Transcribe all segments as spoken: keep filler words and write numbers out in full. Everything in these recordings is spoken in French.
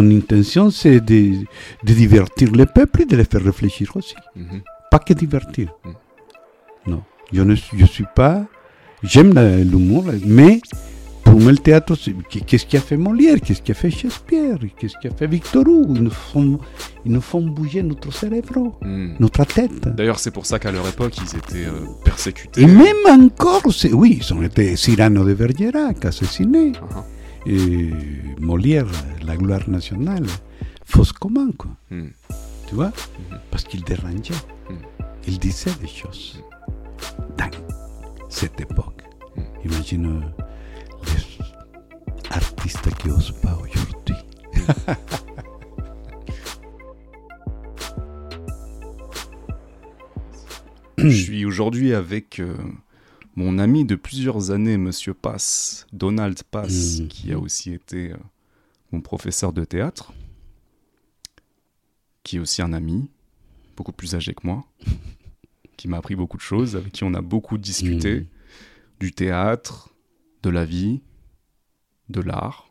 son intention, c'est de, de divertir le peuple et de les faire réfléchir aussi. Mm-hmm. Pas que divertir. Mm. Non. Je ne je suis pas... J'aime la, l'humour, mais pour moi, le théâtre, c'est, qu'est-ce qu'a fait Molière, qu'est-ce qu'a fait Shakespeare, qu'est-ce qu'a fait Victor Hugo, ils nous font, ils nous font bouger notre cerveau, mmh. notre tête. D'ailleurs, c'est pour ça qu'à leur époque, ils étaient euh, persécutés. Et même encore, c'est, oui, ils ont été Cyrano de Bergerac, assassinés. Uh-huh. Et Molière, la gloire nationale, fausse commande, quoi. Mmh. Tu vois, mmh. parce qu'il dérangeait, mmh. il disait des choses. Dans cette époque, mmh. imagine euh, les artistes qui n'osent pas aujourd'hui. Je suis aujourd'hui avec euh, mon ami de plusieurs années, Monsieur Paz, Donald Paz, mmh. qui a aussi été euh, mon professeur de théâtre, qui est aussi un ami, beaucoup plus âgé que moi. Qui m'a appris beaucoup de choses, avec qui on a beaucoup discuté, mmh. du théâtre, de la vie, de l'art,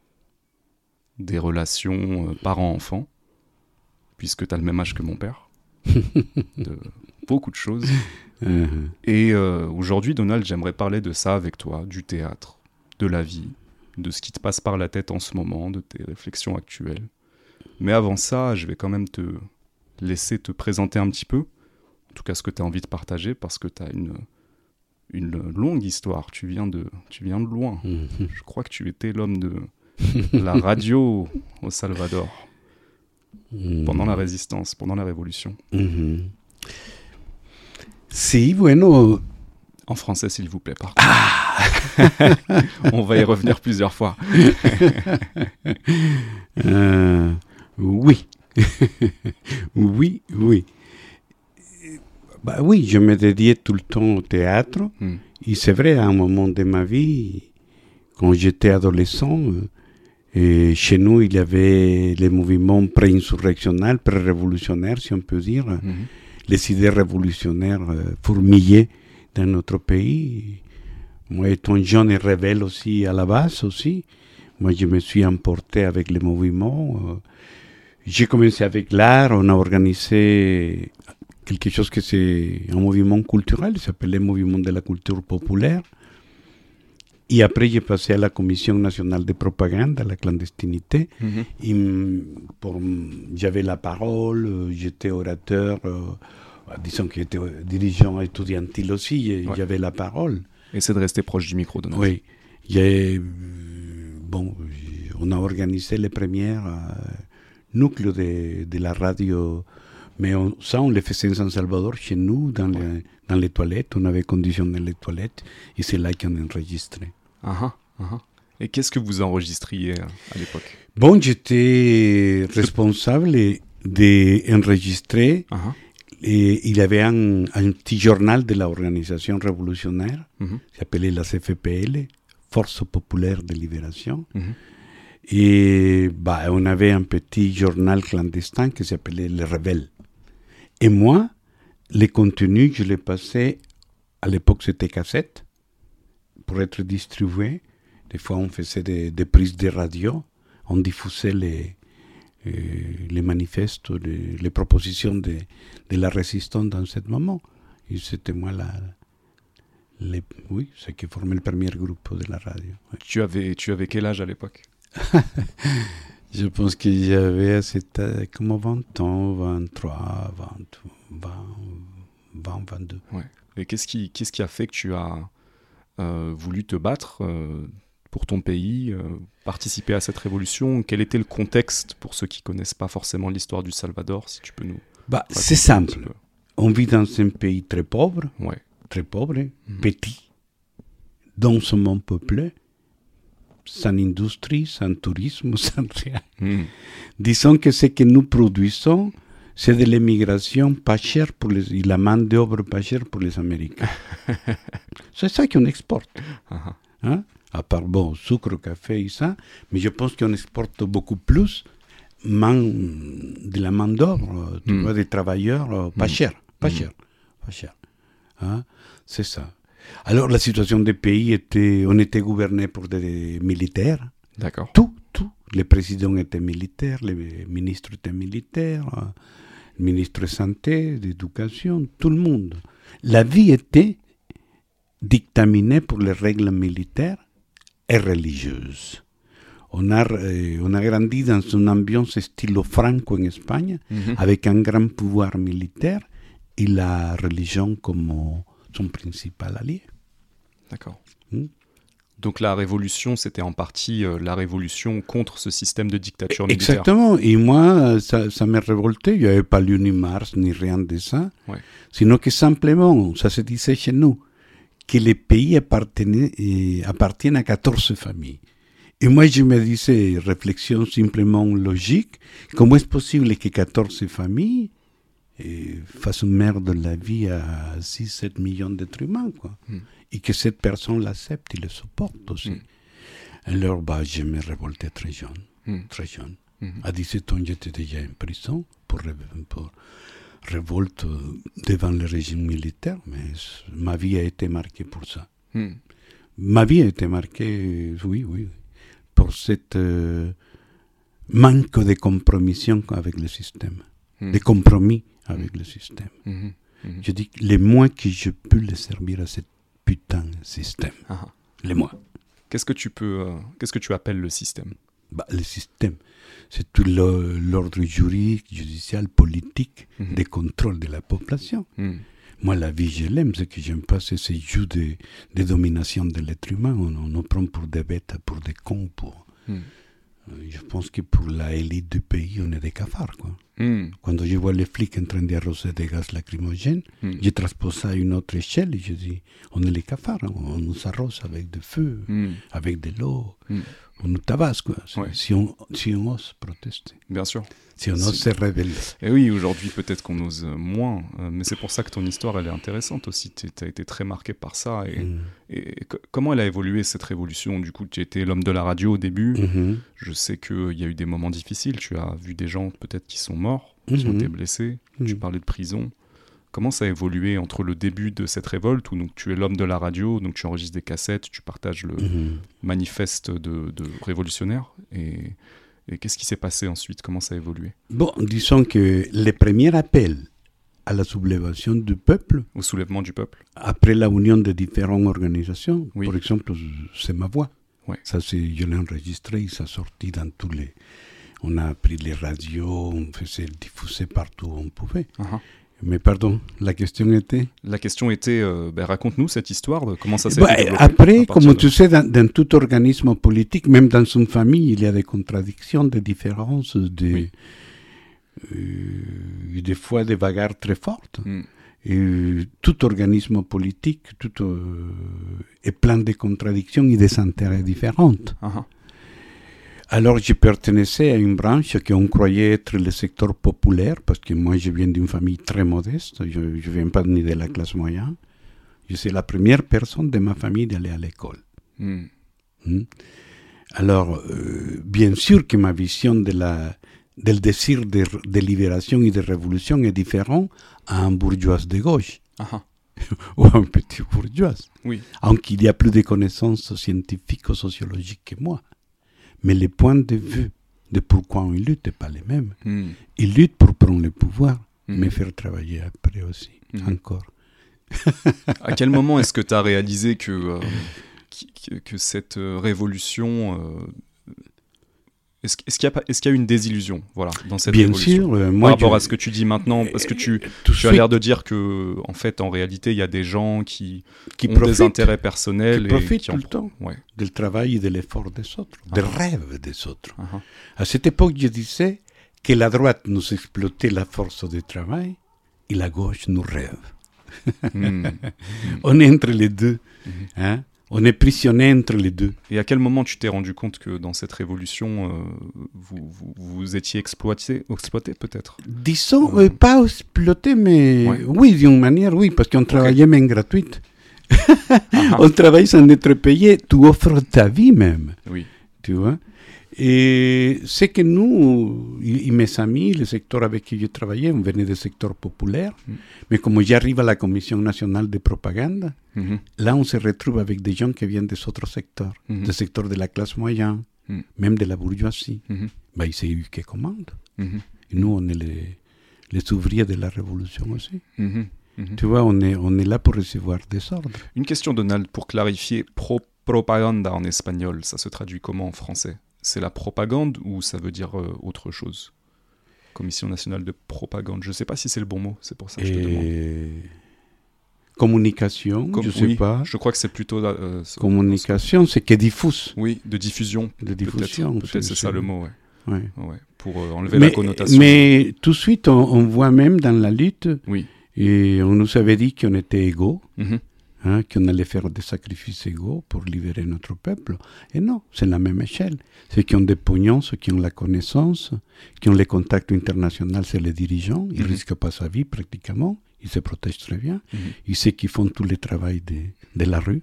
des relations euh, parents-enfants, puisque tu as le même âge que mon père, de beaucoup de choses. Mmh. Et euh, aujourd'hui, Donald, j'aimerais parler de ça avec toi, du théâtre, de la vie, de ce qui te passe par la tête en ce moment, de tes réflexions actuelles. Mais avant ça, je vais quand même te laisser te présenter un petit peu. En tout cas, ce que tu as envie de partager, parce que tu as une, une longue histoire. Tu viens de, tu viens de loin. Mmh. Je crois que tu étais l'homme de la radio au Salvador mmh. pendant la résistance, pendant la révolution. Mmh. Si, bueno. En français, s'il vous plaît, par contre. Ah On va y revenir plusieurs fois. euh, oui. oui, oui. Bah oui, je me dédiais tout le temps au théâtre. Mm. Et c'est vrai, à un moment de ma vie, quand j'étais adolescent, euh, chez nous, il y avait les mouvements pré-insurrectionnels, pré-révolutionnaires, si on peut dire. Mm. Les idées révolutionnaires euh, fourmillaient dans notre pays. Moi, étant jeune et rebelle aussi, à la base aussi, moi, je me suis emporté avec les mouvements. J'ai commencé avec l'art, on a organisé... quelque chose que c'est un mouvement culturel, il s'appelle le mouvement de la culture populaire. Et après, j'ai passé à la Commission nationale de propagande, à la clandestinité. Mm-hmm. Et pour, j'avais la parole, j'étais orateur, euh, disons que j'étais dirigeant étudiantil aussi, et ouais. j'avais la parole. Essaie de rester proche du micro, Donald. Oui. J'ai, bon, on a organisé les premières euh, nucléos de, de la radio. Mais on, ça, on le faisait en San Salvador, chez nous, dans, ouais. les, dans les toilettes. On avait conditionné les toilettes et c'est là qu'on enregistrait. Uh-huh, uh-huh. Et qu'est-ce que vous enregistriez à l'époque ? Bon, j'étais responsable d'enregistrer. Uh-huh. Et il y avait un, un petit journal de l'organisation révolutionnaire, uh-huh. qui s'appelait la C F P L, Force Populaire de Libération. Uh-huh. Et bah, on avait un petit journal clandestin qui s'appelait Le Rebel. Et moi, les contenus, je les passais, à l'époque c'était cassette, pour être distribué. Des fois on faisait des, des prises de radio, on diffusait les, euh, les manifestes, les, les propositions de, de la résistance dans ce moment. Et c'était moi la... Les, oui, c'est qui formait le premier groupe de la radio. Ouais. Tu avais, tu avais quel âge à l'époque ? Je pense que j'avais à cette âge, comme vingt ans, vingt-trois, vingt, vingt, vingt-deux. Ouais. Et qu'est-ce qui, qu'est-ce qui a fait que tu as euh, voulu te battre euh, pour ton pays, euh, participer à cette révolution ? Quel était le contexte pour ceux qui ne connaissent pas forcément l'histoire du Salvador, si tu peux nous... Bah, c'est simple. On vit dans un pays très pauvre, ouais. très pauvre, mm-hmm. petit, densément peuplé. Sans industrie, sans tourisme, sans rien. Mm. Disons que ce que nous produisons, c'est de l'immigration pas chère pour les, et la main d'œuvre pas chère pour les Américains. C'est ça qu'on exporte. Uh-huh. Hein? À part bon, sucre, café et ça, mais je pense qu'on exporte beaucoup plus main, de la main d'œuvre, tu mm. vois, des travailleurs pas chers, pas chers, pas chers. Hein? C'est ça. Alors, la situation des pays était... On était gouverné pour des militaires. D'accord. Tout, tout, Le président était militaire, le ministre était militaire, le ministre de santé, d'éducation, tout le monde. La vie était dictaminée pour les règles militaires et religieuses. On a, euh, on a grandi dans une ambiance style franco en Espagne, mm-hmm. avec un grand pouvoir militaire et la religion comme son principal allié. D'accord. Mm. Donc la révolution, c'était en partie euh, la révolution contre ce système de dictature militaire. Exactement. Et moi, ça, ça m'a révolté. Il n'y avait pas lu ni Marx, ni rien de ça. Ouais. Sinon que simplement, ça se disait chez nous, que les pays appartenaient, appartiennent à quatorze familles. Et moi, je me disais, réflexion simplement logique, comment est-ce possible que quatorze familles fassent une merde de la vie à six sept millions d'êtres humains, quoi. Mm. Et que cette personne l'accepte, il le supporte aussi. Mm. Alors, bah, je me révoltais très jeune, mm. très jeune. Mm-hmm. À dix-sept ans, j'étais déjà en prison pour, pour révolte devant le régime militaire, mais ma vie a été marquée pour ça. Mm. Ma vie a été marquée, oui, oui. pour cette euh, manque de compromission avec le système, mmh. de compromis avec mmh. le système. Mmh. Mmh. Je dis que les moins que je peux les servir à ce putain de système, ah. les moins. Qu'est-ce que tu peux, euh, qu'est-ce que tu appelles le système? Bah, le système, c'est tout le, l'ordre juridique, judicial, politique, mmh. des contrôles de la population. Mmh. Moi, la vie, je l'aime. Ce que j'aime pas, c'est ce jeu de, de domination de l'être humain. On, on nous prend pour des bêtes, pour des cons. Pour... Mm. Je pense que pour l'élite du pays, on est des cafards. Quoi. Mm. Quand je vois les flics en train d'arroser des gaz lacrymogènes, mm. je transpose ça à une autre échelle et je dis, on est les cafards. Hein. On nous arrose avec du feu, mm. avec de l'eau. Mm. On nous tabasse, quoi. Ouais. Si, on, si on ose protester. Bien sûr. Si on ose si... se révéler. Et oui, aujourd'hui, peut-être qu'on ose moins. Euh, mais c'est pour ça que ton histoire, elle est intéressante aussi. Tu as été très marqué par ça. Et, mmh. et, et c- comment elle a évolué, cette révolution? Du coup, tu étais l'homme de la radio au début. Mmh. Je sais qu'il y a eu des moments difficiles. Tu as vu des gens, peut-être, qui sont morts, mmh. qui ont été blessés. Mmh. Tu parlais de prison. Comment ça a évolué entre le début de cette révolte où donc, tu es l'homme de la radio, donc tu enregistres des cassettes, tu partages le mmh. manifeste de, de révolutionnaire et, et qu'est-ce qui s'est passé ensuite? Comment ça a évolué? Bon, disons que les premiers appels à la sublévation du peuple... Au soulèvement du peuple. Après la union de différentes organisations, oui. par exemple, c'est ma voix. Ouais. Ça, c'est, je l'ai enregistré, ça sortit dans tous les... On a pris les radios, on faisait diffuser partout où on pouvait. Uh-huh. Mais pardon, la question était La question était, euh, ben raconte-nous cette histoire, de comment ça s'est bah, développé. Après, comme de... tu sais, dans, dans tout organisme politique, même dans une famille, il y a des contradictions, des différences, des, oui. euh, des fois des bagarres très fortes. Mm. Et, euh, tout organisme politique tout, euh, est plein de contradictions et des intérêts différents. Uh-huh. Alors, je appartenais à une branche qu'on croyait être le secteur populaire, parce que moi, je viens d'une famille très modeste, je ne viens pas ni de la classe moyenne. Je suis la première personne de ma famille d'aller à l'école. Mm. Mm. Alors, euh, bien sûr que ma vision de la, del désir de, de libération et de révolution est différente à un bourgeois de gauche. Aha. Ou un petit bourgeois. Oui. Aunque il y a plus de connaissances scientifiques ou sociologiques que moi. Mais les points de vue de pourquoi on lutte n'est pas les mêmes. Mm. Ils luttent pour prendre le pouvoir, mm. mais faire travailler après aussi, mm. encore. À quel moment est-ce que tu as réalisé que, euh, que, que cette révolution... Euh, est-ce, est-ce, qu'il y a, est-ce qu'il y a une désillusion voilà, dans cette Bien révolution sûr, euh, moi, Par rapport je... à ce que tu dis maintenant, parce que tu, tu as l'air de dire qu'en en fait, en réalité, il y a des gens qui, qui ont profitent, des intérêts personnels. Qui et profitent qui en... tout le temps. Ouais. Del travail et de l'effort des autres, ah. des rêves des autres. Ah. À cette époque, je disais que la droite nous exploitait la force du travail et la gauche nous rêve. Mmh. On est entre les deux. Mmh. Hein? On est prisonnier entre les deux. Et à quel moment tu t'es rendu compte que dans cette révolution, euh, vous, vous, vous étiez exploité, exploité peut-être? Disons, euh... Euh, pas exploité, mais ouais. oui, d'une manière, oui, parce qu'on travaillait okay. même gratuite. On travaille sans être payé, tu offres ta vie même. Oui. Tu vois? Et c'est que nous, et mes amis, le secteur avec qui je travaillais, on venait du secteur populaire, mmh. mais comme j'arrive à la Commission nationale de propagande, mmh. là on se retrouve avec des gens qui viennent des autres secteurs, mmh. du secteur de la classe moyenne, mmh. même de la bourgeoisie. Mmh. Ben, c'est eux qui commandent. Mmh. Et nous, on est les, les ouvriers de la révolution aussi. Mmh. Mmh. Tu vois, on est, on est là pour recevoir des ordres. Une question, Donald, pour clarifier, pro- propaganda en espagnol, ça se traduit comment en français ? C'est la propagande ou ça veut dire euh, autre chose ? Commission nationale de propagande. Je ne sais pas si c'est le bon mot, c'est pour ça que je te demande. Communication, Com- je ne sais oui, pas. Je crois que c'est plutôt... La, euh, ce communication, ce... c'est qui est diffuse. Oui, de diffusion. De diffusion. Peut-être, peut-être c'est, c'est ça le mot, oui. Ouais. Ouais, pour euh, enlever mais, la connotation. Mais tout de suite, on, on voit même dans la lutte, oui. et on nous avait dit qu'on était égaux, mm-hmm. hein, qu'on allait faire des sacrifices égaux pour libérer notre peuple. Et non, c'est la même échelle. Ceux qui ont des pognons, ceux qui ont la connaissance, qui ont les contacts internationaux, c'est les dirigeants. Ils ne mm-hmm. risquent pas sa vie pratiquement. Ils se protègent très bien. Mmh. Ils savent qu'ils font tout le travail de, de la rue,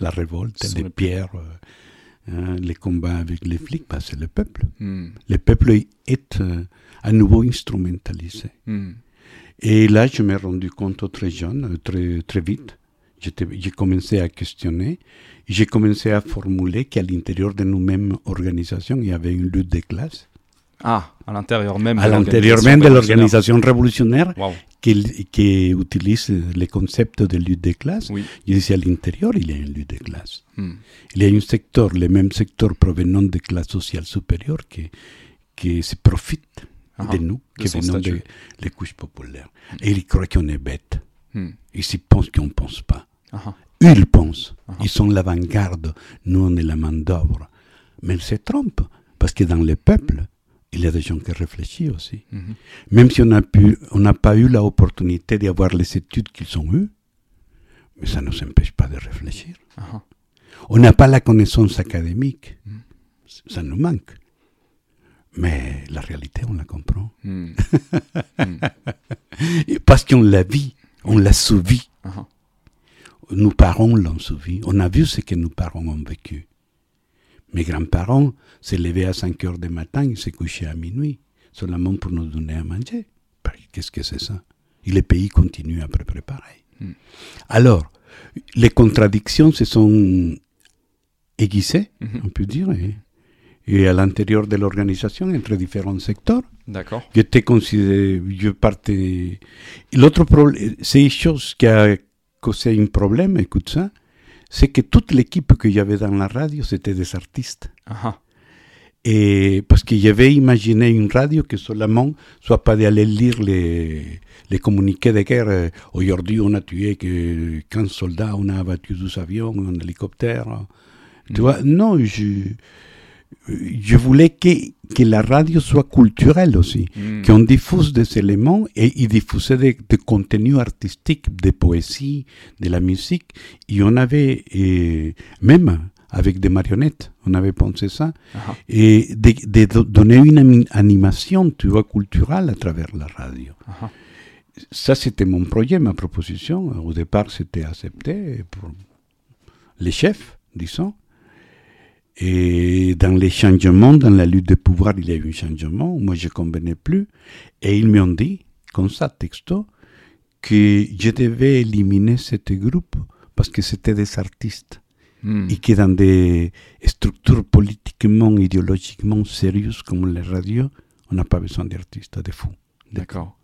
la révolte, les, les pierres, euh, hein, les combats avec les flics, bah, c'est le peuple. Mmh. Le peuple est euh, à nouveau instrumentalisé. Mmh. Et là, je me suis rendu compte très jeune, très, très vite. J'étais, j'ai commencé à questionner, j'ai commencé à formuler qu'à l'intérieur de nous-mêmes organisations, il y avait une lutte des classes. Ah, à l'intérieur même à de l'intérieur l'organisation, même de l'organisation révolutionnaire, wow. qui, qui utilise les concepts de lutte des classes. Oui. Je disais, à l'intérieur, il y a une lutte des classes. Mm. Il y a un secteur, le même secteur provenant des classes sociales supérieures qui, qui se profite ah, de nous, de qui venons des de, couches populaires. Mm. Et ils croient qu'on est bêtes. Mm. Ils s'y pensent qu'on ne pense pas. Ah, ils pensent. Ah, ils sont l'avant-garde. Nous, on est la main-d'œuvre. Mais ils se trompent. Parce que dans le peuple, il y a des gens qui réfléchissent aussi. Mmh. Même si on n'a pas eu l'opportunité d'avoir les études qu'ils ont eues, mais ça ne nous empêche pas de réfléchir. Uh-huh. On n'a pas la connaissance académique. Mmh. Ça nous manque. Mais la réalité, on la comprend. Mmh. mmh. Parce qu'on la vit, on la subit. Uh-huh. Nos parents l'ont subi. On a vu ce que nos parents ont vécu. Mes grands-parents se levaient à cinq heures du matin, ils se couchaient à minuit, seulement pour nous donner à manger. Qu'est-ce que c'est ça ? Et le pays continue à préparer pareil. Mm. Alors, les contradictions se sont aiguisées, mm-hmm. on peut dire, et, et à l'intérieur de l'organisation, entre différents secteurs. D'accord. J'étais considéré, je partais... L'autre problème, c'est une chose qui a causé un problème, écoute ça, c'est que toute l'équipe qu'il y avait dans la radio, c'était des artistes. Aha. Et parce que j'avais imaginé une radio que seulement soit pas d'aller lire les, les communiqués de guerre. Aujourd'hui, on a tué que quinze soldats, on a abattu douze avions, un hélicoptère. Mmh. Tu vois, non, je, je voulais que, que la radio soit culturelle aussi, mmh. qu'on diffuse des éléments et ils diffusaient des de contenus artistiques, des poésies, de la musique. Et on avait, et même avec des marionnettes, on avait pensé ça, uh-huh. et de, de, de donner une animation, tu vois, culturelle à travers la radio. Uh-huh. Ça, c'était mon projet, ma proposition. Au départ, c'était accepté pour les chefs, disons. Et dans les changements, dans la lutte de pouvoir, il y a eu un changement. Moi, je ne convenais plus. Et ils m'ont dit, comme ça, texto, que je devais éliminer ce groupe parce que c'était des artistes. Mm. Et que dans des structures politiquement, idéologiquement sérieuses comme les radios, on n'a pas besoin d'artistes, de fous. D'accord.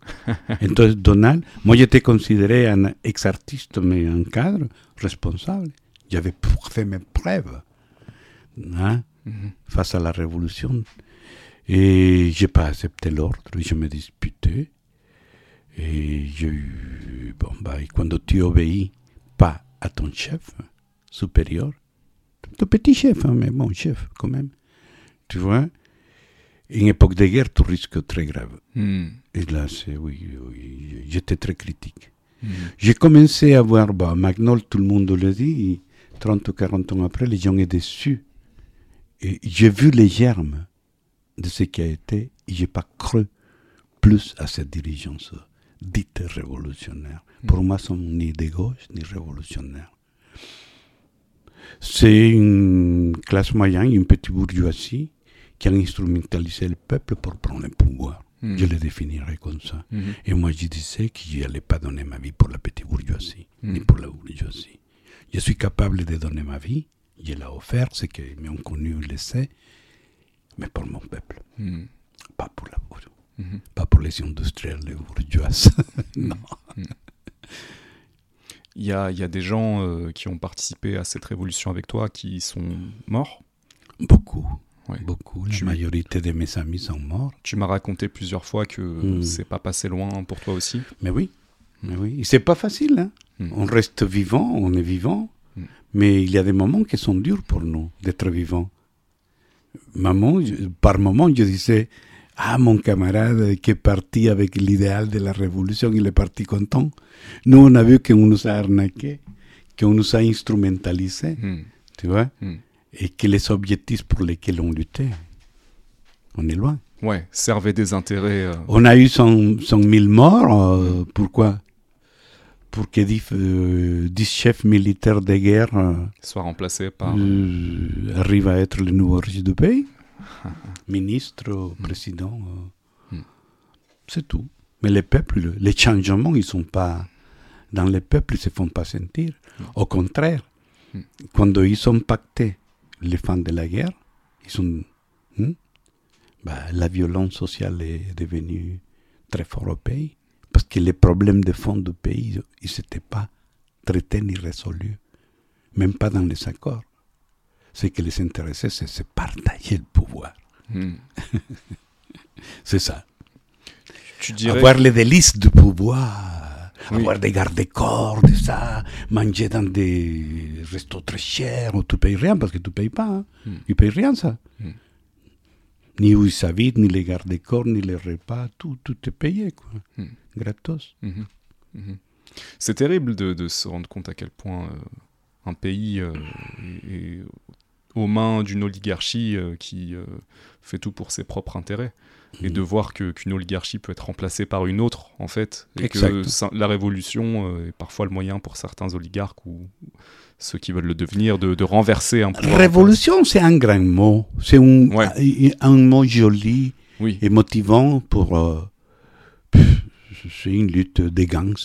Entonces, Donald, moi, j'étais considéré un ex-artiste, mais un cadre responsable. J'avais fait mes preuves. Hein, mm-hmm. face à la révolution. Et je n'ai pas accepté l'ordre, je me disputais. Et j'ai eu. Bon, bah, quand tu obéis pas à ton chef supérieur, ton petit chef, hein, mais bon, chef quand même, tu vois, une époque de guerre, tu risques très grave. Mm. Et là, c'est, oui, oui, j'étais très critique. Mm. J'ai commencé à voir, bah, Magnol, tout le monde le dit, trente ou quarante ans après, les gens sont déçus. Et j'ai vu les germes de ce qui a été, et je n'ai pas cru plus à cette dirigeance dite révolutionnaire. Mmh. Pour moi, ils ne sont ni de gauche, ni révolutionnaires. C'est une classe moyenne, une petite bourgeoisie, qui a instrumentalisé le peuple pour prendre le pouvoir. Mmh. Je le définirais comme ça. Mmh. Et moi, je disais que je n'allais pas donner ma vie pour la petite bourgeoisie, mmh. ni pour la bourgeoisie. Je suis capable de donner ma vie. Je l'ai offert, c'est que, mais on connu, on le sait, mais pour mon peuple, mm. pas pour la bourgeoisie, mm-hmm. pas pour les industriels, les bourgeoises, non. Mm. Il y a, il y a des gens euh, qui ont participé à cette révolution avec toi qui sont morts ? Beaucoup, ouais. beaucoup. La tu... majorité de mes amis sont morts. Tu m'as raconté plusieurs fois que mm. c'est pas passé loin pour toi aussi. Mais oui, mais oui. C'est pas facile. Hein. Mm. On reste vivant, on est vivant, mm. mais il y a des moments qui sont durs pour nous d'être vivants. Maman, je, par moments, je disais « Ah, mon camarade qui est parti avec l'idéal de la révolution, il est parti content. » Nous, on a vu qu'on nous a arnaqués, qu'on nous a instrumentalisés, mm. tu vois, mm. et que les objectifs pour lesquels on luttait, on est loin. Ouais, servaient des intérêts. Euh... On a eu cent mille morts, euh, mm. pourquoi ? Pour que dix, euh, dix chefs militaires de guerre euh, soient remplacés par. Euh, arrivent à être le nouveau riche du pays, ministre, mm. président, euh, mm. c'est tout. Mais les peuples, les changements, ils sont pas dans les peuples, ils se font pas sentir. Mm. Au contraire, mm. quand ils ont pacté les fins de la guerre, ils sont, hmm, bah, la violence sociale est devenue très forte au pays parce que les problèmes de fond du pays, ils n'étaient pas traités ni résolus, même pas dans les accords. Ce qui les intéressait, c'est se partager le pouvoir. Mm. C'est ça. Tu dirais... Avoir les délices du pouvoir, oui. avoir des garde-corps, de ça, manger dans des restos très chers, où tu ne payes rien parce que tu ne payes pas. Hein. Mm. Tu ne payes rien, ça. Mm. Ni où ils s'habitent, ni les garde-corps, ni les repas, tout, tout est payé, quoi. Mm. Gratos. Mm-hmm. Mm-hmm. C'est terrible de, de se rendre compte à quel point euh, un pays euh, est aux mains d'une oligarchie euh, qui euh, fait tout pour ses propres intérêts. Et de voir que, qu'une oligarchie peut être remplacée par une autre, en fait, et exact. Que la révolution euh, est parfois le moyen pour certains oligarques ou ceux qui veulent le devenir de, de renverser un pouvoir. Révolution, c'est un grand mot, c'est un, ouais. un, un mot joli oui. et motivant pour... Euh, pff, c'est une lutte des gangs.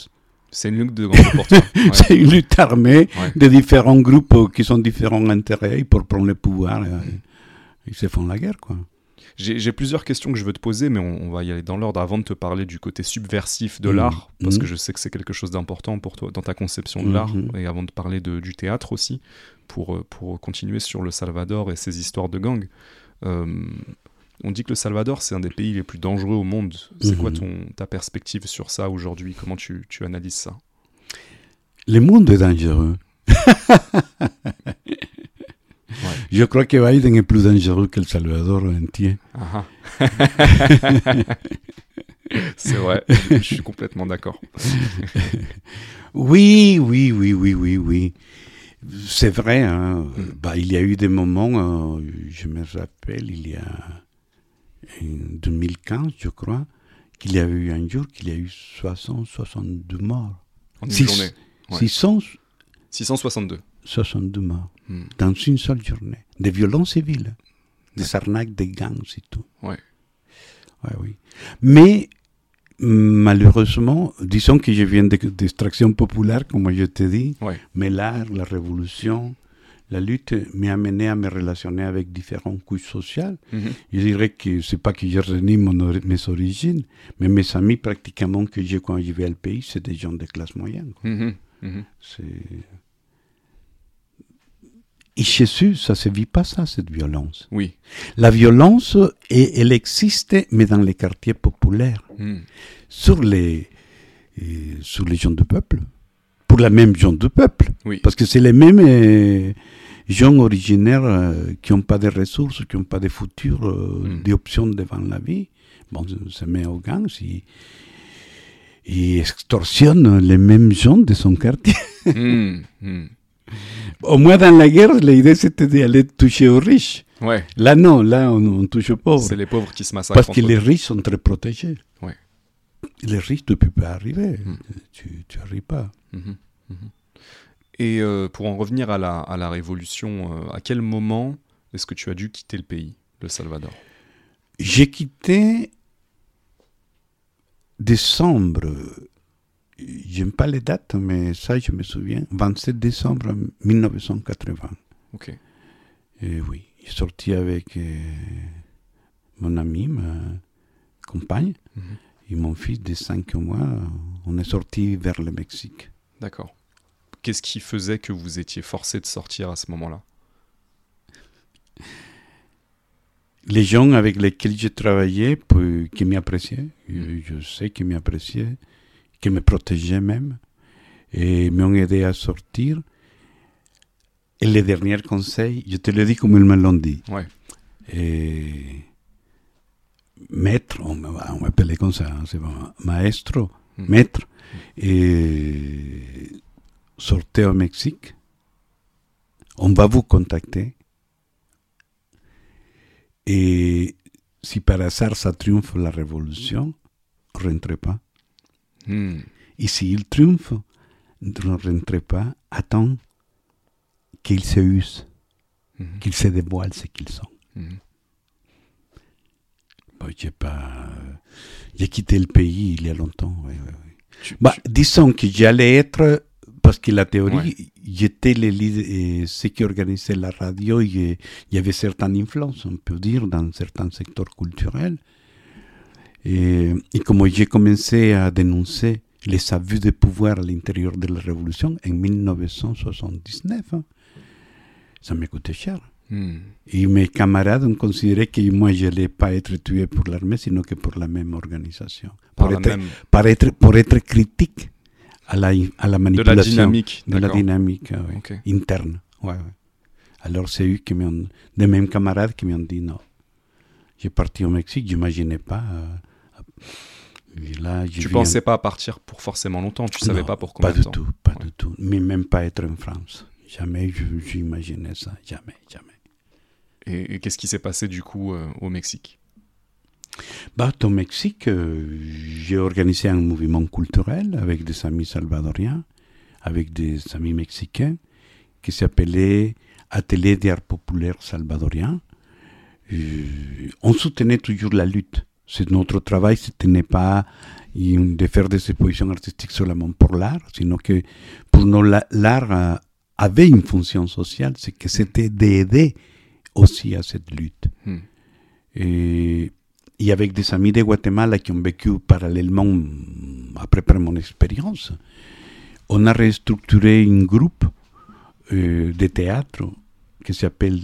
C'est une lutte de gangs pour toi. Ouais. C'est une lutte armée ouais. de différents groupes qui ont différents intérêts pour prendre le pouvoir. Mmh. Et, ils se font la guerre, quoi. J'ai, j'ai plusieurs questions que je veux te poser, mais on, on va y aller dans l'ordre avant de te parler du côté subversif de mmh. l'art, parce mmh. que je sais que c'est quelque chose d'important pour toi, dans ta conception de mmh. l'art, et avant de parler de, du théâtre aussi, pour, pour continuer sur le Salvador et ses histoires de gangs. Euh, on dit que le Salvador, c'est un des pays les plus dangereux au monde. C'est mmh. quoi ton, ta perspective sur ça aujourd'hui ? Comment tu, tu analyses ça ? Le monde est dangereux. Ouais. Je crois que Biden est plus dangereux que le Salvador entier. Uh-huh. C'est vrai, je suis complètement d'accord. Oui, oui, oui, oui, oui, oui. C'est vrai, hein. mm. bah, il y a eu des moments, euh, je me rappelle, il y a en deux mille quinze, je crois, qu'il y a eu un jour qu'il y a eu soixante, soixante-deux morts. En une Six, journée. Ouais. six cents, six cent soixante-deux. soixante-deux morts, mm. dans une seule journée. Des violences civiles, des ouais. arnaques, des gangs et tout. Ouais. Ouais, oui. Mais, malheureusement, disons que je viens de d'extraction populaire, comme je te dis, ouais. mais l'art, la révolution, la lutte m'a amené à me relationner avec différentes couches sociales. Mm-hmm. Je dirais que c'est pas que je renie mon, mes origines, mais mes amis pratiquement que j'ai quand je vais au pays, c'est des gens de classe moyenne. Mm-hmm. Mm-hmm. C'est... Et chez eux, ça ne se vit pas, ça, cette violence. Oui. La violence, elle, elle existe, mais dans les quartiers populaires, mm. sur, les, euh, sur les gens du peuple, pour la même gens du peuple. Oui. Parce que c'est les mêmes euh, gens originaires euh, qui n'ont pas de ressources, qui n'ont pas de futur, euh, mm. d'options devant la vie. Bon, se met au gang, si... et extorsionne les mêmes gens de son quartier. Mm. Mm. Au moins dans la guerre, l'idée c'était d'aller toucher aux riches. Ouais. Là non, là on, on touche aux pauvres. C'est les pauvres qui se massacrent. Parce que les riches sont très protégés. Ouais. Les riches ne peuvent pas arriver. Mmh. Tu tu arrives pas. Mmh. Mmh. Et euh, pour en revenir à la à la révolution, euh, à quel moment est-ce que tu as dû quitter le pays, le Salvador ? J'ai quitté décembre. J'aime pas les dates, mais ça, je me souviens. vingt-sept décembre mille neuf cent quatre-vingts. Ok. Et oui, je suis sorti avec euh, mon ami, ma compagne, mmh. et mon fils de cinq mois, on est sorti vers le Mexique. D'accord. Qu'est-ce qui faisait que vous étiez forcé de sortir à ce moment-là ? Les gens avec lesquels j'ai travaillé, qui m'appréciaient, je, je sais qu'ils m'appréciaient, qui me protégeaient même, et m'ont aidé à sortir. Et les derniers conseils, je te le dis comme ils me l'ont dit. Ouais. Et... Maître, on m'appelait comme ça, c'est bon, maestro, mmh. maître, et sortez au Mexique, on va vous contacter, et si par hasard ça triomphe la révolution, rentrez pas. Mmh. Et s'il triomphe, ne rentrez pas, attends qu'ils se usent, mmh. qu'ils se dévoilent ce qu'ils sont. Mmh. Bon, j'ai, pas... j'ai quitté le pays il y a longtemps. Oui, oui, oui. Tu, bah, tu... Disons que j'allais être, parce que la théorie, ouais. j'étais les leaders, ceux qui organisaient la radio, il y avait certaines influences, on peut dire, dans certains secteurs culturels. Et, et comme j'ai commencé à dénoncer les abus de pouvoir à l'intérieur de la Révolution en dix-neuf cent soixante-dix-neuf, hein, ça m'a coûté cher. Mm. Et mes camarades ont considéré que moi je n'allais pas être tué pour l'armée, sinon que pour la même organisation. Pour, être, même... Pour, être, pour être critique à la, à la manipulation. De la dynamique. De la dynamique oui, okay. interne. Ouais, ouais. Alors c'est eux qui m'ont, des mêmes camarades qui m'ont dit non. J'ai parti au Mexique, je n'imaginais pas. Euh, là, tu ne pensais en... pas partir pour forcément longtemps, tu ne savais pas pour combien de temps. Pas du tout, pas ouais. du tout. Mais même pas être en France. Jamais je, j'imaginais ça, jamais, jamais. Et, et qu'est-ce qui s'est passé du coup euh, au Mexique ? Bah, au Mexique, euh, j'ai organisé un mouvement culturel avec des amis salvadoriens, avec des amis mexicains, qui s'appelait Atelier d'Art Populaire Salvadorien. Euh, on soutenait toujours la lutte. C'est notre travail, ce n'est pas de faire des expositions artistiques seulement pour l'art, sinon que pour nous, la, l'art euh, avait une fonction sociale, c'est que c'était d'aider aussi à cette lutte. Mm. Et, et avec des amis de Guatemala qui ont vécu parallèlement, après, après mon expérience, on a restructuré un groupe euh, de théâtre qui s'appelle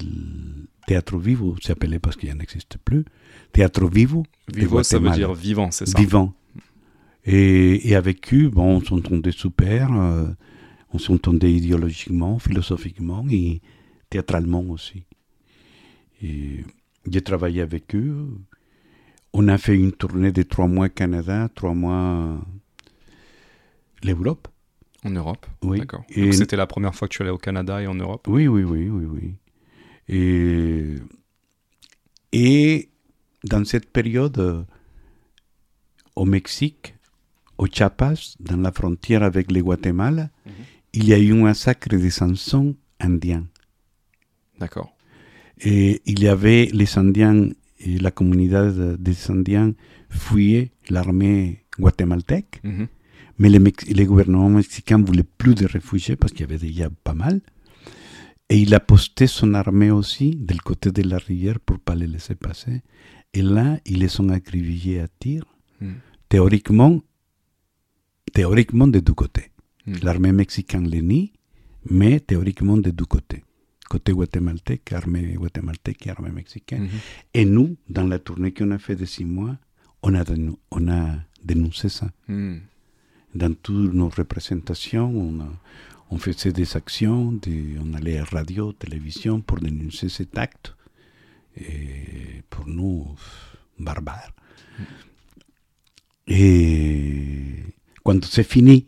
Théâtre Vivo, s'appelait parce qu'il n'existe plus, Théâtre Vivo. Vivo, ça veut dire vivant, c'est ça ? Vivant. Et, et avec eux, bon, on s'entendait super, euh, on s'entendait idéologiquement, philosophiquement et théâtralement aussi. Et j'ai travaillé avec eux. On a fait une tournée de trois mois au Canada, trois mois l'Europe. En Europe, oui. D'accord. Et donc c'était la première fois que tu allais au Canada et en Europe. Oui, oui, oui, oui, oui. Et, et dans cette période, au Mexique, au Chiapas, dans la frontière avec le Guatemala, mm-hmm. il y a eu un massacre des Sansons indiens. D'accord. Et il y avait les Indiens, et la communauté des Indiens fuyait l'armée guatémaltèque, mm-hmm. mais les, Mex- les gouvernements mexicains ne voulaient plus de réfugiés parce qu'il y avait déjà pas mal. Et il a posté son armée aussi, du côté de la rivière, pour ne pas les laisser passer. Et là, ils les sont acrivillés à tir, mm. théoriquement, théoriquement des deux côtés. Mm. L'armée mexicaine les nie, mais théoriquement des deux côtés. Côté guatémaltèque, armée guatémaltèque et armée mexicaine. Mm-hmm. Et nous, dans la tournée qu'on a fait de six mois, on a, dénou- on a dénoncé ça. Mm. Dans toutes nos représentations, on, a, on faisait des actions, des, on allait à radio, télévision pour dénoncer cet acte. Et pour nous, pff, barbare. Mm. Et quand c'est fini,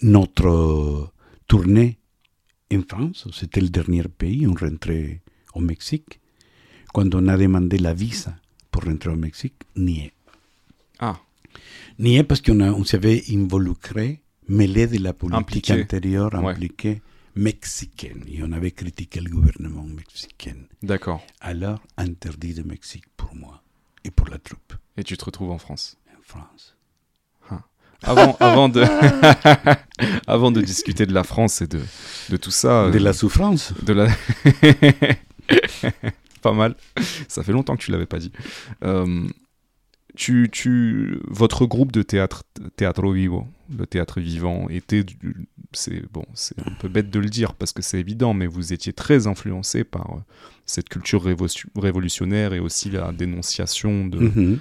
notre tournée en France, c'était le dernier pays, on rentrait au Mexique. Quand on a demandé la visa pour rentrer au Mexique, nié. Ah. Nié parce qu'on a, on s'avait involucré, mêlé de la politique impliqué. Intérieure, impliquée, ouais. mexicaine. Et on avait critiqué le gouvernement mexicain. D'accord. Alors, interdit de Mexique pour moi et pour la troupe. Et tu te retrouves en France ? En France. Avant, avant, de avant de discuter de la France et de, de tout ça... De la souffrance. De la... Pas mal. Ça fait longtemps que tu l'avais pas dit. Euh, tu, tu, votre groupe de théâtre, Théâtre Vivo, le théâtre vivant, était, du, c'est bon, c'est un peu bête de le dire parce que c'est évident, mais vous étiez très influencé par euh, cette culture révo- révolutionnaire et aussi la dénonciation de. Mm-hmm.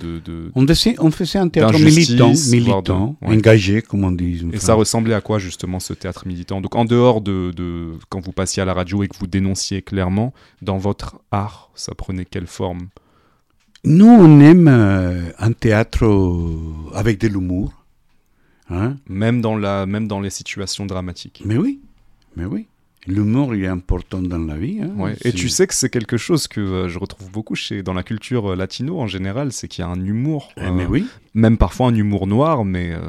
De, de, on, faisait, on faisait un théâtre militant, militant de, ouais. engagé, comme on dit. Et enfin. Ça ressemblait à quoi, justement, ce théâtre militant? Donc, en dehors de, de... Quand vous passiez à la radio et que vous dénonciez clairement, dans votre art, ça prenait quelle forme? Nous, on aime euh, un théâtre avec de l'humour. Hein? Même, dans la, même dans les situations dramatiques. Mais oui, mais oui. L'humour, il est important dans la vie. Hein, ouais. Et tu sais que c'est quelque chose que euh, je retrouve beaucoup chez, dans la culture euh, latino en général, c'est qu'il y a un humour, euh, mais oui. même parfois un humour noir, mais... Euh...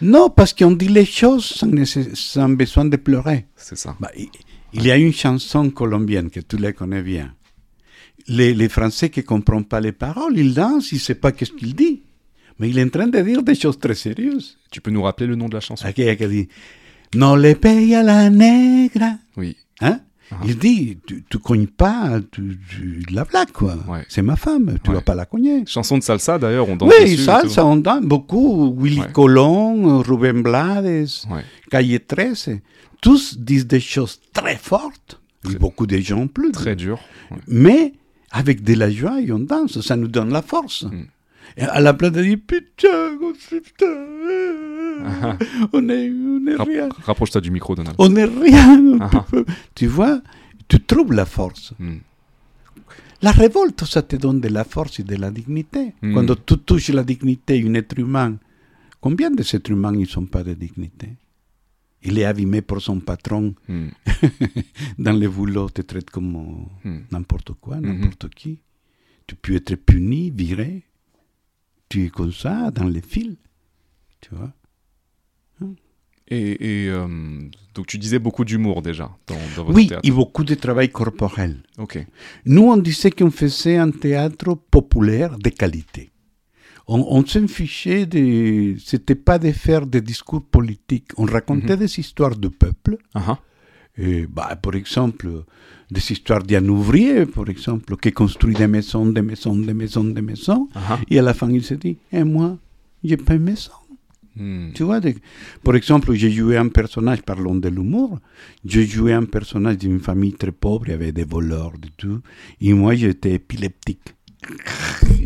Non, parce qu'on dit les choses sans, nécess- sans besoin de pleurer. C'est ça. Bah, il, il y a une chanson colombienne que tu la connais bien. Les, les Français qui ne comprennent pas les paroles, ils dansent, ils ne savent pas ce qu'ils disent. Mais il est en train de dire des choses très sérieuses. Tu peux nous rappeler le nom de la chanson? Ok, ok, dit... Non le paye à la negra. Oui. Hein? Ah. Il dit, tu, tu cognes pas, tu, tu la blague, quoi. Ouais. C'est ma femme, tu ouais. vas pas la cogner. Chanson de salsa, d'ailleurs, on danse oui, dessus. Oui, salsa, on danse beaucoup. Willy ouais. Colón, Ruben Blades, ouais. Calle treize. Tous disent des choses très fortes. Très, beaucoup de gens plus. Très dur. Ouais. Mais avec de la joie, et on danse. Ça nous donne la force. Mm. À la place de dire putain, putain, on est, on est Rapp- rien. Rapproche-toi du micro, Donald. On est rien. tu, tu vois, tu trouves la force. Mm. La révolte, ça te donne de la force et de la dignité. Mm. Quand tu touches la dignité d'un être humain, combien de ces êtres humains ils n'ont pas de dignité? Il est abîmé pour son patron. Mm. Dans les boulots, tu te traites comme mm. n'importe quoi, n'importe mm-hmm. qui. Tu peux être puni, viré. Tu es comme ça, dans les fils, tu vois. Et, et euh, donc tu disais beaucoup d'humour déjà dans, dans votre oui, théâtre. Oui, et beaucoup de travail corporel. Okay. Nous, on disait qu'on faisait un théâtre populaire de qualité. On, on s'en fichait, de, c'était pas de faire des discours politiques. On racontait mm-hmm. des histoires de peuple. Uh-huh. Et, bah, par exemple, des histoires d'un ouvrier, par exemple, qui construit des maisons, des maisons, des maisons, des maisons, uh-huh. et à la fin, il se dit « Eh, moi, j'ai pas une maison. Mm. » Tu vois, de... par exemple, j'ai joué un personnage, parlons de l'humour, j'ai joué un personnage d'une famille très pauvre, avec des voleurs, et tout, et moi, j'étais épileptique.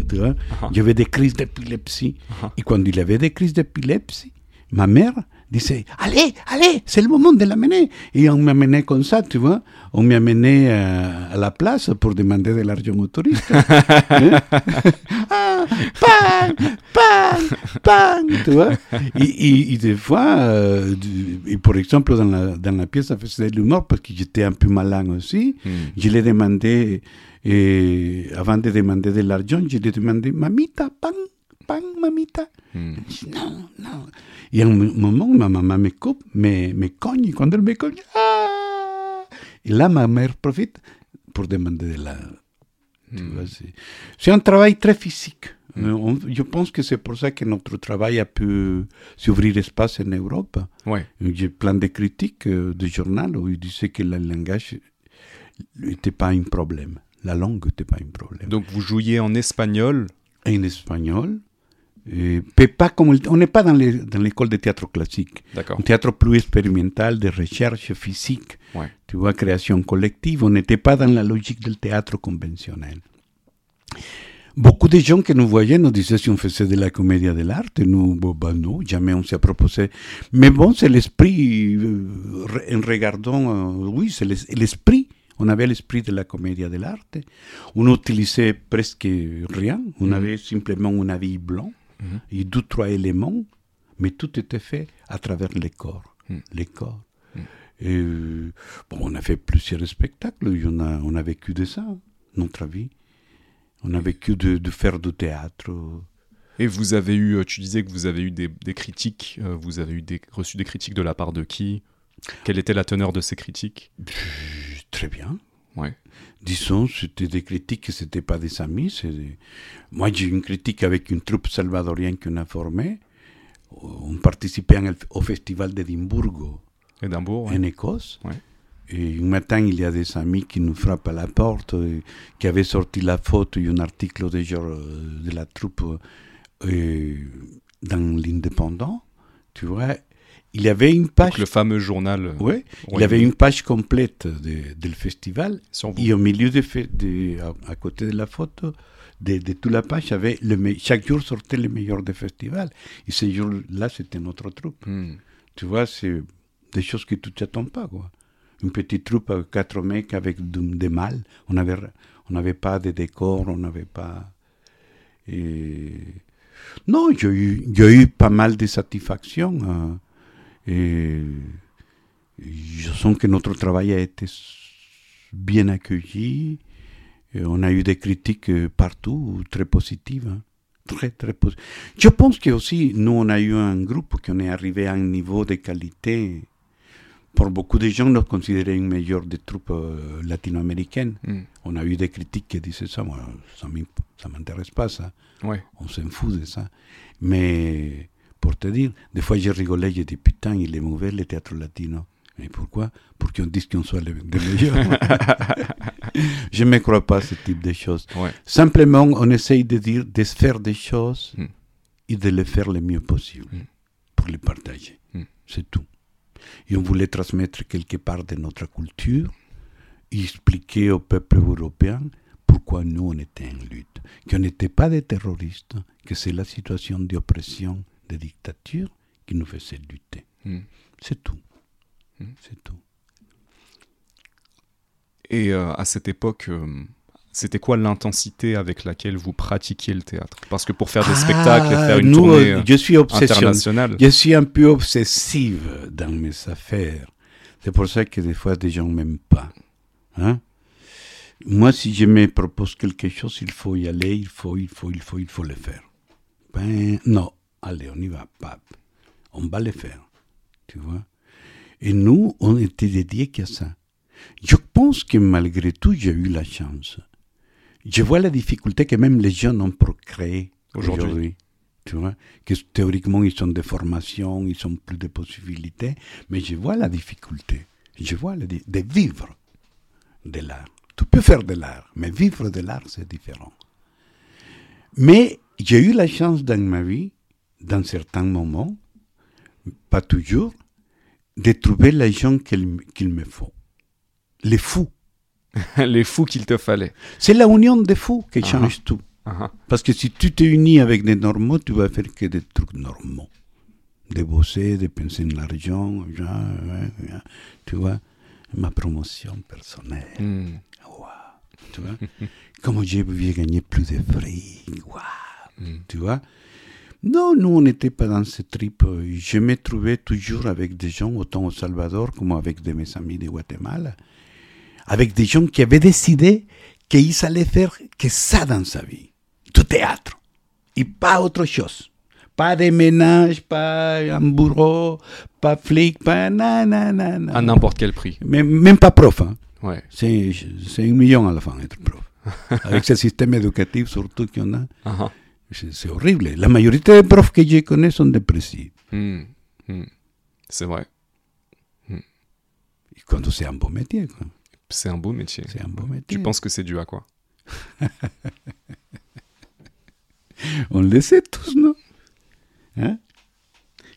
Tu vois, uh-huh. j'avais des crises d'épilepsie. Uh-huh. Et quand il avait des crises d'épilepsie, ma mère... disait, allez, allez, c'est le moment de l'amener. Et on m'amenait comme ça, tu vois. On m'amenait euh, à la place pour demander de l'argent aux touristes. Hein? Ah, pan, pan, pan, tu vois. Et, et, et des fois, euh, et par exemple, dans la, dans la pièce, ça faisait de l'humour parce que j'étais un peu malin aussi. Mm. Je l'ai demandé, et avant de demander de l'argent, je l'ai demandé, mamita, pan. Pan, mamita. Mm. Non, non. Et à un moment, ma maman me coupe, me, me cogne. Quand elle me cogne, ah! Et là, ma mère profite pour demander de la... Mm. Tu vois, c'est... c'est un travail très physique. Mm. On, je pense que c'est pour ça que notre travail a pu s'ouvrir espace en Europe. Ouais. J'ai plein de critiques euh, de journal où ils disaient que le langage n'était pas un problème. La langue n'était pas un problème. Donc, vous jouiez en espagnol? En espagnol. Et pas comme, on n'est pas dans, les, dans l'école de théâtre classique. D'accord. Un théâtre plus expérimental, de recherche physique, ouais. tu vois, création collective. On n'était pas dans la logique du théâtre conventionnel. Beaucoup de gens qui nous voyaient nous disaient si on faisait de la comédie de l'art, et nous, bon, bah non, jamais on s'est proposé. Mais bon, c'est l'esprit, euh, en regardant, euh, oui, c'est l'es, l'esprit. On avait l'esprit de la comédie de l'art. On n'utilisait presque rien. On mmh. avait simplement un habit blanc. Mmh. Et deux, trois éléments, mais tout était fait à travers les corps. Mmh. Les corps. Mmh. Et, bon, on a fait plusieurs spectacles, on a, on a vécu de ça, notre vie. On a vécu de, de faire du théâtre. Et vous avez eu, tu disais que vous avez eu des, des critiques, vous avez eu des, reçu des critiques de la part de qui? Quelle était la teneur de ces critiques? Très bien. Ouais. Disons, c'était des critiques, ce n'étaient pas des amis. C'est des... Moi, j'ai une critique avec une troupe salvadorienne qu'on a formée. On participait au Festival d'Édimbourg. Édimbourg, ouais. En Écosse. Ouais. Et un matin, il y a des amis qui nous frappent à la porte, qui avaient sorti la photo et un article de, de la troupe euh, dans l'Indépendant, tu vois. Il y avait une page... Donc le fameux journal... Oui, il y avait une page complète de, de le festival, et au milieu, de, de, à, à côté de la photo, de, de toute la page, avait le me- chaque jour sortait le meilleur des festivals. Et ces jours-là, c'était notre troupe. Mm. Tu vois, c'est des choses que tu ne t'attends pas, quoi. Une petite troupe avec quatre mecs, avec de, des mâles. On n'avait on avait pas de décor, on n'avait pas... Et... Non, j'ai eu, j'ai eu pas mal de satisfaction. Euh, Et je sens que notre travail a été bien accueilli. Et on a eu des critiques partout, très positives. Hein. Très, très positives. Je pense que aussi, nous, on a eu un groupe qui est arrivé à un niveau de qualité. Pour beaucoup de gens, on considérait une meilleure des troupes euh, latino-américaines. Mm. On a eu des critiques qui disaient ça. Moi, ça ne m'intéresse pas, ça. Ouais. On s'en fout de ça. Mais... Pour te dire, des fois je rigolais, je dis putain, il est mauvais le théâtre latino. Mais pourquoi? Pour qu'on dise qu'on soit les, les meilleurs. Je ne me crois pas ce type de choses. Ouais. Simplement, on essaye de dire, de faire des choses mm. et de les faire le mieux possible mm. pour les partager. Mm. C'est tout. Et on voulait transmettre quelque part de notre culture, et expliquer au peuple européen pourquoi nous on était en lutte, qu'on n'était pas des terroristes, que c'est la situation d'oppression des dictatures qui nous faisaient lutter. Mmh. C'est tout. Mmh. C'est tout. Et euh, à cette époque, euh, c'était quoi l'intensité avec laquelle vous pratiquiez le théâtre? Parce que pour faire des ah, spectacles et faire une nous, tournée euh, je suis internationale... Je suis un peu obsessive dans mes affaires. C'est pour ça que des fois, des gens ne m'aiment pas. Hein? Moi, si je me propose quelque chose, il faut y aller, il faut, il faut, il faut, il faut le faire. Ben, non. Allez, on y va, pape. On va le faire, tu vois. Et nous, on était dédiés qu'à ça. Je pense que malgré tout, j'ai eu la chance. Je vois la difficulté que même les jeunes ont procréé aujourd'hui. aujourd'hui tu vois, que théoriquement, ils sont des formations, ils ont plus de possibilités, mais je vois la difficulté. Je vois la di- de vivre de l'art. Tu peux faire de l'art, mais vivre de l'art, c'est différent. Mais j'ai eu la chance dans ma vie dans certains moments, pas toujours, de trouver les gens qu'il, qu'il me faut. Les fous. Les fous qu'il te fallait. C'est la union des fous qui uh-huh. change tout. Uh-huh. Parce que si tu te unis avec des normaux, tu vas faire que des trucs normaux. De bosser, de penser en l'argent, tu vois, ma promotion personnelle. Mm. Wow. Tu vois, comment j'ai pu gagner plus de fric. Wow. Mm. Tu vois. Non, nous, on n'était pas dans ce trip. Je me trouvais toujours avec des gens, autant au Salvador comme avec de mes amis de Guatemala, avec des gens qui avaient décidé qu'ils allaient faire que ça dans sa vie, du théâtre, et pas autre chose. Pas de ménage, pas un bourreau, pas flic, pas nanana. À n'importe quel prix. Même, même pas prof. Hein. Ouais. C'est, c'est un million à la fin, être prof. Avec ce système éducatif, surtout qu'on a... Uh-huh. C'est, c'est horrible. La majorité des profs que je connais sont dépressifs. Mmh, mmh. C'est vrai. Mmh. Et quand c'est un beau métier, quoi. C'est un beau métier. C'est un beau métier. Tu penses que c'est dû à quoi? On le sait tous, non? Hein?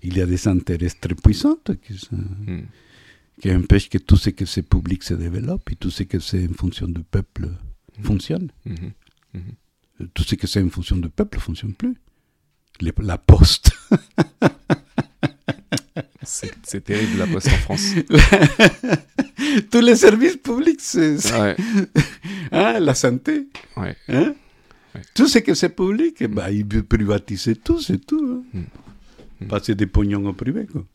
Il y a des intérêts très puissants qui, sont, mmh. qui empêchent que tout ce que c'est public se développe et tout ce que c'est en fonction du peuple mmh. fonctionne. Mmh. Mmh. Tout ce que c'est en fonction du peuple ne fonctionne plus. Les, la poste. c'est, c'est terrible, la poste en France. Tous les services publics, c'est... c'est ouais. hein, la santé. Ouais. Hein ouais. Tout ce que c'est public, bah, ils privatisent tout, c'est tout. Hein. Mmh. Passer des pognons au privé, quoi.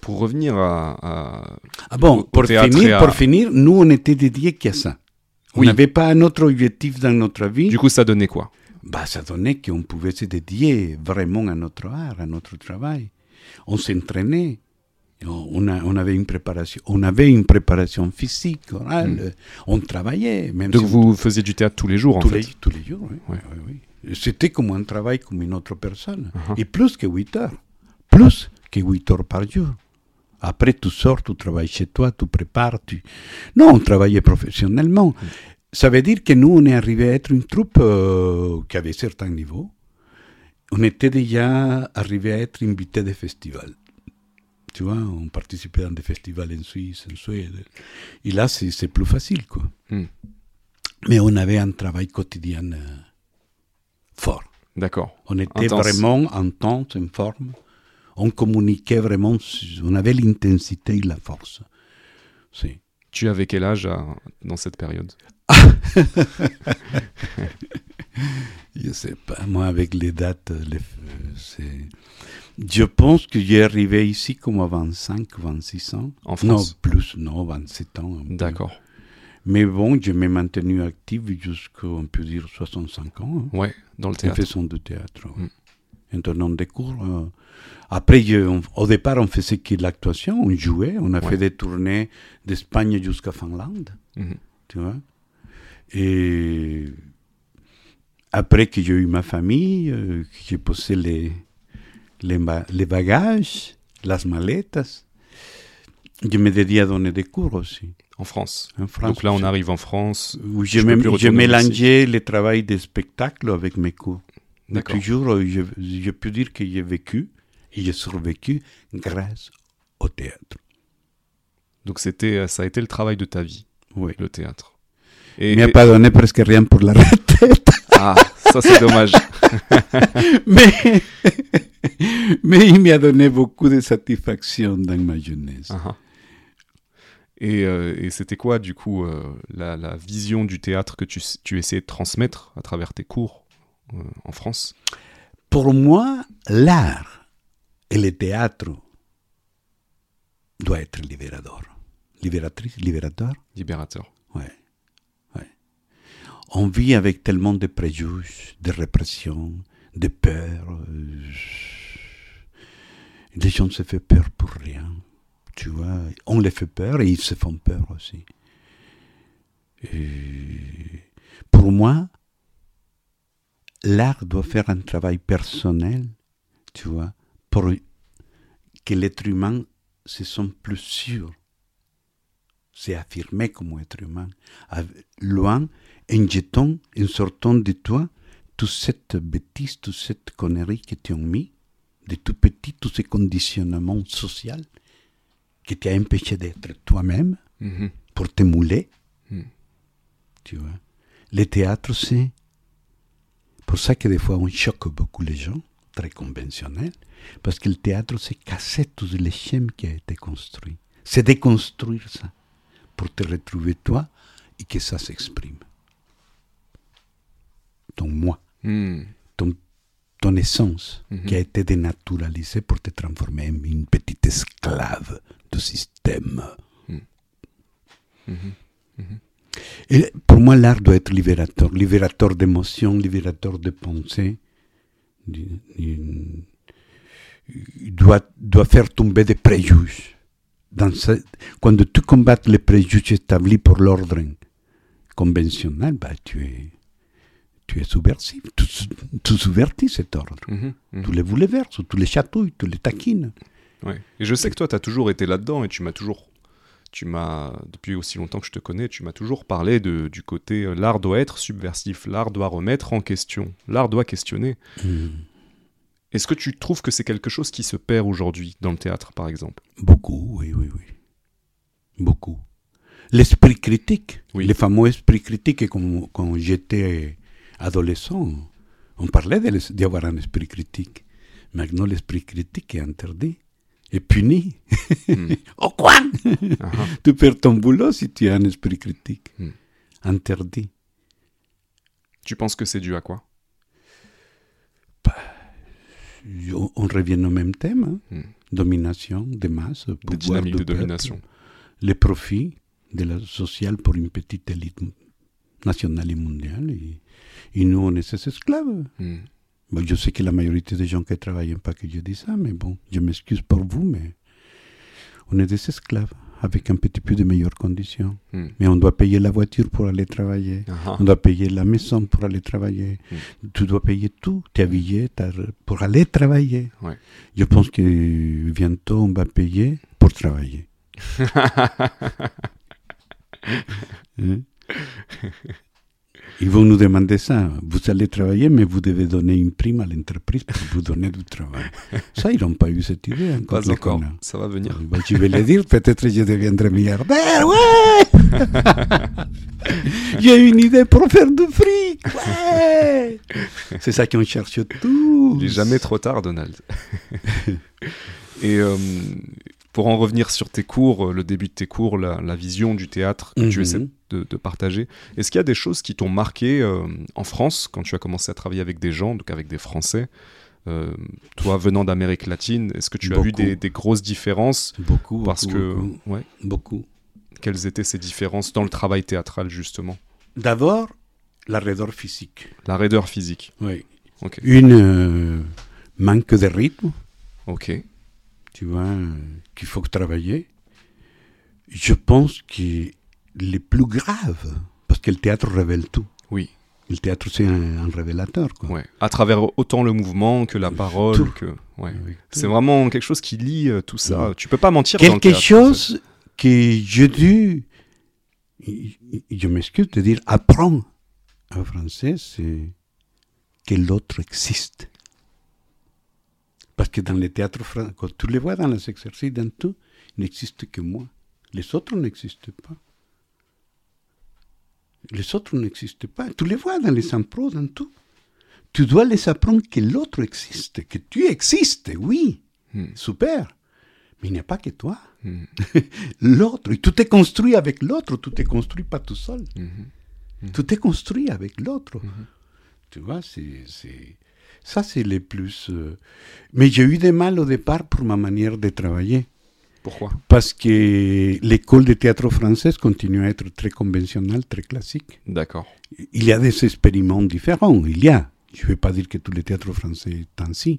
Pour revenir à... à ah bon, au, pour, au finir, à... pour finir, nous, on était dédiés qu'à ça. On oui. n'avait pas un autre objectif dans notre vie. Du coup, ça donnait quoi? Bah, ça donnait qu'on pouvait se dédier vraiment à notre art, à notre travail. On s'entraînait. On, a, on, avait, une préparation, on avait une préparation physique, orale. Mm. On travaillait. Même Donc, si vous on... faisiez du théâtre tous les jours, tous en fait les, tous les jours, oui. Ouais. Oui, oui. C'était comme un travail, comme une autre personne. Uh-huh. Et plus que huit heures. Plus que huit heures par jour. Après, tu sors, tu travailles chez toi, tu prépares. Tu... Non, on travaillait professionnellement. Mmh. Ça veut dire que nous, on est arrivé à être une troupe euh, qui avait certains niveaux. On était déjà arrivé à être invité des festivals. Tu vois, on participait à des festivals en Suisse, en Suède. Et là, c'est, c'est plus facile, quoi. Mm. Mais on avait un travail quotidien euh, fort. D'accord. On était intense. Vraiment intense, en forme. On communiquait vraiment, on avait l'intensité et la force. C'est... Tu avais quel âge à, dans cette période? Je sais pas, moi avec les dates, les, c'est... je pense que j'ai arrivé ici comme à vingt-cinq, vingt-six ans. En France? Non, plus, non, vingt-sept ans. D'accord. Mais bon, je m'ai maintenu actif jusqu'à, on peut dire, soixante-cinq ans. Hein. Ouais, dans le théâtre. En faisant du théâtre, ouais. Mm. En donnant des cours. Euh... Après, je, on, au départ, on faisait que l'actuation, on jouait, on a ouais. fait des tournées d'Espagne jusqu'à Finlande, mm-hmm. tu vois. Et... Après que j'ai eu ma famille, euh, que j'ai posé les, les, les bagages, les mallettes, je me dédiais à donner des cours aussi. En France. En France. Donc là, on arrive en France. Où je je mélangeais le travail des spectacles avec mes cours. D'accord. Et toujours, je, je peux dire que j'ai vécu et j'ai survécu grâce au théâtre. Donc c'était, ça a été le travail de ta vie, oui. le théâtre. Et... Il ne m'a pas donné presque rien pour la retraite. Ah, ça c'est dommage. mais, mais il m'a donné beaucoup de satisfaction dans ma jeunesse. Uh-huh. Et, euh, et c'était quoi du coup euh, la, la vision du théâtre que tu, tu essayais de transmettre à travers tes cours euh, en France? Pour moi, l'art et le théâtre doivent être libérateurs. Libératrice, libérateur Libérateur. Ouais. On vit avec tellement de préjugés, de répressions, de peurs. Les gens se font peur pour rien, tu vois. On les fait peur et ils se font peur aussi. Et pour moi, l'art doit faire un travail personnel, tu vois, pour que l'être humain se sente plus sûr. C'est affirmé comme être humain, loin, en jetant, en sortant de toi, toute cette bêtise, toute cette connerie que tu as mis, de tout petit, tout ce conditionnement social qui t'a empêché d'être toi-même, mm-hmm. pour te mouler. Mm. Tu vois. Le théâtre, c'est pour ça que des fois on choque beaucoup les gens, très conventionnels, parce que le théâtre, c'est casser tous les schèmes qui ont été construits. C'est déconstruire ça. Pour te retrouver toi et que ça s'exprime. Ton moi, mm. ton, ton essence mm-hmm. qui a été dénaturalisée pour te transformer en une petite esclave de système. Mm. Mm-hmm. Mm-hmm. Et pour moi, l'art doit être libérateur, libérateur d'émotions, libérateur de pensées. Il doit, doit faire tomber des préjugés. Dans ce, quand tu combats les préjugés établis pour l'ordre conventionnel, bah, tu es, tu es subversif. Tu, tu subvertis cet ordre. Mm-hmm, mm-hmm. Tu les bouleverses, tu les chatouilles, tu les taquines. Ouais. Et je sais que toi, tu as toujours été là-dedans et tu m'as toujours, tu m'as, depuis aussi longtemps que je te connais, tu m'as toujours parlé de, du côté l'art doit être subversif, l'art doit remettre en question, l'art doit questionner. Mm. Est-ce que tu trouves que c'est quelque chose qui se perd aujourd'hui dans le théâtre, par exemple? Beaucoup, oui, oui, oui. Beaucoup. L'esprit critique, oui. le fameux esprit critique, quand, quand j'étais adolescent, on parlait d'avoir un esprit critique. Maintenant, l'esprit critique est interdit, est puni. Mm. Au coin uh-huh. Tu perds ton boulot si tu as un esprit critique. Mm. Interdit. Tu penses que c'est dû à quoi? bah, On, on revient au même thème, hein. mm. domination des masses, pouvoir dynamique de, de peuple, domination, les profits de la sociale pour une petite élite nationale et mondiale, et, et nous on est ces esclaves. Mm. Bon, je sais que la majorité des gens qui travaillent n'aiment pas que je dise ça, mais bon, je m'excuse pour vous, mais on est des esclaves avec un petit peu de meilleures conditions. Mm. Mais on doit payer la voiture pour aller travailler. Uh-huh. On doit payer la maison pour aller travailler. Mm. Tu dois payer tout, tes billets, pour aller travailler. Ouais. Je pense que bientôt, on va payer pour travailler. Hein? Ils vont nous demander ça. Vous allez travailler, mais vous devez donner une prime à l'entreprise pour vous donner du travail. Ça, ils n'ont pas eu cette idée encore. Pas encore. Ça va venir. Bah, je vais le dire, peut-être je deviendrai milliardaire. Ouais. J'ai une idée pour faire du fric. Ouais. C'est ça qu'on cherche tous. Il n'est jamais trop tard, Donald. Et... Euh... Pour en revenir sur tes cours, le début de tes cours, la, la vision du théâtre que mmh. tu essaies de, de partager, est-ce qu'il y a des choses qui t'ont marqué euh, en France, quand tu as commencé à travailler avec des gens, donc avec des Français, euh, toi venant d'Amérique latine, est-ce que tu beaucoup. as vu des, des grosses différences ? Beaucoup, parce beaucoup, que, beaucoup. Ouais, beaucoup. Quelles étaient ces différences dans le travail théâtral, justement ? D'abord, la raideur physique. La raideur physique. Oui. Okay. Une euh, manque de rythme. Ok. Tu vois, qu'il faut travailler. Je pense que les plus graves, parce que le théâtre révèle tout. Oui. Le théâtre, c'est un, un révélateur, quoi. Ouais. À travers autant le mouvement que la parole. Tout. Que... Ouais. Oui, tout. C'est vraiment quelque chose qui lie tout ça. Ouais. Tu ne peux pas mentir quelque dans le théâtre. Quelque chose que j'ai dû, je m'excuse de dire, apprendre en français, c'est que l'autre existe. Parce que dans les théâtres français, quand tu les vois dans les exercices, dans tout, il n'existe que moi. Les autres n'existent pas. Les autres n'existent pas. Tu les vois dans les impros, dans tout. Tu dois les apprendre que l'autre existe, que tu existes, oui. Mm. Super. Mais il n'y a pas que toi. Mm. L'autre, tu t'es construit avec l'autre, tu t'es construit pas tout seul. Mm-hmm. Mm. Tu t'es construit avec l'autre. Mm-hmm. Tu vois, c'est... c'est... Ça, c'est le plus... Euh... Mais j'ai eu des mal au départ pour ma manière de travailler. Pourquoi ? Parce que l'école de théâtre française continue à être très conventionnelle, très classique. D'accord. Il y a des expériments différents, il y a. Je ne vais pas dire que tous les théâtres français sont ainsi.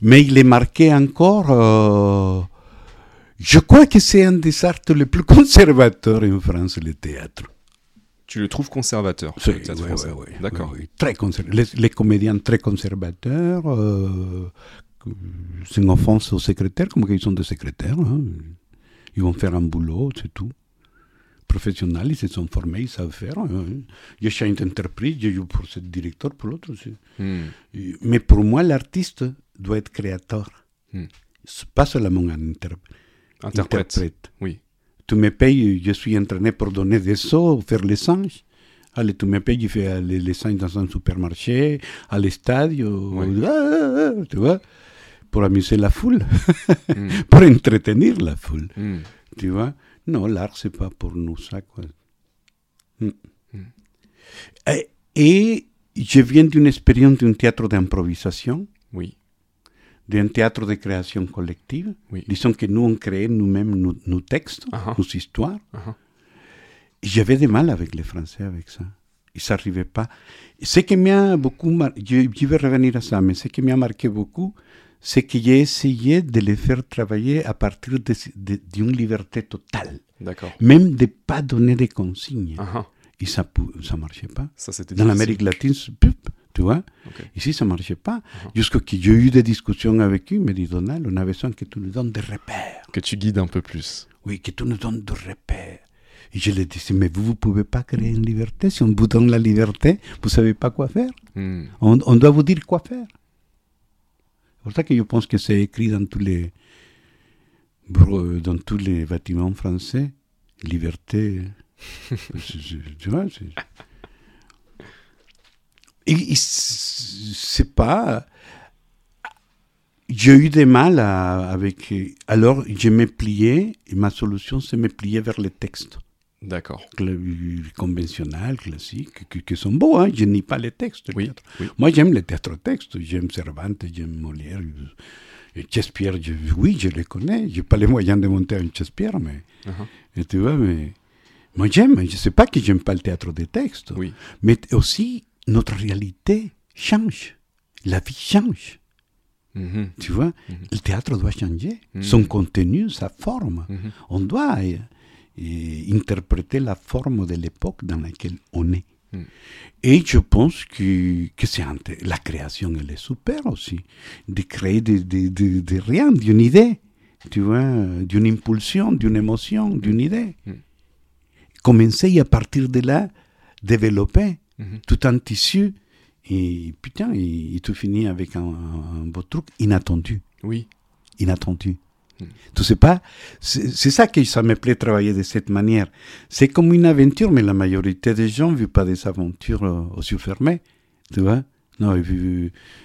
Mais il est marqué encore... Euh... Je crois que c'est un des arts les plus conservateurs en France, le théâtre. Tu le trouves conservateur, oui, le théâtre oui, français. Oui, oui, d'accord. Oui, oui. Très conser- les, les comédiens très conservateurs, euh, c'est une offense aux secrétaires, comme qu'ils sont des secrétaires. Hein. Ils vont faire un boulot, c'est tout. Professionnels, ils se sont formés, ils savent faire. Hein. Je change d'entreprise, je joue pour ce directeur, pour l'autre. Mm. Mais pour moi, l'artiste doit être créateur. Mm. Pas seulement un interp- interprète. interprète. Oui. Tu me payes, je suis entraîné pour donner des sauts, faire les singes. Allez, tu me payes, je fais les, les singes dans un supermarché, à l'estade, oui. ah, tu vois, pour amuser la foule, mm. pour entretenir la foule, mm. tu vois. Non, l'art, c'est pas pour nous, ça, quoi. Mm. Mm. Et, et je viens d'une expérience d'un théâtre d'improvisation. Oui. D'un théâtre de création collective. Oui. Disons que nous, on créait nous-mêmes nos, nos textes, uh-huh. nos histoires. Uh-huh. J'avais des mal avec les Français, avec ça. Ils n'arrivaient pas. Ce qui m'a beaucoup marqué, je, je vais revenir à ça, mais ce qui m'a marqué beaucoup, c'est que j'ai essayé de les faire travailler à partir de, de, d'une liberté totale. D'accord. Même de ne pas donner des consignes. Uh-huh. Et ça ne marchait pas. Ça, c'était difficile. Dans l'Amérique latine, pub, tu vois, okay. Ici ça ne marchait pas. Uh-huh. Jusqu'à ce que j'ai eu des discussions avec eux, ils me disent, Donald, on a besoin que tu nous donnes des repères. Que tu guides un peu plus. Oui, que tu nous donnes des repères. Et je leur disais, mais vous, vous ne pouvez pas créer une liberté. Si on vous donne la liberté, vous ne savez pas quoi faire. Mm. On, on doit vous dire quoi faire. C'est pour ça que je pense que c'est écrit dans tous les, dans tous les bâtiments français. Liberté. Tu vois, c'est... Et c'est pas... J'ai eu des mal à, avec... Alors, je me pliais, et ma solution, c'est me plier vers les textes. D'accord. Cl- conventionnels, classiques, qui, qui sont beaux, hein. Je nie pas les textes. Oui, oui. Moi, j'aime les théâtres-textes. J'aime Cervantes, j'aime Molière. Et Shakespeare, je, oui, je les connais. Je n'ai pas les moyens de monter un Shakespeare, mais... Uh-huh. Et tu vois, mais... Moi, j'aime. Je ne sais pas que j'aime pas le théâtre des textes. Oui. Mais aussi... Notre réalité change. La vie change. Mm-hmm. Tu vois, mm-hmm. le théâtre doit changer. Mm-hmm. Son contenu, sa forme. Mm-hmm. On doit euh, euh, interpréter la forme de l'époque dans laquelle on est. Mm. Et je pense que, que c'est la création, elle est super aussi. De créer de, de, de, de rien, d'une idée. tu vois, d'une impulsion, d'une émotion, d'une idée. Mmh. Commencer à partir de là, développer mmh. tout un tissu, et putain, il te finit avec un, un beau truc inattendu. Oui. Inattendu. Mmh. Tu sais pas, c'est, c'est ça que ça me plaît, travailler de cette manière. C'est comme une aventure, mais la majorité des gens ne vivent pas des aventures aux, aux yeux fermés, tu vois. Non,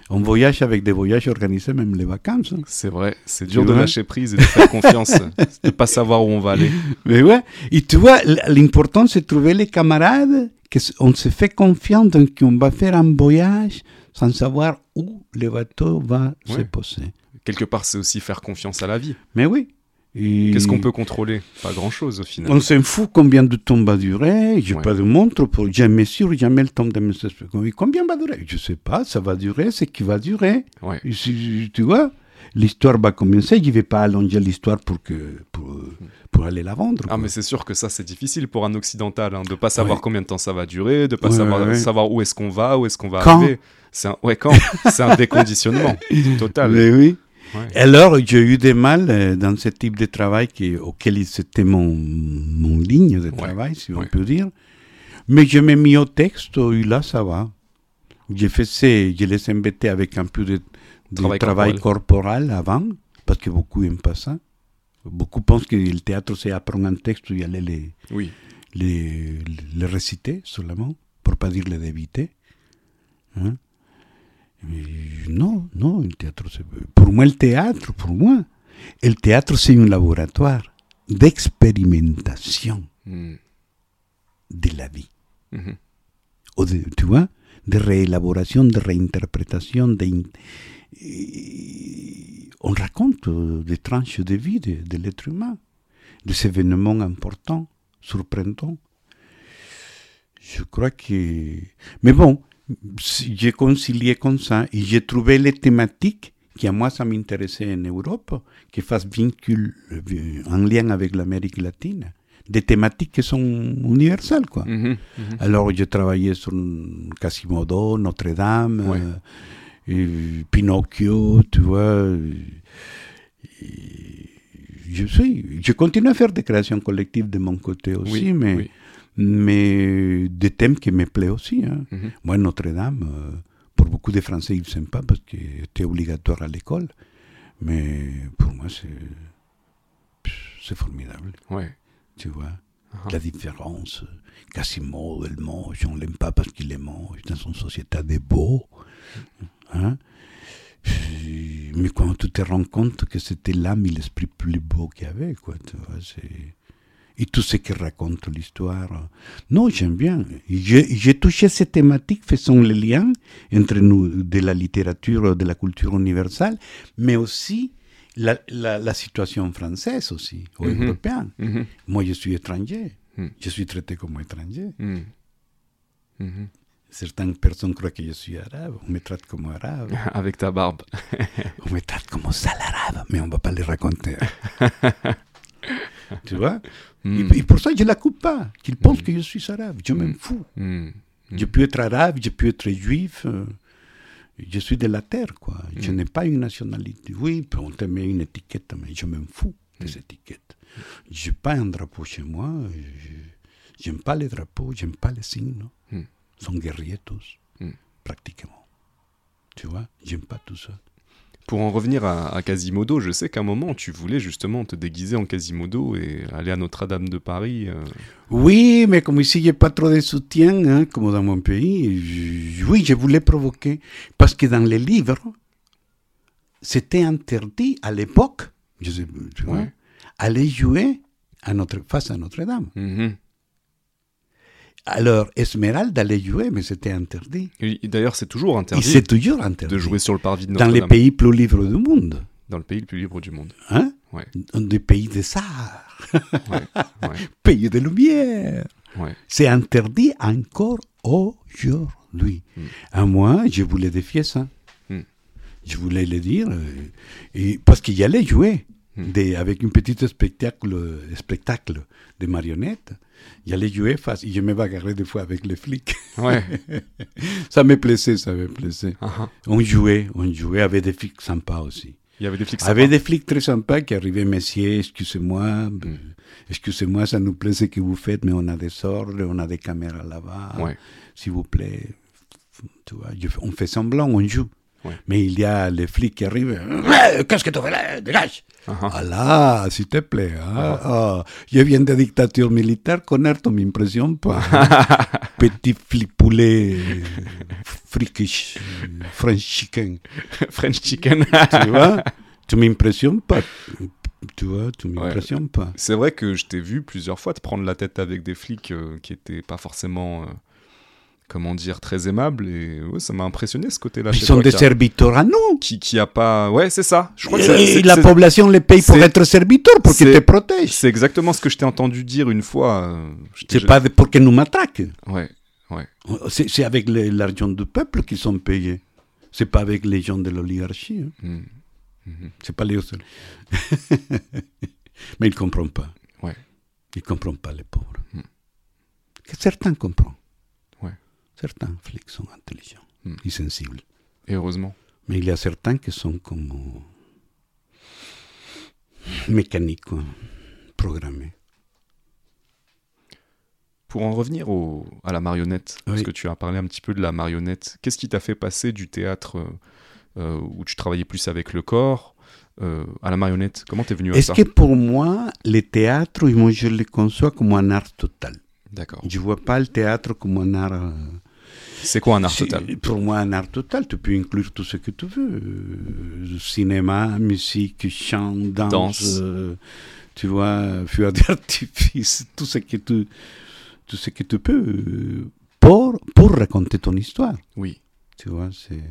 on voyage avec des voyages organisés, même les vacances. Hein. C'est vrai, c'est dur tu de vois? Lâcher prise et de faire confiance, de ne pas savoir où on va aller. Mais ouais, et tu vois, l'important c'est de trouver les camarades, qu'on se fait confiance, donc qu'on va faire un voyage sans savoir où le bateau va ouais. se poser. Quelque part, c'est aussi faire confiance à la vie. Mais oui. Et... Qu'est-ce qu'on peut contrôler ? Pas grand-chose, au final. On s'en fout combien de temps va durer. Je n'ai ouais. pas de montre pour jamais sûr, jamais le temps de me dire combien va durer. Je ne sais pas, ça va durer, c'est qui va durer. Ouais. Si, tu vois, l'histoire va commencer. Je ne vais pas allonger l'histoire pour, que, pour, pour aller la vendre. Ah, quoi. Mais c'est sûr que ça, c'est difficile pour un occidental, hein, de ne pas savoir ouais. combien de temps ça va durer, de ne pas ouais, savoir, ouais. savoir où est-ce qu'on va, où est-ce qu'on va quand arriver. C'est un, ouais, quand c'est un déconditionnement total. Mais oui. Ouais. Alors, j'ai eu des mal euh, dans ce type de travail qui, auquel c'était mon, mon ligne de travail, ouais. si on ouais. peut dire. Mais je m'ai mis au texte, et là, ça va. Je, faisais, je les embêtais avec un peu de, de travail, travail corporel. corporel avant, parce que beaucoup n'aiment pas ça. Beaucoup pensent que le théâtre, c'est apprendre un texte et aller le oui. les, les réciter seulement, pour ne pas dire le débiter. Hein? Non, non, le théâtre, c'est... pour moi, le théâtre, pour moi, le théâtre, c'est un laboratoire d'expérimentation mmh. de la vie. Mmh. Ou de, tu vois, de réélaboration, de réinterprétation. De... On raconte des tranches de vie de, de l'être humain, des événements importants, surprenants. Je crois que... Mais bon... J'ai concilié comme ça et j'ai trouvé les thématiques qui à moi ça m'intéressait en Europe, qui fassent vincule, en lien avec l'Amérique latine, des thématiques qui sont universelles quoi. Mmh, mmh. Alors j'ai travaillé sur Quasimodo, Notre-Dame, ouais. euh, Pinocchio, tu vois. Je suis, je continue à faire des créations collectives de mon côté aussi, oui, mais. Oui. Mais des thèmes qui me plaisent aussi. Hein. Mm-hmm. Moi, Notre-Dame, euh, pour beaucoup de Français, ils ne s'aiment pas parce que c'était obligatoire à l'école. Mais pour moi, c'est, c'est formidable. Ouais. Tu vois, uh-huh. la différence. Quasimodo, le mange, on ne l'aime pas parce qu'il est mange dans une société des beaux. Hein. Mais quand tu te rends compte que c'était l'âme et l'esprit plus beau qu'il y avait, quoi, tu vois, c'est... Et tout ce qui raconte l'histoire. Non, j'aime bien. J'ai, j'ai touché ces thématiques faisant le lien entre nous, de la littérature, de la culture universelle, mais aussi la, la, la situation française aussi, ou mm-hmm. européenne. Mm-hmm. Moi, je suis étranger. Mm. Je suis traité comme étranger. Mm. Mm-hmm. Certaines personnes croient que je suis arabe. On me traite comme arabe. Avec ta barbe. On me traite comme sale arabe, mais on ne va pas les raconter. Tu vois mm. et, et pour ça, je ne la coupe pas. Qu'ils pensent mm. que je suis arabe. Je m'en fous. Mm. Je peux être arabe, je peux être juif. Euh, je suis de la terre, quoi. Mm. Je n'ai pas une nationalité. Oui, on te met une étiquette, mais je m'en fous mm. des étiquettes. Mm. Je n'ai pas un drapeau chez moi. Je n'aime pas les drapeaux, je n'aime pas les signes. Mm. Ils sont guerriers tous, mm. pratiquement. Tu vois, je n'aime pas tout ça. Pour en revenir à, à Quasimodo, je sais qu'à un moment, tu voulais justement te déguiser en Quasimodo et aller à Notre-Dame de Paris. Euh... Oui, mais comme ici, j'ai pas trop de soutien, hein, comme dans mon pays, je, oui, je voulais provoquer. Parce que dans les livres, c'était interdit à l'époque, je sais, tu vois, ouais. aller jouer à notre, face à Notre-Dame. Mm-hmm. Alors, Esmeralda allait jouer, mais c'était interdit. Et d'ailleurs, c'est toujours interdit. Et c'est toujours interdit. De jouer sur le parvis de Notre-Dame. Dans les pays plus libres du monde. Dans le pays le plus libre du monde. Hein? Ouais. Dans des pays des arts. Ouais. Ouais. Pays de lumière. Ouais. C'est interdit encore aujourd'hui. Mm. À moi, je voulais défier ça. Mm. Je voulais le dire. Et parce qu'il y allait jouer. De, avec un petit spectacle, spectacle de marionnettes, j'allais jouer face, et je me bagarrais des fois avec les flics. Ouais. ça me plaisait, ça me plaisait. Uh-huh. On jouait, on jouait avec des flics sympas aussi. Il y avait des flics sympas. Il y avait des flics très sympas qui arrivaient, messieurs, excusez-moi, mm. excusez-moi, ça nous plaît ce que vous faites, mais on a des ordres, on a des caméras là-bas, ouais. s'il vous plaît. Tu vois, on fait semblant, on joue. Ouais. Mais il y a les flics qui arrivent. « Qu'est-ce que tu fais là? Dégage !» Uh-huh. « Ah là, s'il te plaît. Hein? Uh-huh. Oh, je viens de dictature militaire, connard, tu m'impressionnes pas. Petit flic poulet, frikish, French chicken. » French chicken. Tu vois, tu m'impressionnes pas. Tu vois, tu m'impressionnes ouais. pas. C'est vrai que je t'ai vu plusieurs fois te prendre la tête avec des flics euh, qui n'étaient pas forcément... Euh... comment dire, très aimable, et ouais, ça m'a impressionné ce côté-là. Ils sont des serviteurs à nous. Qui, qui a pas... Ouais, c'est ça. Je crois que c'est, c'est, la c'est... population les paye pour c'est... être serviteurs, pour c'est... qu'ils te protègent. C'est exactement ce que je t'ai entendu dire une fois. Euh, c'est pas pour qu'ils nous matraquent. Ouais, ouais. C'est, c'est avec les, l'argent du peuple qu'ils sont payés. C'est pas avec les gens de l'oligarchie. Hein. Mmh. Mmh. C'est pas les... Mais ils comprennent pas. Ouais. Ils comprennent pas, les pauvres. Mmh. Certains comprennent. Certains flics sont intelligents mm. et sensibles. Et heureusement. Mais il y a certains qui sont comme euh, mécaniques, quoi, programmés. Pour en revenir au, à la marionnette, oui. parce que tu as parlé un petit peu de la marionnette, qu'est-ce qui t'a fait passer du théâtre euh, où tu travaillais plus avec le corps euh, à la marionnette? Comment t'es venu à Est-ce ça? Est-ce que pour moi, le théâtre, moi, je le conçois comme un art total. D'accord. Je ne vois pas le théâtre comme un art... Euh, C'est quoi un art total ? Pour moi, un art total, tu peux inclure tout ce que tu veux. Cinéma, musique, chant, danse, danse. Euh, tu vois, feu d'artifice, tout ce que tu, tout ce que tu peux pour, pour raconter ton histoire. Oui. Tu vois, c'est...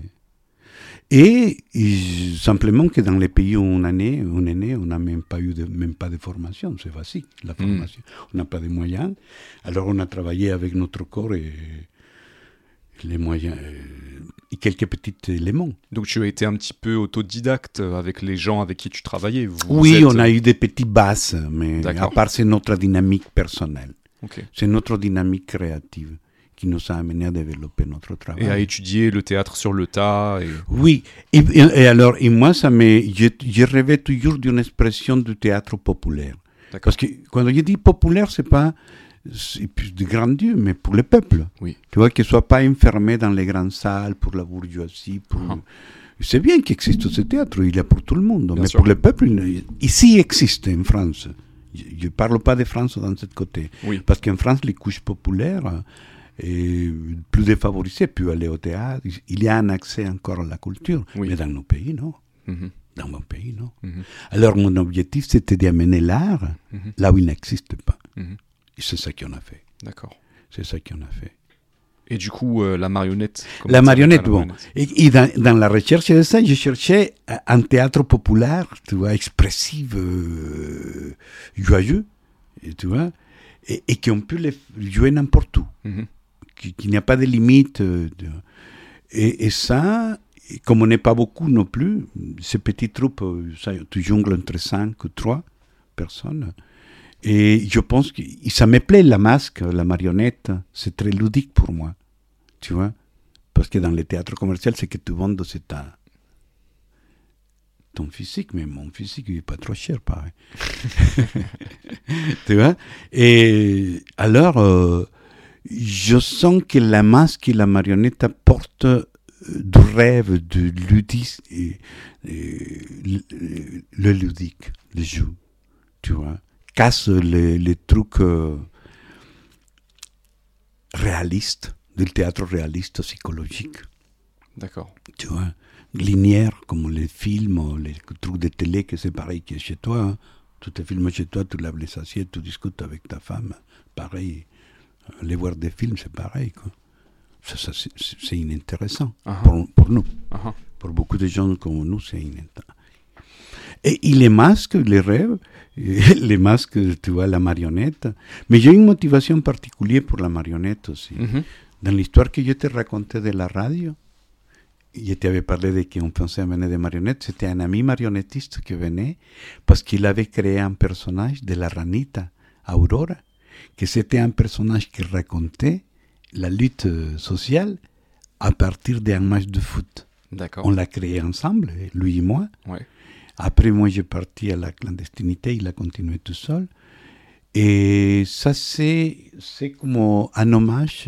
Et, et simplement que dans les pays où on est né, on n'a même pas eu de, même pas de formation, c'est facile, la formation. Mmh. On n'a pas de moyens, alors on a travaillé avec notre corps et... les moyens et quelques petits éléments. Donc tu as été un petit peu autodidacte avec les gens avec qui tu travaillais. Vous oui, êtes... on a eu des petites bases, mais D'accord. à part c'est notre dynamique personnelle. Okay. C'est notre dynamique créative qui nous a amenés à développer notre travail. Et à étudier le théâtre sur le tas. Et... Oui, et, et, et alors et moi, ça me, je, je rêvais toujours d'une expression du théâtre populaire. D'accord. Parce que quand je dis populaire, c'est pas... et puis de grands dieux, mais pour le peuple. Oui. Tu vois, qu'ils ne soient pas enfermés dans les grandes salles, pour la bourgeoisie. Pour... Ah. C'est bien qu'il existe ce théâtre, il est pour tout le monde. Bien mais sûr. Pour le peuple, ici il existe en France. Je ne parle pas de France dans ce côté. Oui. Parce qu'en France, les couches populaires, et plus défavorisées, peuvent aller au théâtre. Il y a un accès encore à la culture. Oui. Mais dans nos pays, non. Mm-hmm. Dans mon pays, non. Mm-hmm. Alors mon objectif, c'était d'amener l'art mm-hmm. là où il n'existe pas. Mm-hmm. Et c'est ça qu'on a fait. D'accord. C'est ça qu'on a fait. Et du coup, euh, la marionnette... La marionnette, la bon. Marionnette. Et, et dans, dans la recherche de ça, je cherchais un théâtre populaire, tu vois, expressif, euh, joyeux, et, tu vois, et, et qu'on peut le jouer n'importe où, mm-hmm. qu'il n'y a pas de limite. Euh, de... Et, et ça, comme on n'est pas beaucoup non plus, ces petites troupes, ça, tu jongles entre cinq ou trois personnes... Et je pense que ça me plaît, la masque, la marionnette, c'est très ludique pour moi, tu vois. Parce que dans les théâtres commerciaux, c'est que tu vends de cet art. Ton physique, mais mon physique, il n'est pas trop cher, pareil. Tu vois. Et alors, euh, je sens que la masque et la marionnette apportent du rêve, du ludique, et, et, le, le ludique, le jeu, tu vois. Casse les, les trucs euh, réalistes, du théâtre réaliste psychologique. D'accord. Tu vois, linéaire, comme les films, les trucs de télé, que c'est pareil que chez toi. Hein. Tu te filmes chez toi, tu laves les assiettes, tu discutes avec ta femme. Pareil. Les voir des films, c'est pareil, quoi. Ça, ça, c'est, c'est inintéressant uh-huh. pour, pour nous. Uh-huh. Pour beaucoup de gens comme nous, c'est inintéressant. Et, et les masques, les rêves, les masques, tu vois, la marionnette. Mais j'ai une motivation particulière pour la marionnette aussi. Mm-hmm. Dans l'histoire que je te racontais de la radio, je t'avais parlé de qu'on pensait amener des marionnettes. C'était un ami marionnettiste qui venait parce qu'il avait créé un personnage de la ranita, Aurora, que c'était un personnage qui racontait la lutte sociale à partir d'un match de foot. D'accord. On l'a créé ensemble, lui et moi. Ouais. Après, moi, j'ai parti à la clandestinité, il a continué tout seul. Et ça, c'est, c'est comme un hommage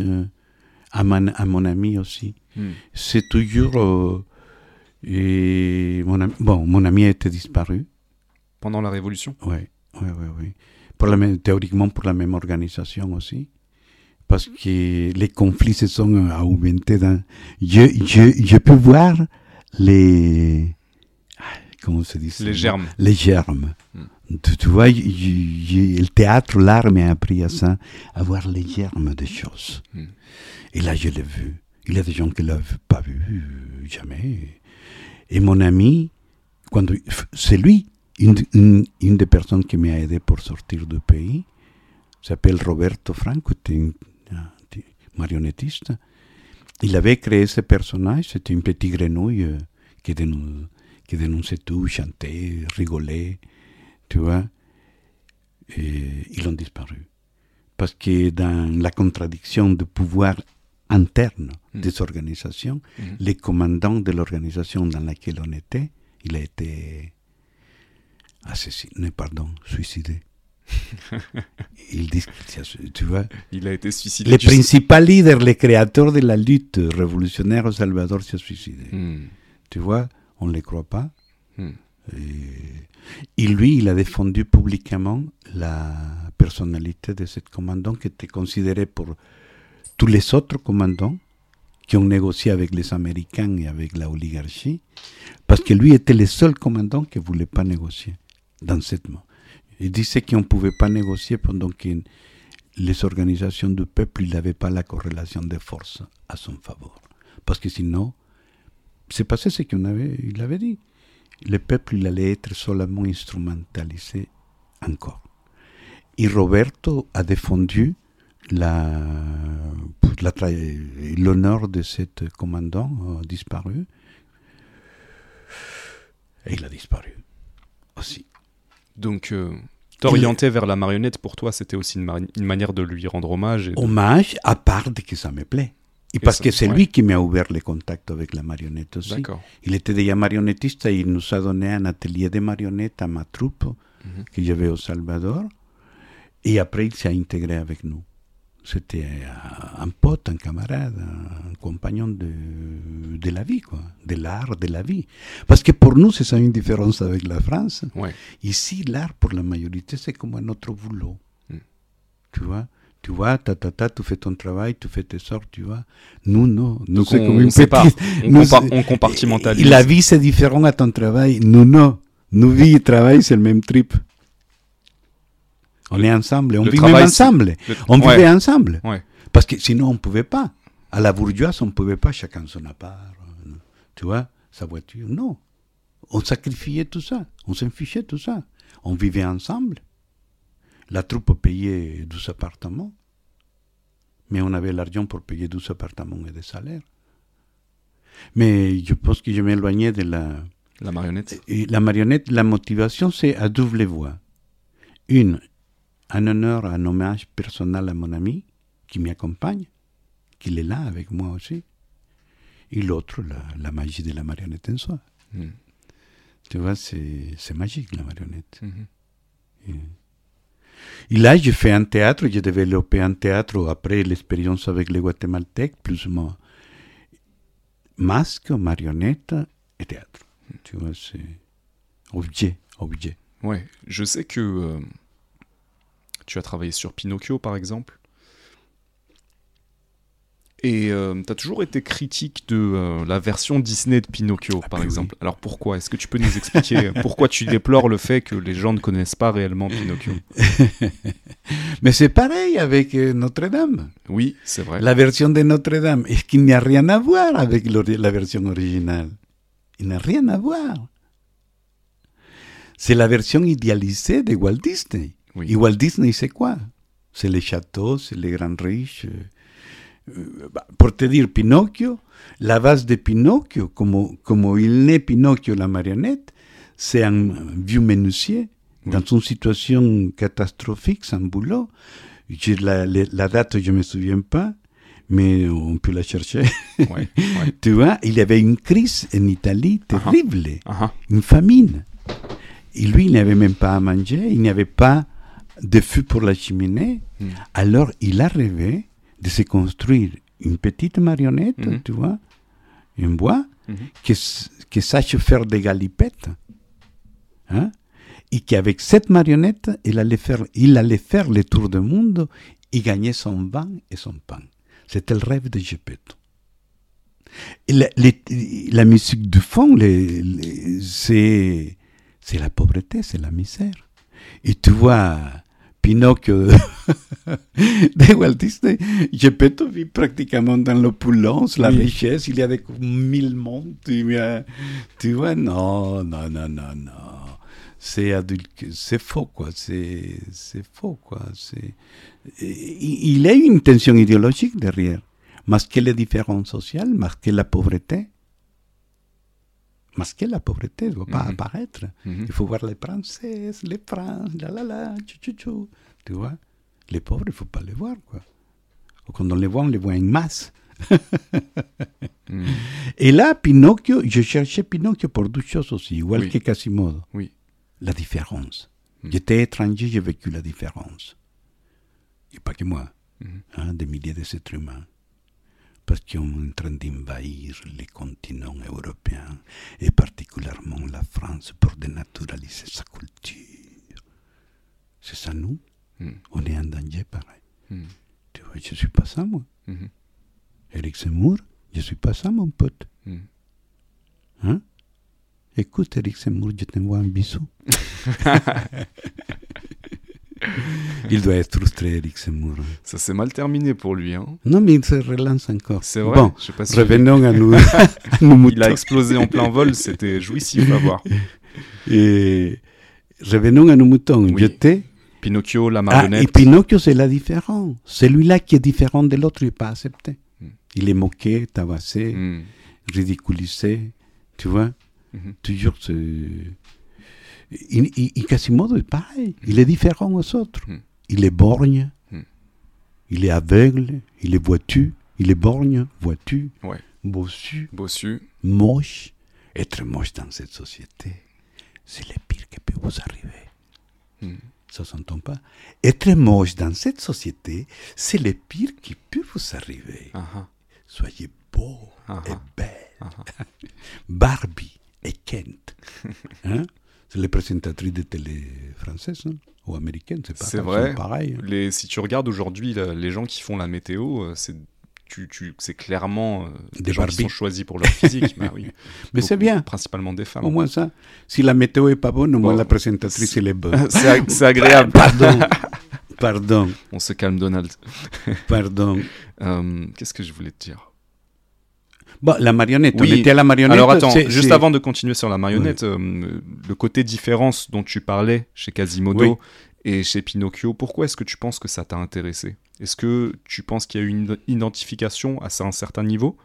à, man, à mon ami aussi. Mm. C'est toujours... Euh, et mon ami, bon, mon ami était disparu. Pendant la Révolution ? Oui, oui, oui. oui. Pour la même, théoriquement, pour la même organisation aussi. Parce que les conflits se sont augmentés. Dans... Je, je, je peux voir les... Comment se dit ça ? Les germes. Les germes. Mm. Tu, tu vois, je, je, le théâtre, l'art m'a appris à ça, à voir les germes des choses. Mm. Et là, je l'ai vu. Il y a des gens qui ne l'ont pas vu, jamais. Et mon ami, quand, c'est lui, une, une, une des personnes qui m'a aidé pour sortir du pays, s'appelle Roberto Franco, un marionnettiste. Il avait créé ce personnage, c'était une petite grenouille qui dénonçait, qui dénonçait tout, chantait, rigolait, tu vois. Et ils ont disparu. Parce que dans la contradiction de pouvoir interne mmh. des organisations, mmh. les commandants de l'organisation dans laquelle on était, il a été assassiné, pardon, suicidé. Ils disent, tu vois, il a été suicidé. Le juste... principal leader, le créateur de la lutte révolutionnaire au Salvador s'est suicidé. Mm. Tu vois, on ne le croit pas. Mm. Et... et lui, il a défendu publiquement la personnalité de ce commandant qui était considéré pour tous les autres commandants qui ont négocié avec les Américains et avec la oligarchie, parce que lui était le seul commandant qui ne voulait pas négocier dans cette mort. Il disait qu'on ne pouvait pas négocier pendant que les organisations du peuple n'avaient pas la corrélation des forces à son faveur. Parce que sinon, c'est passé ce qu'il avait, il avait dit. Le peuple il allait être seulement instrumentalisé encore. Et Roberto a défendu la, la, l'honneur de cet commandant euh, disparu. Et il a disparu aussi. Donc, euh, t'orienter il... vers la marionnette, pour toi, c'était aussi une, mari- une manière de lui rendre hommage. Et de... Hommage, à part de que ça me plaît. Et, et parce ça, que c'est ouais. lui qui m'a ouvert les contacts avec la marionnette aussi. D'accord. Il était déjà marionnettiste et il nous a donné un atelier de marionnettes à ma troupe, mm-hmm. que j'avais au Salvador. Et après, il s'est intégré avec nous. C'était un pote, un camarade, un compagnon de, de la vie, quoi, de l'art, de la vie. Parce que pour nous, c'est ça une différence avec la France. Ouais. Ici, l'art, pour la majorité, c'est comme un autre boulot. Mm. Tu vois, tu vois, ta, ta, ta, tu fais ton travail, tu fais tes sorts, tu vois. Nous, non. Nous, c'est on, comme une petite... On, nous, compa- on compartimentalise. La vie, c'est différent à ton travail. Nous, non. Nous, vie et travail, c'est le même trip. On le, est ensemble, on vit même ensemble. Le, on ouais. vivait ensemble. Ouais. Parce que sinon, on ne pouvait pas. À la bourgeoise, on ne pouvait pas, chacun son appart, tu vois, sa voiture. Non. On sacrifiait tout ça. On s'en fichait tout ça. On vivait ensemble. La troupe payait douze appartements. Mais on avait l'argent pour payer douze appartements et des salaires. Mais je pense que je m'éloignais de la... La marionnette. Et la marionnette, la motivation, c'est à double voie. Une... un honneur, un hommage personnel à mon ami qui m'accompagne, qui est là avec moi aussi. Et l'autre, la, la magie de la marionnette en soi. Mmh. Tu vois, c'est, c'est magique, la marionnette. Mmh. Et, et là, j'ai fait un théâtre, j'ai développé un théâtre après l'expérience avec les Guatémaltèques, plus ou moins masque, marionnette et théâtre. Mmh. Tu vois, c'est objet, objet. Ouais, je sais que... Euh... Tu as travaillé sur Pinocchio, par exemple. Et euh, tu as toujours été critique de euh, la version Disney de Pinocchio, ah, par exemple. Oui. Alors pourquoi ? Est-ce que tu peux nous expliquer pourquoi tu déplores le fait que les gens ne connaissent pas réellement Pinocchio ? Mais c'est pareil avec Notre-Dame. Oui, c'est vrai. La version de Notre-Dame, est-ce qu'il n'y a rien à voir avec la version originale ? Il n'a rien à voir. C'est la version idéalisée de Walt Disney. Oui. Et Walt Disney, c'est quoi ? C'est les châteaux, c'est les grands riches. Euh, bah, pour te dire, Pinocchio, la base de Pinocchio, comme, comme il naît Pinocchio, la marionnette, c'est un vieux menuisier, oui. dans une situation catastrophique, sans boulot. La, la, la date, je ne me souviens pas, mais on peut la chercher. Ouais, ouais. Tu vois, il y avait une crise en Italie terrible, uh-huh. Uh-huh. une famine. Et lui, il n'avait même pas à manger, il n'y avait pas de feu pour la cheminée. Mm. Alors, il a rêvé de se construire une petite marionnette, mm-hmm. tu vois, en bois, mm-hmm. qui, qui sache faire des galipettes. Hein? Et qu'avec cette marionnette, il allait faire, il allait faire le tour du monde et gagner son vin et son pain. C'était le rêve de Geppetto. La, la musique du fond, les, les, c'est, c'est la pauvreté, c'est la misère. Et tu vois, Pinocchio de Walt Disney, Geppetto vit pratiquement dans l'opulence, la oui. richesse, il y a des mille mondes. Tu, tu vois, non, non, non, non, non. C'est, adulc- c'est faux, quoi. C'est, c'est faux, quoi. C'est... Il y a une tension idéologique derrière. Masquer les différences sociales, masquer la pauvreté. Masquer la pauvreté, elle ne doit pas mm-hmm. apparaître. Mm-hmm. Il faut voir les Françaises, les Frances, la la la, tchou tchou tchou. Tu vois, les pauvres, il ne faut pas les voir, quoi. Quand on les voit, on les voit en masse. mm. Et là, Pinocchio, je cherchais Pinocchio pour deux choses aussi, igual oui. que Quasimodo. Oui. La différence. Mm. J'étais étranger, j'ai vécu la différence. Et pas que moi, mm. hein, des milliers d'êtres humains. Parce qu'on est en train d'envahir les continents européens, et particulièrement la France, pour dénaturaliser sa culture. C'est ça, nous. Mm. On est en danger, pareil. Mm. Tu vois, je ne suis pas ça, moi. Mm-hmm. Éric Zemmour, je ne suis pas ça, mon pote. Mm. Hein? Écoute, Éric Zemmour, je t'envoie un bisou. Il doit être frustré, Éric Zemmour. Ça s'est mal terminé pour lui. Hein. Non, mais il se relance encore. C'est vrai. Bon, je sais pas si revenons je... à nous. nous il a explosé en plein vol, c'était jouissif à voir. Et... Revenons à nos moutons. Oui. J'étais... Pinocchio, la marionnette. Ah, et Pinocchio, c'est la différence. Celui-là qui est différent de l'autre, il n'est pas accepté. Mm. Il est moqué, tabassé, mm. ridiculisé, tu vois. Mm-hmm. Toujours, c'est... Et Quasimodo est pareil, mm. il est différent aux autres. Mm. Il est borgne, mm. il est aveugle, il est boiteux, il est borgne, boiteux, ouais. bossu, bossu, moche. Être moche dans cette société, c'est le pire qui peut vous arriver. Mm. Ça ne s'entend pas. Être moche dans cette société, c'est le pire qui peut vous arriver. Uh-huh. Soyez beau uh-huh. et belle. Uh-huh. Barbie. Et Kent, hein? C'est les présentatrices de télé françaises hein? ou américaines, c'est, pas c'est vrai. Pareil. Hein? Les, si tu regardes aujourd'hui la, les gens qui font la météo, c'est, tu, tu, c'est clairement euh, des, des gens qui sont choisis pour leur physique. bah, oui. Mais beaucoup, c'est bien. Principalement des femmes. Au moins ça. Si la météo est pas bonne, au moins bon, la présentatrice elle est bonne. C'est, ag- c'est agréable. Pardon. Pardon. On se calme, Donald. Pardon. euh, qu'est-ce que je voulais te dire? Bon, la marionnette, oui. on était à la marionnette. Alors attends, c'est, juste c'est... avant de continuer sur la marionnette, oui. euh, le côté différence dont tu parlais chez Quasimodo oui. et chez Pinocchio, pourquoi est-ce que tu penses que ça t'a intéressé ? Est-ce que tu penses qu'il y a eu une identification à un certain niveau ?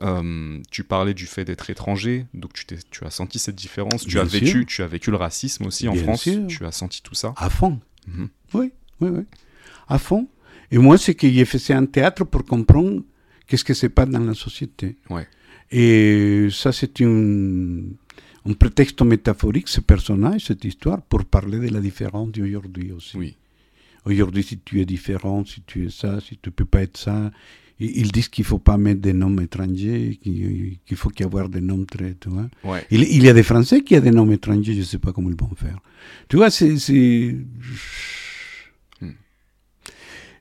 euh, Tu parlais du fait d'être étranger, donc tu, tu as senti cette différence, tu as, vécu, tu as vécu le racisme aussi en Bien France, sûr. Tu as senti tout ça. À fond, mm-hmm. oui, oui, oui, à fond. Et moi, c'est que j'ai fait un théâtre pour comprendre qu'est-ce que c'est pas dans la société. Ouais. Et ça, c'est une, un prétexte métaphorique, ce personnage, cette histoire, pour parler de la différence d'aujourd'hui aussi. Oui. Aujourd'hui, si tu es différent, si tu es ça, si tu peux pas être ça, ils disent qu'il faut pas mettre des noms étrangers, qu'il faut qu'il y ait des noms très... Tu vois. Ouais. Il, il y a des Français qui ont des noms étrangers, je sais pas comment ils vont faire. Tu vois, c'est... c'est... Hmm.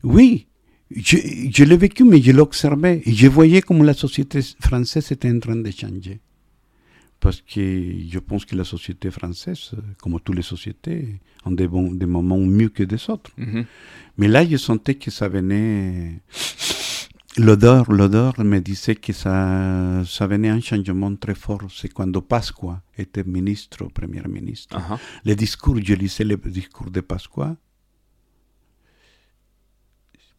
Oui. Je, je l'ai vécu, mais je l'observais. Et je voyais comme la société française était en train de changer. Parce que je pense que la société française, comme toutes les sociétés, a des, bon, des moments mieux que des autres. Mm-hmm. Mais là, je sentais que ça venait... L'odeur, l'odeur me disait que ça, ça venait un changement très fort. C'est quand Pasqua était ministre, premier ministre. Uh-huh. Les discours, je lisais les discours de Pasqua.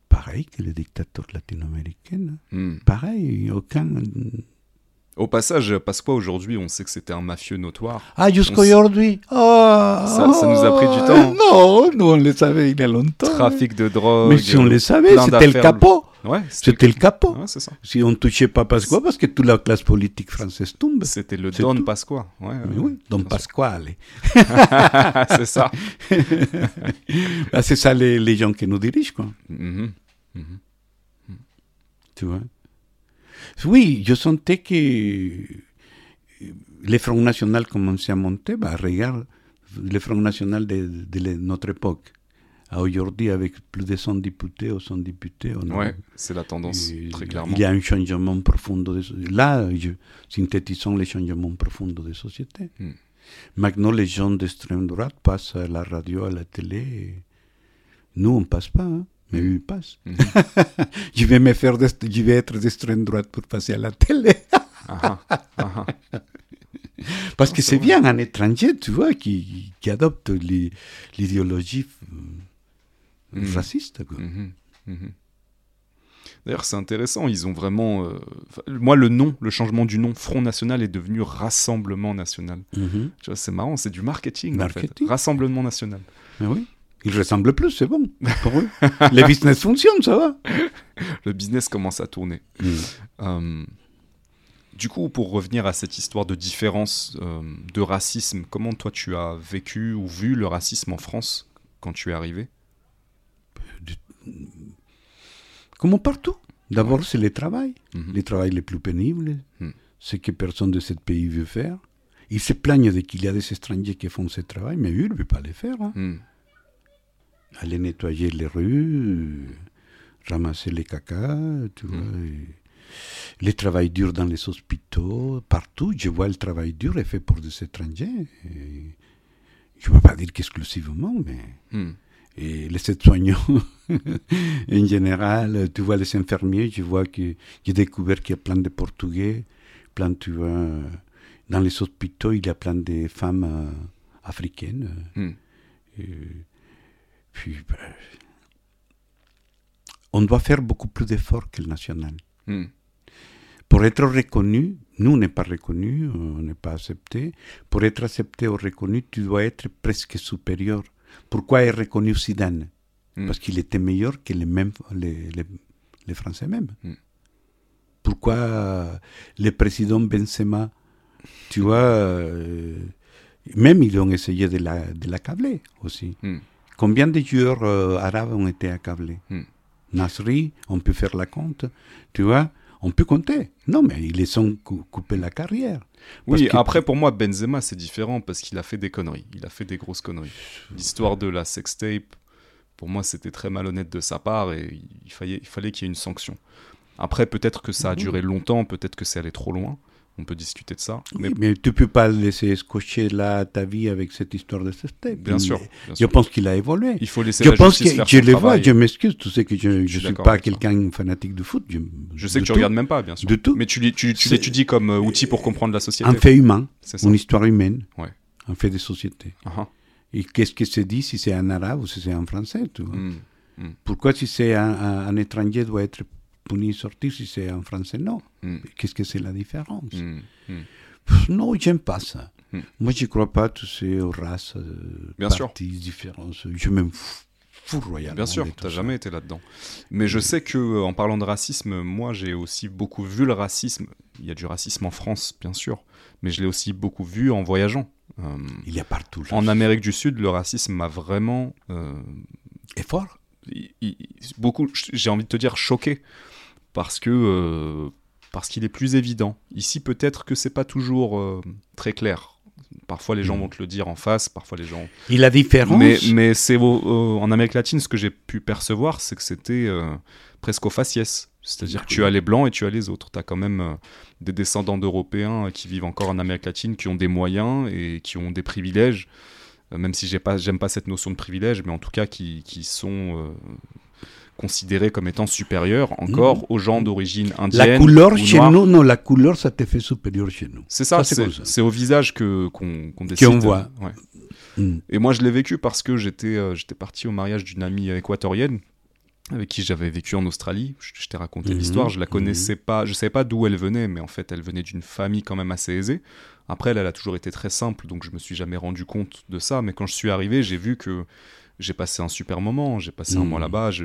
Pareil que les dictateurs latino-américains. Mm. Pareil, aucun... Au passage, Pasqua, aujourd'hui, on sait que c'était un mafieux notoire. Ah, jusqu'aujourd'hui s... ah, ça, ça nous a pris du temps. Non, nous on le savait il y a longtemps. Trafic de drogue. Mais si on le savait, c'était le capot. Ouais, c'était, c'était le capot. Ouais, c'est ça. Si on ne touchait pas Pasqua, parce que toute la classe politique française tombe. C'était le c'est Don tout. Pasqua. Ouais, ouais, oui, oui, Don Pasqua, allez. C'est ça. Là, c'est ça les, les gens qui nous dirigent, quoi. Mm-hmm. Mm-hmm. Tu vois. Oui, je sentais que le Front National commençait à monter. Bah, regarde, le Front National de, de notre époque. À aujourd'hui, avec plus de cent députés ou cent députés. Oui, c'est la tendance, euh, très clairement. Il y a un changement profond. De, là, je, synthétisons les changements profonds des sociétés. Mm. Maintenant, les gens d'extrême droite passent à la radio, à la télé. Nous, on ne passe pas, hein. Mais lui, il passe. Mm-hmm. je, vais me faire dest- je vais être d'extrême droite pour passer à la télé. uh-huh. Uh-huh. Parce que c'est bien un étranger, tu vois, qui, qui adopte l'i- l'idéologie mm-hmm. raciste. Quoi. Mm-hmm. Mm-hmm. D'ailleurs, c'est intéressant, ils ont vraiment... Euh, moi, le nom, le changement du nom Front National est devenu Rassemblement National. Mm-hmm. Tu vois, c'est marrant, c'est du marketing, marketing. En fait. Rassemblement National. Mais oui. Ils ressemblent plus, c'est bon. Pour eux. Les business fonctionnent, ça va. Le business commence à tourner. Mmh. Euh, du coup, pour revenir à cette histoire de différence, euh, de racisme, comment toi tu as vécu ou vu le racisme en France quand tu es arrivé ? Comment partout. D'abord, ouais. c'est le travail. Mmh. Le travail le plus pénible, mmh. ce que personne de ce pays veut faire. Ils se plaignent dès qu'il y a des étrangers qui font ce travail, mais eux, ils ne veulent pas le faire. Hein. Mmh. Aller nettoyer les rues, ramasser les cacas, tu vois. Mmh. Le travail dur dans les hôpitaux, partout, je vois le travail dur est fait pour des étrangers. Et je ne veux pas dire qu'exclusivement, mais... Mmh. Et les aides-soignants, en général, tu vois les infirmiers, je vois que j'ai découvert qu'il y a plein de Portugais, plein, tu vois... Dans les hôpitaux, il y a plein de femmes euh, africaines. Mmh. Et, puis, bah, on doit faire beaucoup plus d'efforts que le national. Mm. Pour être reconnu, nous, on n'est pas reconnu, on n'est pas accepté. Pour être accepté ou reconnu, tu dois être presque supérieur. Pourquoi est reconnu Zidane ? Mm. Parce qu'il était meilleur que les, mêmes, les, les, les Français même. Mm. Pourquoi le président Benzema, tu vois, euh, même ils ont essayé de, la, de l'accabler aussi. Mm. Combien de joueurs euh, arabes ont été accablés mm. Nasri, on peut faire la compte, tu vois, on peut compter. Non, mais ils les ont cou- coupé la carrière. Oui, que... après, pour moi, Benzema, c'est différent parce qu'il a fait des conneries. Il a fait des grosses conneries. L'histoire de la sextape, pour moi, c'était très malhonnête de sa part et il fallait, il fallait qu'il y ait une sanction. Après, peut-être que ça a duré longtemps, peut-être que c'est allé trop loin. On peut discuter de ça. Oui, mais... mais tu ne peux pas laisser scotcher là ta vie avec cette histoire de sextape. Bien, bien sûr. Je pense qu'il a évolué. Il faut laisser je la pense justice que faire je son le travail. Vois, je m'excuse, tu sais que je ne suis pas quelqu'un ça. Fanatique de foot. Je, je sais que tu ne regardes même pas, bien sûr. De tout. Mais tu, tu, tu l'étudies comme outil pour comprendre la société. Un fait humain, une histoire humaine, ouais. un fait de société. Uh-huh. Et qu'est-ce que c'est dit si c'est un arabe ou si c'est un français tu vois mm. Mm. Pourquoi si c'est un, un, un étranger doit être... pour n'y sortir si c'est en français, non. Mm. Qu'est-ce que c'est la différence mm. Mm. Pff, non, j'aime pas ça. Mm. Moi, je ne crois pas tous ces races, euh, parties, différences. Je m'en fous royalement. Bien sûr, tu n'as jamais été là-dedans. Mais je sais qu'en parlant de racisme, moi, j'ai aussi beaucoup vu le racisme. Il y a du racisme en France, bien sûr, mais je l'ai aussi beaucoup vu en voyageant. Euh, Il y a partout. En Amérique du Sud, le racisme m'a vraiment... Euh, est fort Il, il, beaucoup, j'ai envie de te dire choqué parce que euh, parce qu'il est plus évident ici peut-être que c'est pas toujours euh, très clair parfois les gens mmh. vont te le dire en face parfois les gens et la différence mais, mais c'est euh, en Amérique latine ce que j'ai pu percevoir c'est que c'était euh, presque au faciès c'est-à-dire que tu as les blancs et tu as les autres t'as quand même euh, des descendants d'Européens qui vivent encore en Amérique latine qui ont des moyens et qui ont des privilèges même si j'ai pas, j'aime pas cette notion de privilège, mais en tout cas qui, qui sont euh, considérés comme étant supérieurs encore mmh. aux gens d'origine indienne. La couleur chez noire. Nous, non, la couleur, ça te fait supérieur chez nous. C'est ça, ça, c'est, c'est, ça. C'est au visage que, qu'on, qu'on décide. Qu'on voit. Ouais. Mmh. Et moi, je l'ai vécu parce que j'étais, euh, j'étais parti au mariage d'une amie équatorienne avec qui j'avais vécu en Australie. Je, je t'ai raconté mmh, l'histoire, je la connaissais mmh. pas, je savais pas d'où elle venait, mais en fait elle venait d'une famille quand même assez aisée. Après elle, elle a toujours été très simple, donc je me suis jamais rendu compte de ça, mais quand je suis arrivé, j'ai vu que j'ai passé un super moment, j'ai passé mmh. un mois là-bas, je...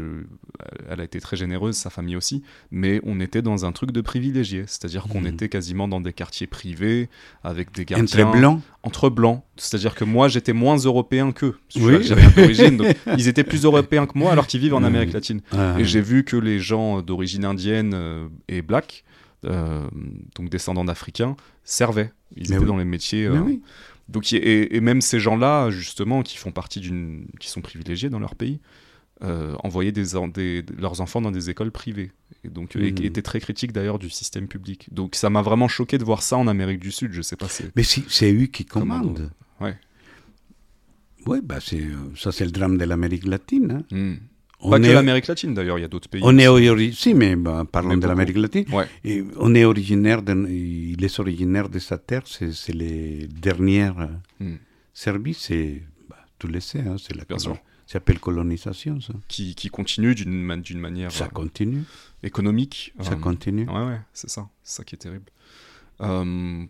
elle a été très généreuse, sa famille aussi, mais on était dans un truc de privilégié, c'est-à-dire mmh. qu'on était quasiment dans des quartiers privés, avec des gardiens... Entre blancs Entre blancs, c'est-à-dire que moi j'étais moins européen qu'eux, oui. j'avais d'origine, donc ils étaient plus européens que moi alors qu'ils vivent en mmh. Amérique latine. Ah, et oui. j'ai vu que les gens d'origine indienne et black, euh, donc descendants d'Africains, servaient, ils mais étaient oui. dans les métiers... Mais euh, oui. Donc, et, et même ces gens-là, justement, qui font partie d'une, qui sont privilégiés dans leur pays, euh, envoyaient des, des, leurs enfants dans des écoles privées. Et donc, mmh. étaient très critiques d'ailleurs du système public. Donc, ça m'a vraiment choqué de voir ça en Amérique du Sud. Je sais pas. C'est... Mais si, c'est eux qui commandent. Oui. Oui, bah c'est, ça c'est le drame de l'Amérique latine. Hein. Mmh. On pas est... que l'Amérique latine, d'ailleurs, il y a d'autres pays. On est ori... Si, mais bah, parlons mais de l'Amérique latine. Ouais. Et on est originaire de... Il est originaire de sa terre, c'est, c'est les dernières mm. services, c'est... Bah, tu le sais, hein, c'est la colo... ça s'appelle colonisation. Ça. Qui, qui continue d'une, man... d'une manière ça continue. Euh, économique. Ça euh... continue. Oui, ouais, c'est ça, c'est ça qui est terrible. Euh,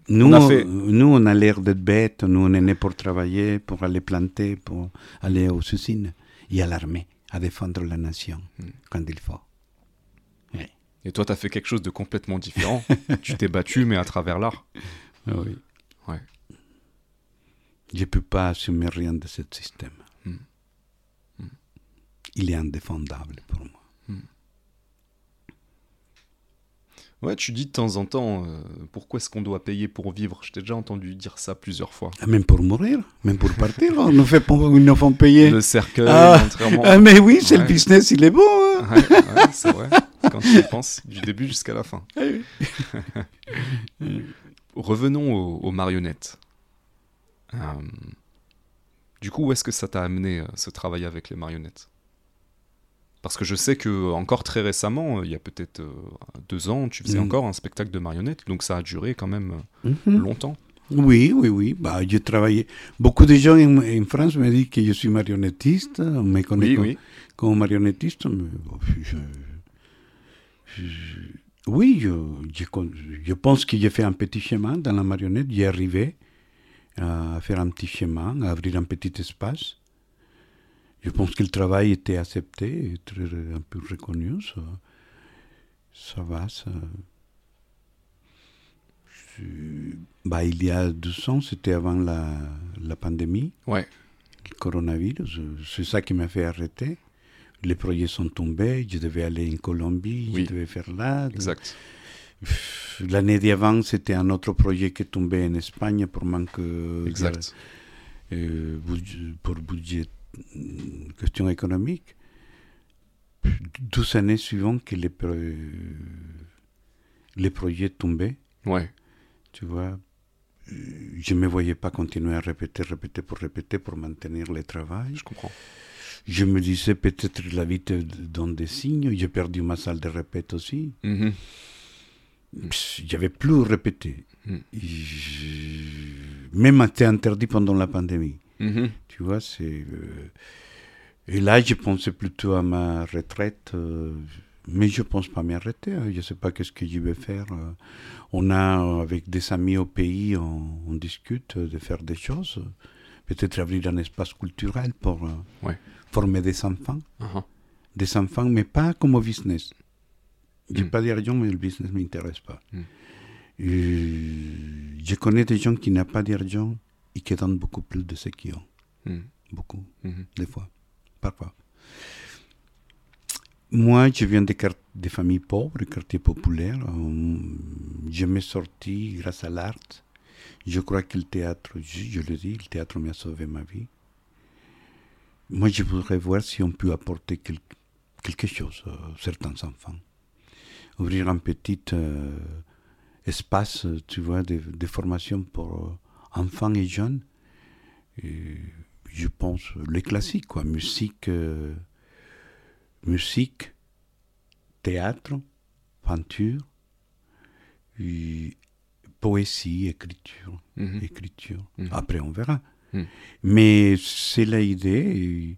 nous, on a fait... nous, on a l'air d'être bêtes, nous, on est nés pour travailler, pour aller planter, pour aller aux usines et à l'armée. À défendre la nation mmh. quand il faut. Ouais. Et toi, tu as fait quelque chose de complètement différent. Tu t'es battu, mais à travers l'art. Oui. Ouais. Je ne peux pas assumer rien de ce système. Mmh. Mmh. Il est indéfendable pour moi. Mmh. Ouais, tu dis de temps en temps, euh, pourquoi est-ce qu'on doit payer pour vivre ? Je t'ai déjà entendu dire ça plusieurs fois. Ah, même pour mourir, même pour partir, on nous fait, nous fait payer. Le cercueil, ah, contrairement... Ah, mais oui, c'est ouais. le business, il est bon. Hein. Ouais, ouais, c'est vrai, quand tu penses, du début jusqu'à la fin. Revenons aux, aux marionnettes. Euh, du coup, où est-ce que ça t'a amené, ce travail avec les marionnettes ? Parce que je sais que encore très récemment, il y a peut-être deux ans, tu faisais mmh. encore un spectacle de marionnettes, donc ça a duré quand même mmh. longtemps. Oui, oui, oui. Bah, j'ai travaillé. Beaucoup de gens en, en France me disent que je suis marionnettiste, on me connaît oui, comme, oui. comme marionnettiste. Mais je, je, oui, je, je, je pense que j'ai fait un petit chemin dans la marionnette. J'ai arrivé à faire un petit chemin, à ouvrir un petit espace. Je pense que le travail était accepté, et très, un peu reconnu. Ça, ça va, ça... Je, bah, il y a deux ans, c'était avant la, la pandémie, ouais. le coronavirus. C'est ça qui m'a fait arrêter. Les projets sont tombés, je devais aller en Colombie, oui. je devais faire là. Exact. L'année d'avant, c'était un autre projet qui tombait en Espagne pour manque exact. De, euh, pour budget. Question économique. douze années suivantes que les, pro... les projets tombaient. Ouais. Tu vois, je ne me voyais pas continuer à répéter, répéter pour répéter, pour maintenir le travail. Je comprends. Je me disais peut-être la vie te donne des signes. J'ai perdu ma salle de répète aussi. Mm-hmm. J'avais plus répété. Mm. Je... Même été interdit pendant la pandémie. Mmh. Tu vois, c'est. Euh... Et là, je pensais plutôt à ma retraite, euh... mais je ne pense pas m'arrêter. Hein. Je ne sais pas qu'est-ce que je vais faire. Euh... On a, avec des amis au pays, on, on discute de faire des choses. Peut-être ouvrir un espace culturel pour euh... ouais. former des enfants. Uh-huh. Des enfants, mais pas comme au business. Mmh. Je n'ai pas d'argent, mais le business ne m'intéresse pas. Mmh. Et... Je connais des gens qui n'ont pas d'argent. Ils qui donnent beaucoup plus de ce qu'ils ont. Mmh. Beaucoup, mmh. des fois, parfois. Moi, je viens des, quart- des familles pauvres, des quartiers populaires. Um, je m'ai sorti grâce à l'art. Je crois que le théâtre, je, je le dis, le théâtre m'a sauvé ma vie. Moi, je voudrais voir si on peut apporter quel- quelque chose à certains enfants. Ouvrir un petit euh, espace, tu vois, de, de formation pour... Euh, enfants et jeunes, et je pense les classiques, quoi. Musique, euh, musique, théâtre, peinture, et poésie, écriture, mmh. écriture. Mmh. Après, on verra. Mmh. Mais c'est l'idée.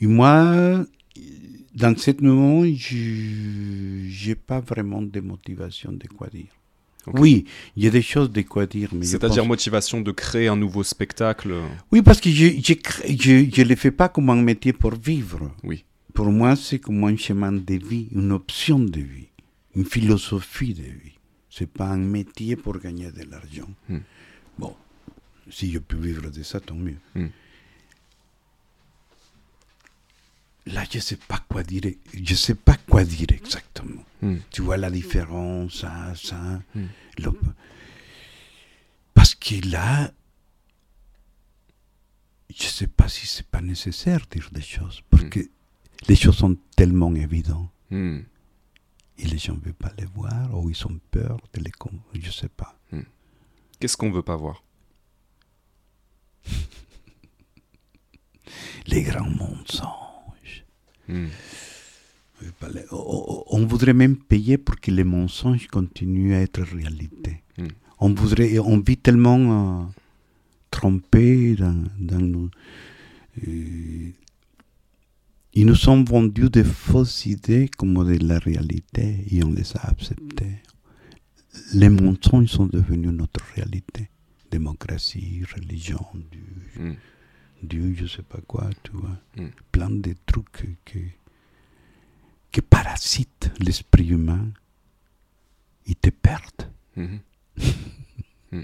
Et, et moi, dans ce moment, je n'ai pas vraiment de motivation de quoi dire. Okay. Oui, il y a des choses de quoi dire. Mais c'est-à-dire pense... motivation de créer un nouveau spectacle? Oui, parce que je ne le fais pas comme un métier pour vivre. Oui. Pour moi, c'est comme un chemin de vie, une option de vie, une philosophie de vie. Ce n'est pas un métier pour gagner de l'argent. Mm. Bon, si je peux vivre de ça, tant mieux. Mm. Là, je ne sais pas quoi dire. Je sais pas quoi dire exactement. Mm. Tu vois la différence, ça, ça. Mm. Le... Parce que là, je ne sais pas si ce n'est pas nécessaire de dire des choses. Parce mm. que les choses sont tellement évidentes. Mm. Et les gens ne veulent pas les voir, ou ils ont peur de les comprendre. Je ne sais pas. Mm. Qu'est-ce qu'on ne veut pas voir? Les grands mensonges. Mm. On voudrait même payer pour que les mensonges continuent à être réalité. Mm. On voudrait, on vit tellement euh, trompés dans, dans nos... Euh, ils nous ont vendu des fausses idées comme de la réalité et on les a acceptées. Les mensonges sont devenus notre réalité. Démocratie, religion, Dieu, mm. Dieu je ne sais pas quoi, tu vois. Mm. Plein de trucs qui, qui parasitent l'esprit humain. Ils te perdent. Mm-hmm. mm.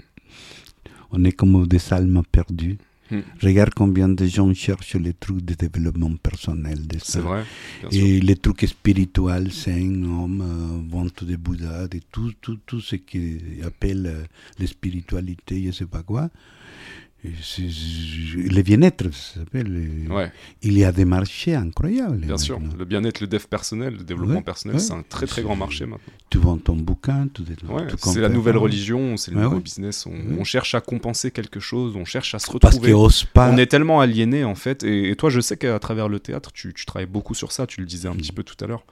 On est comme des âmes perdues. Hmm. Regarde combien de gens cherchent les trucs de développement personnel. De c'est ça. Vrai. Et les trucs spirituels, saints, hommes, euh, vente de Bouddha, de tout, tout, tout ce qu'ils appellent euh, la spiritualité, je ne sais pas quoi. C'est, c'est, le bien-être, ça s'appelle. Ouais. Il y a des marchés incroyables. Bien maintenant. Sûr, le bien-être, le dev personnel, le développement ouais, personnel, ouais. c'est un très très grand marché maintenant. Tu vends ton bouquin, tout est ouais, tout c'est la nouvelle religion, c'est le ouais, nouveau ouais. business. On, ouais. on cherche à compenser quelque chose, on cherche à se retrouver. Parce pas... On est tellement aliénés en fait. Et, et toi, je sais qu'à travers le théâtre, tu, tu travailles beaucoup sur ça, tu le disais un mmh. petit peu tout à l'heure.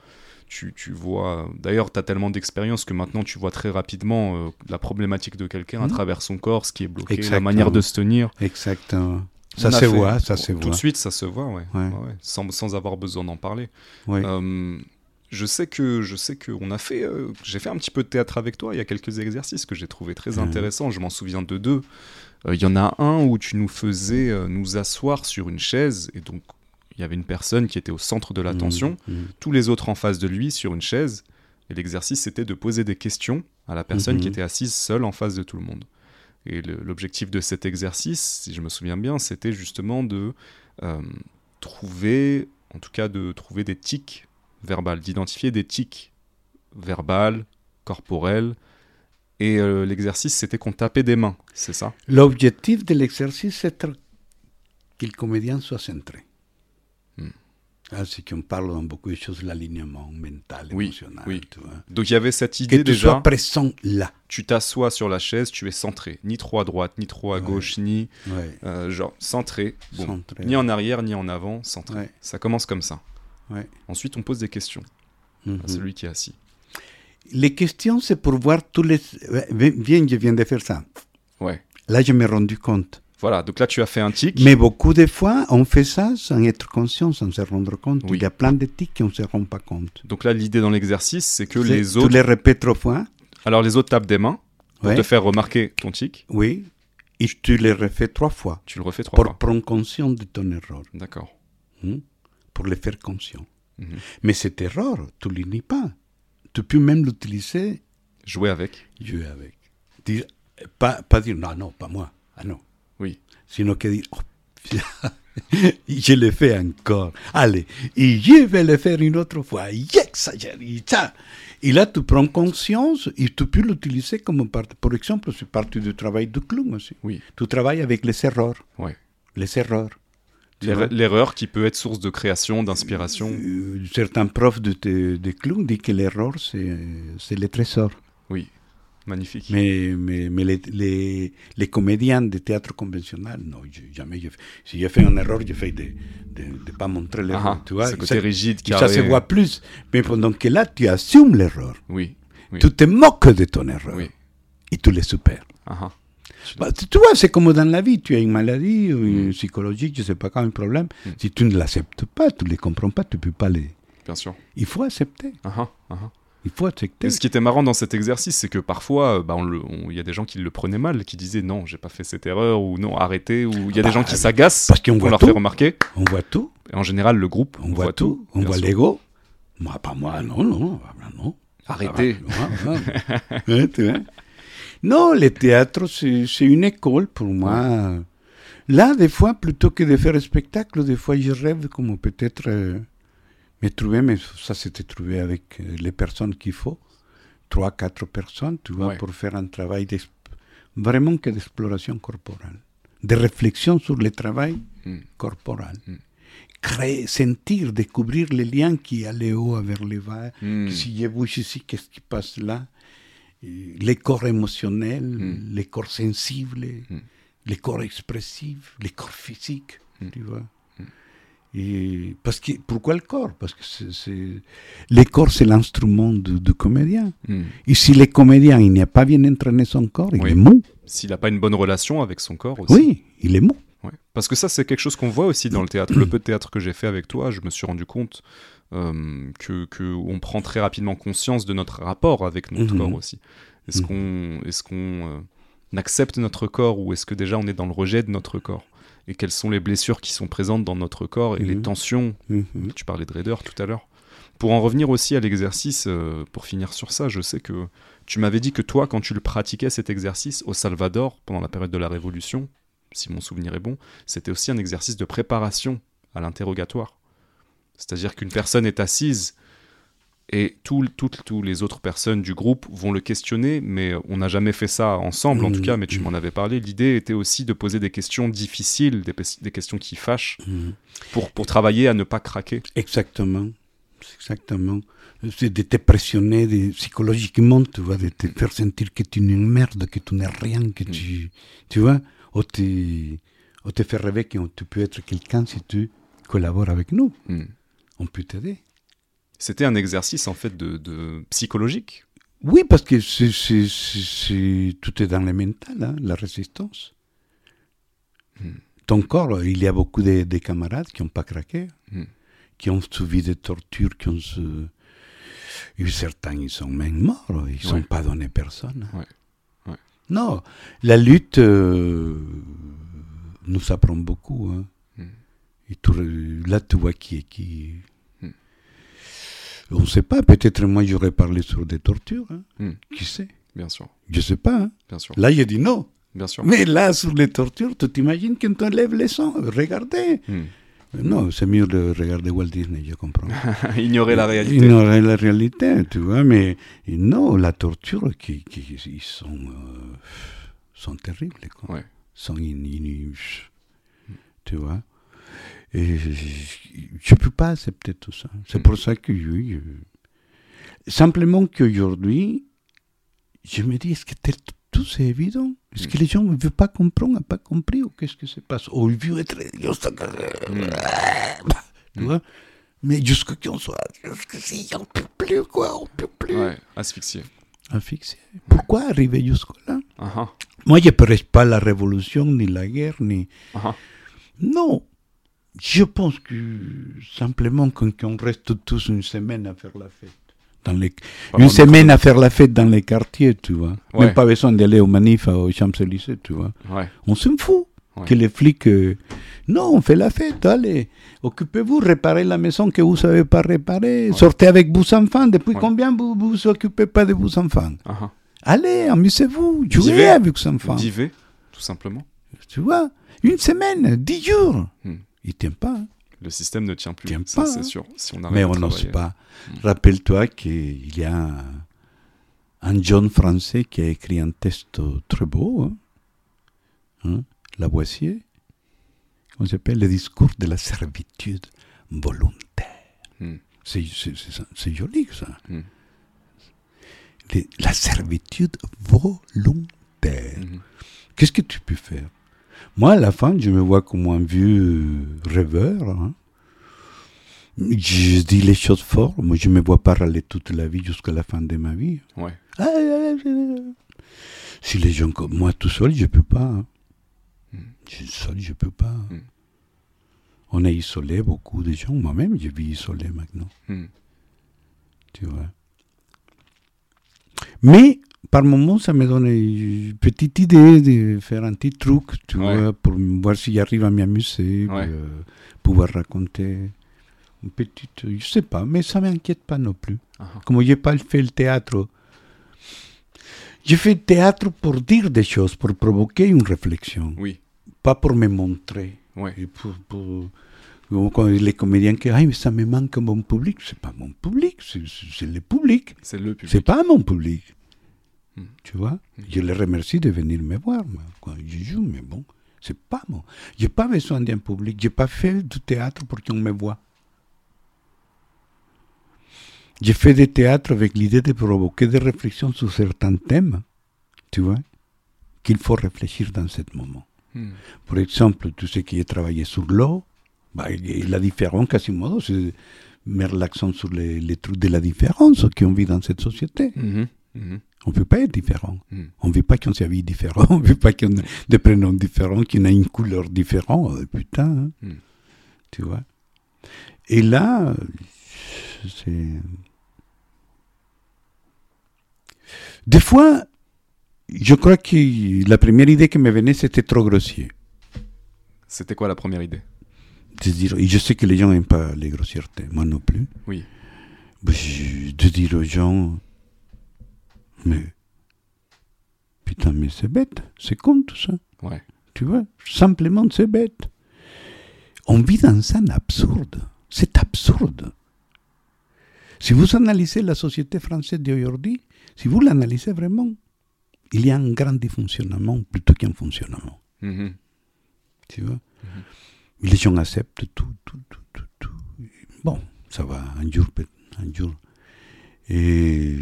Tu, tu vois, d'ailleurs, tu as tellement d'expérience que maintenant tu vois très rapidement euh, la problématique de quelqu'un mmh. à travers son corps, ce qui est bloqué, exactement. La manière de se tenir. Exactement. Ça se fait... voit, ça se voit. Tout de suite, ça se voit, ouais. ouais. ouais, ouais. Sans, sans avoir besoin d'en parler. Ouais. Euh, je sais que, je sais que on a fait, euh, j'ai fait un petit peu de théâtre avec toi. Il y a quelques exercices que j'ai trouvé très ouais. intéressants. Je m'en souviens de deux. Il euh, y en a un où tu nous faisais euh, nous asseoir sur une chaise et donc. Il y avait une personne qui était au centre de l'attention, mmh, mmh. tous les autres en face de lui sur une chaise. Et l'exercice, c'était de poser des questions à la personne mmh. qui était assise seule en face de tout le monde. Et le, l'objectif de cet exercice, si je me souviens bien, c'était justement de euh, trouver, en tout cas de trouver des tics verbales, d'identifier des tics verbales, corporels. Et euh, l'exercice, c'était qu'on tapait des mains, c'est ça? L'objectif de l'exercice, c'est que le comédien soit centré. Ah, c'est qu'on parle dans beaucoup de choses, l'alignement mental, oui, émotionnel. Oui. Tu vois. Donc il y avait cette idée que déjà... Que tu sois pressant là. Tu t'assois sur la chaise, tu es centré. Ni trop à droite, ni trop à ouais. gauche, ni... Ouais. Euh, genre, centré. Bon. Centré ni ouais. en arrière, ni en avant, centré. Ouais. Ça commence comme ça. Ouais. Ensuite, on pose des questions mm-hmm. à celui qui est assis. Les questions, c'est pour voir tous les... Viens, je viens de faire ça. Ouais. Là, je m'ai rendu compte. Voilà, donc là, tu as fait un tic. Mais beaucoup de fois, on fait ça sans être conscient, sans se rendre compte. Oui. Il y a plein de tics qu'on ne se rend pas compte. Donc là, l'idée dans l'exercice, c'est que c'est, les autres... Tu les répètes trois fois. Alors, les autres tapent des mains pour ouais. te faire remarquer ton tic. Oui, et tu les refais trois fois. Tu le refais trois pour fois. Pour prendre conscience de ton erreur. D'accord. Mmh. Pour le faire conscient. Mmh. Mais cette erreur, tu ne l'ignies pas. Tu peux même l'utiliser... Jouer avec. Jouer avec. Dire, pas, pas dire, non, non, pas moi. Ah non. Oui. Sinon que dire, oh, je le fais encore. Allez, et je vais le faire une autre fois. J'exagère. Et là, tu prends conscience et tu peux l'utiliser comme part. Par exemple, c'est partie du travail de clown aussi. Oui. Tu travailles avec les erreurs. Oui. Les erreurs. L'erreur, l'erreur qui peut être source de création, d'inspiration. Certains profs de, de, de clown disent que l'erreur, c'est, c'est le trésor. Oui. Magnifique. Mais, mais, mais les, les, les comédiens de théâtre conventionnel, non, je, jamais. Je, si je fais une erreur, je fais de ne pas montrer l'erreur. Ah, tu vois, ce côté ça, rigide, carré. Ça se voit plus. Mais pendant que là, tu assumes l'erreur. Oui. oui. Tu te moques de ton erreur. Oui. Et tu le supères. Ah, Bah, tu vois, c'est comme dans la vie. Tu as une maladie ou une mmh. psychologique, je ne sais pas quand, un problème. Mmh. Si tu ne l'acceptes pas, tu ne les comprends pas, tu ne peux pas les... Bien sûr. Il faut accepter. Uh-huh, uh-huh. Il faut accepter. Et ce qui était marrant dans cet exercice, c'est que parfois, bah, on le, on, y a des gens qui le prenaient mal, qui disaient « Non, j'ai pas fait cette erreur » ou « Non, arrêtez » ou il y a bah, des gens qui s'agacent parce qu'on pour leur tout. Faire remarquer. On voit tout. Et en général, le groupe, on, on voit tout. tout on voit sûr. L'ego. Moi, pas moi, non, non, non. Arrêtez. Non, le théâtre, c'est, c'est une école pour moi. Là, des fois, plutôt que de faire un spectacle, des fois, je rêve comme peut-être euh, me trouver, mais ça, c'était trouvé avec les personnes qu'il faut, trois, quatre personnes, tu vois, ouais. pour faire un travail vraiment que d'exploration corporelle, de réflexion sur le travail mmh. corporel. Mmh. Créer, sentir, découvrir les liens qui allaient haut vers les bas, mmh. si je bouge ici, qu'est-ce qui passe là? Les corps émotionnels, mm. les corps sensibles, mm. les corps expressifs, les corps physiques, mm. tu vois. Mm. Et parce que, pourquoi le corps? Parce que c'est, c'est... les corps, c'est l'instrument du, du comédien. Mm. Et si le comédien, il n'a pas bien entraîné son corps, oui. il est mou. S'il n'a pas une bonne relation avec son corps aussi. Oui, il est mou. Ouais. Parce que ça, c'est quelque chose qu'on voit aussi dans le théâtre. Le peu de théâtre que j'ai fait avec toi, je me suis rendu compte... Euh, que, que on prend très rapidement conscience de notre rapport avec notre mmh. corps aussi. Est-ce mmh. qu'on, est-ce qu'on euh, accepte notre corps ou est-ce que déjà on est dans le rejet de notre corps? Et quelles sont les blessures qui sont présentes dans notre corps et mmh. les tensions mmh. Tu parlais de raideur tout à l'heure. Pour en revenir aussi à l'exercice, euh, pour finir sur ça, je sais que tu m'avais dit que toi, quand tu le pratiquais cet exercice au Salvador, pendant la période de la Révolution, si mon souvenir est bon, c'était aussi un exercice de préparation à l'interrogatoire. C'est-à-dire qu'une personne est assise et toutes tout, tout les autres personnes du groupe vont le questionner, mais on n'a jamais fait ça ensemble en mmh. tout cas, mais tu m'en avais parlé. L'idée était aussi de poser des questions difficiles, des, des questions qui fâchent, mmh. pour, pour travailler à ne pas craquer. Exactement, exactement. C'est de te pressionner de, psychologiquement, tu vois, de te mmh. faire sentir que tu n'es une merde, que tu n'es rien, que mmh. tu... Tu vois, ou te, ou te faire rêver que tu peux être quelqu'un si tu collabores avec nous. Mmh. On peut t'aider. C'était un exercice, en fait, de, de psychologique. Oui, parce que c'est, c'est, c'est, c'est, tout est dans le mental, hein, la résistance. Mm. Ton corps, il y a beaucoup de, de camarades qui n'ont pas craqué, mm. qui ont subi des tortures, qui ont... Euh, certains, ils sont même morts, ils ne sont ouais. pas donnés personne. Ouais. Ouais. Non, la lutte euh, nous apprend beaucoup, hein. Et tout, là, tu vois qui est qui. Mm. On ne sait pas. Peut-être moi, j'aurais parlé sur des tortures. Hein. Mm. Qui sait? Bien sûr. Je ne sais pas. Hein. Bien sûr. Là, j'ai dit non. Bien sûr. Mais là, sur les tortures, tu t'imagines qu'on t'enlève les sangs. Regardez. Mm. Non, c'est mieux de regarder Walt Disney, je comprends. Ignorer la réalité. Ignorer la réalité, tu vois. Mais non, la torture, qui, qui, ils sont, euh, sont terribles. Quoi. Ouais. Ils sont inouïs. Mm. Tu vois. Et je ne peux pas accepter tout ça. C'est mmh. pour ça que je, je... Simplement qu'aujourd'hui, je me dis, est-ce que tel, tout c'est évident? Est-ce mmh. que les gens ne veulent pas comprendre, n'ont pas compris? Ou qu'est-ce qui se passe? Ou ils veulent être... Mmh. Tu vois? Mais jusqu'à qu'on soit... Jusqu'à si on ne peut plus, quoi, on ne peut plus. Ouais, asphyxié. Asphyxié. Pourquoi arriver jusque-là? Uh-huh. Moi, je ne prêche pas la révolution, ni la guerre, ni... Uh-huh. Non. Je pense que simplement qu'on reste tous une semaine à faire la fête. Dans les... Une semaine à faire la fête dans les quartiers, tu vois. Ouais. Même pas besoin d'aller aux manifs, aux Champs-Élysées, tu vois. Ouais. On s'en fout ouais. que les flics... Euh... Non, on fait la fête, allez. Occupez-vous, réparez la maison que vous savez pas réparer. Ouais. Sortez avec vos enfants. Depuis ouais. combien vous ne vous occupez pas de vos enfants? Uh-huh. Allez, amusez-vous. Jouez avec vos enfants. Vivez, tout simplement. Tu vois, une semaine, dix jours. Hmm. Il ne tient pas. Hein. Le système ne tient plus, tient ça, pas, c'est hein. sûr. Si on mais on n'ose pas. Mmh. Rappelle-toi qu'il y a un, un jeune français qui a écrit un texte très beau, hein. Hein? Lavoisier, on s'appelle le discours de la servitude volontaire. Mmh. C'est, c'est, c'est, c'est joli, ça. Mmh. Les, la servitude volontaire. Mmh. Qu'est-ce que tu peux faire? Moi, à la fin, je me vois comme un vieux rêveur. Hein. Je dis les choses fortes. Moi, je ne me vois pas râler toute la vie jusqu'à la fin de ma vie. Ouais. Ah, ah, ah, ah. Si les gens comme moi, tout seul, je ne peux pas. Hein. Mm. Je suis seul, je ne peux pas. Mm. On a isolé beaucoup de gens. Moi-même, je vis isolé maintenant. Mm. Tu vois. Mais, par moments, ça me donne une petite idée de faire un petit truc, tu ouais. vois, pour voir si j'arrive à m'amuser, ouais. euh, pouvoir raconter une petite... Je ne sais pas, mais ça ne m'inquiète pas non plus. Uh-huh. Comme je n'ai pas fait le théâtre... J'ai fait le théâtre pour dire des choses, pour provoquer une réflexion. Oui. Pas pour me montrer. Ouais. Et pour, pour... Quand les comédiens qui disent « Ah, mais ça me manque mon public », c'est pas mon public, c'est, c'est le public. C'est le public. C'est pas mon public. Mmh. Tu vois, mmh. Je les remercie de venir me voir. Moi. Quand je joue, mais bon, c'est pas moi. J'ai pas besoin d'un public. J'ai pas fait du théâtre pour qu'on me voit. J'ai fait des théâtres avec l'idée de provoquer des réflexions sur certains thèmes, tu vois, qu'il faut réfléchir dans ce moment. Mmh. Par exemple, tout ce qui est travaillé sur l'eau, bah, la différence, Quasimodo, c'est mettre l'accent sur les, les trucs de la différence qu'on vit dans cette société. Mmh. Mmh. On ne veut pas être différent. Mmh. On ne veut pas qu'on s'habille différent. On ne veut pas qu'on ait des prénoms différents, qu'on ait une couleur différente. Oh, putain, hein. Mmh. Tu vois. Et là, c'est... Des fois, je crois que la première idée qui me venait, c'était trop grossier. C'était quoi la première idée ? De dire, et je sais que les gens n'aiment pas les grossièretés, moi non plus. Oui. De dire aux gens, mais putain, mais c'est bête, c'est con tout ça. Ouais. Tu vois, simplement c'est bête. On vit dans un absurde. C'est absurde. Si vous analysez la société française d'aujourd'hui, si vous l'analysez vraiment, il y a un grand dysfonctionnement plutôt qu'un fonctionnement. Mm-hmm. Tu vois, mm-hmm. Les gens acceptent tout, tout, tout, tout, tout. Bon, ça va, un jour, un jour. Et...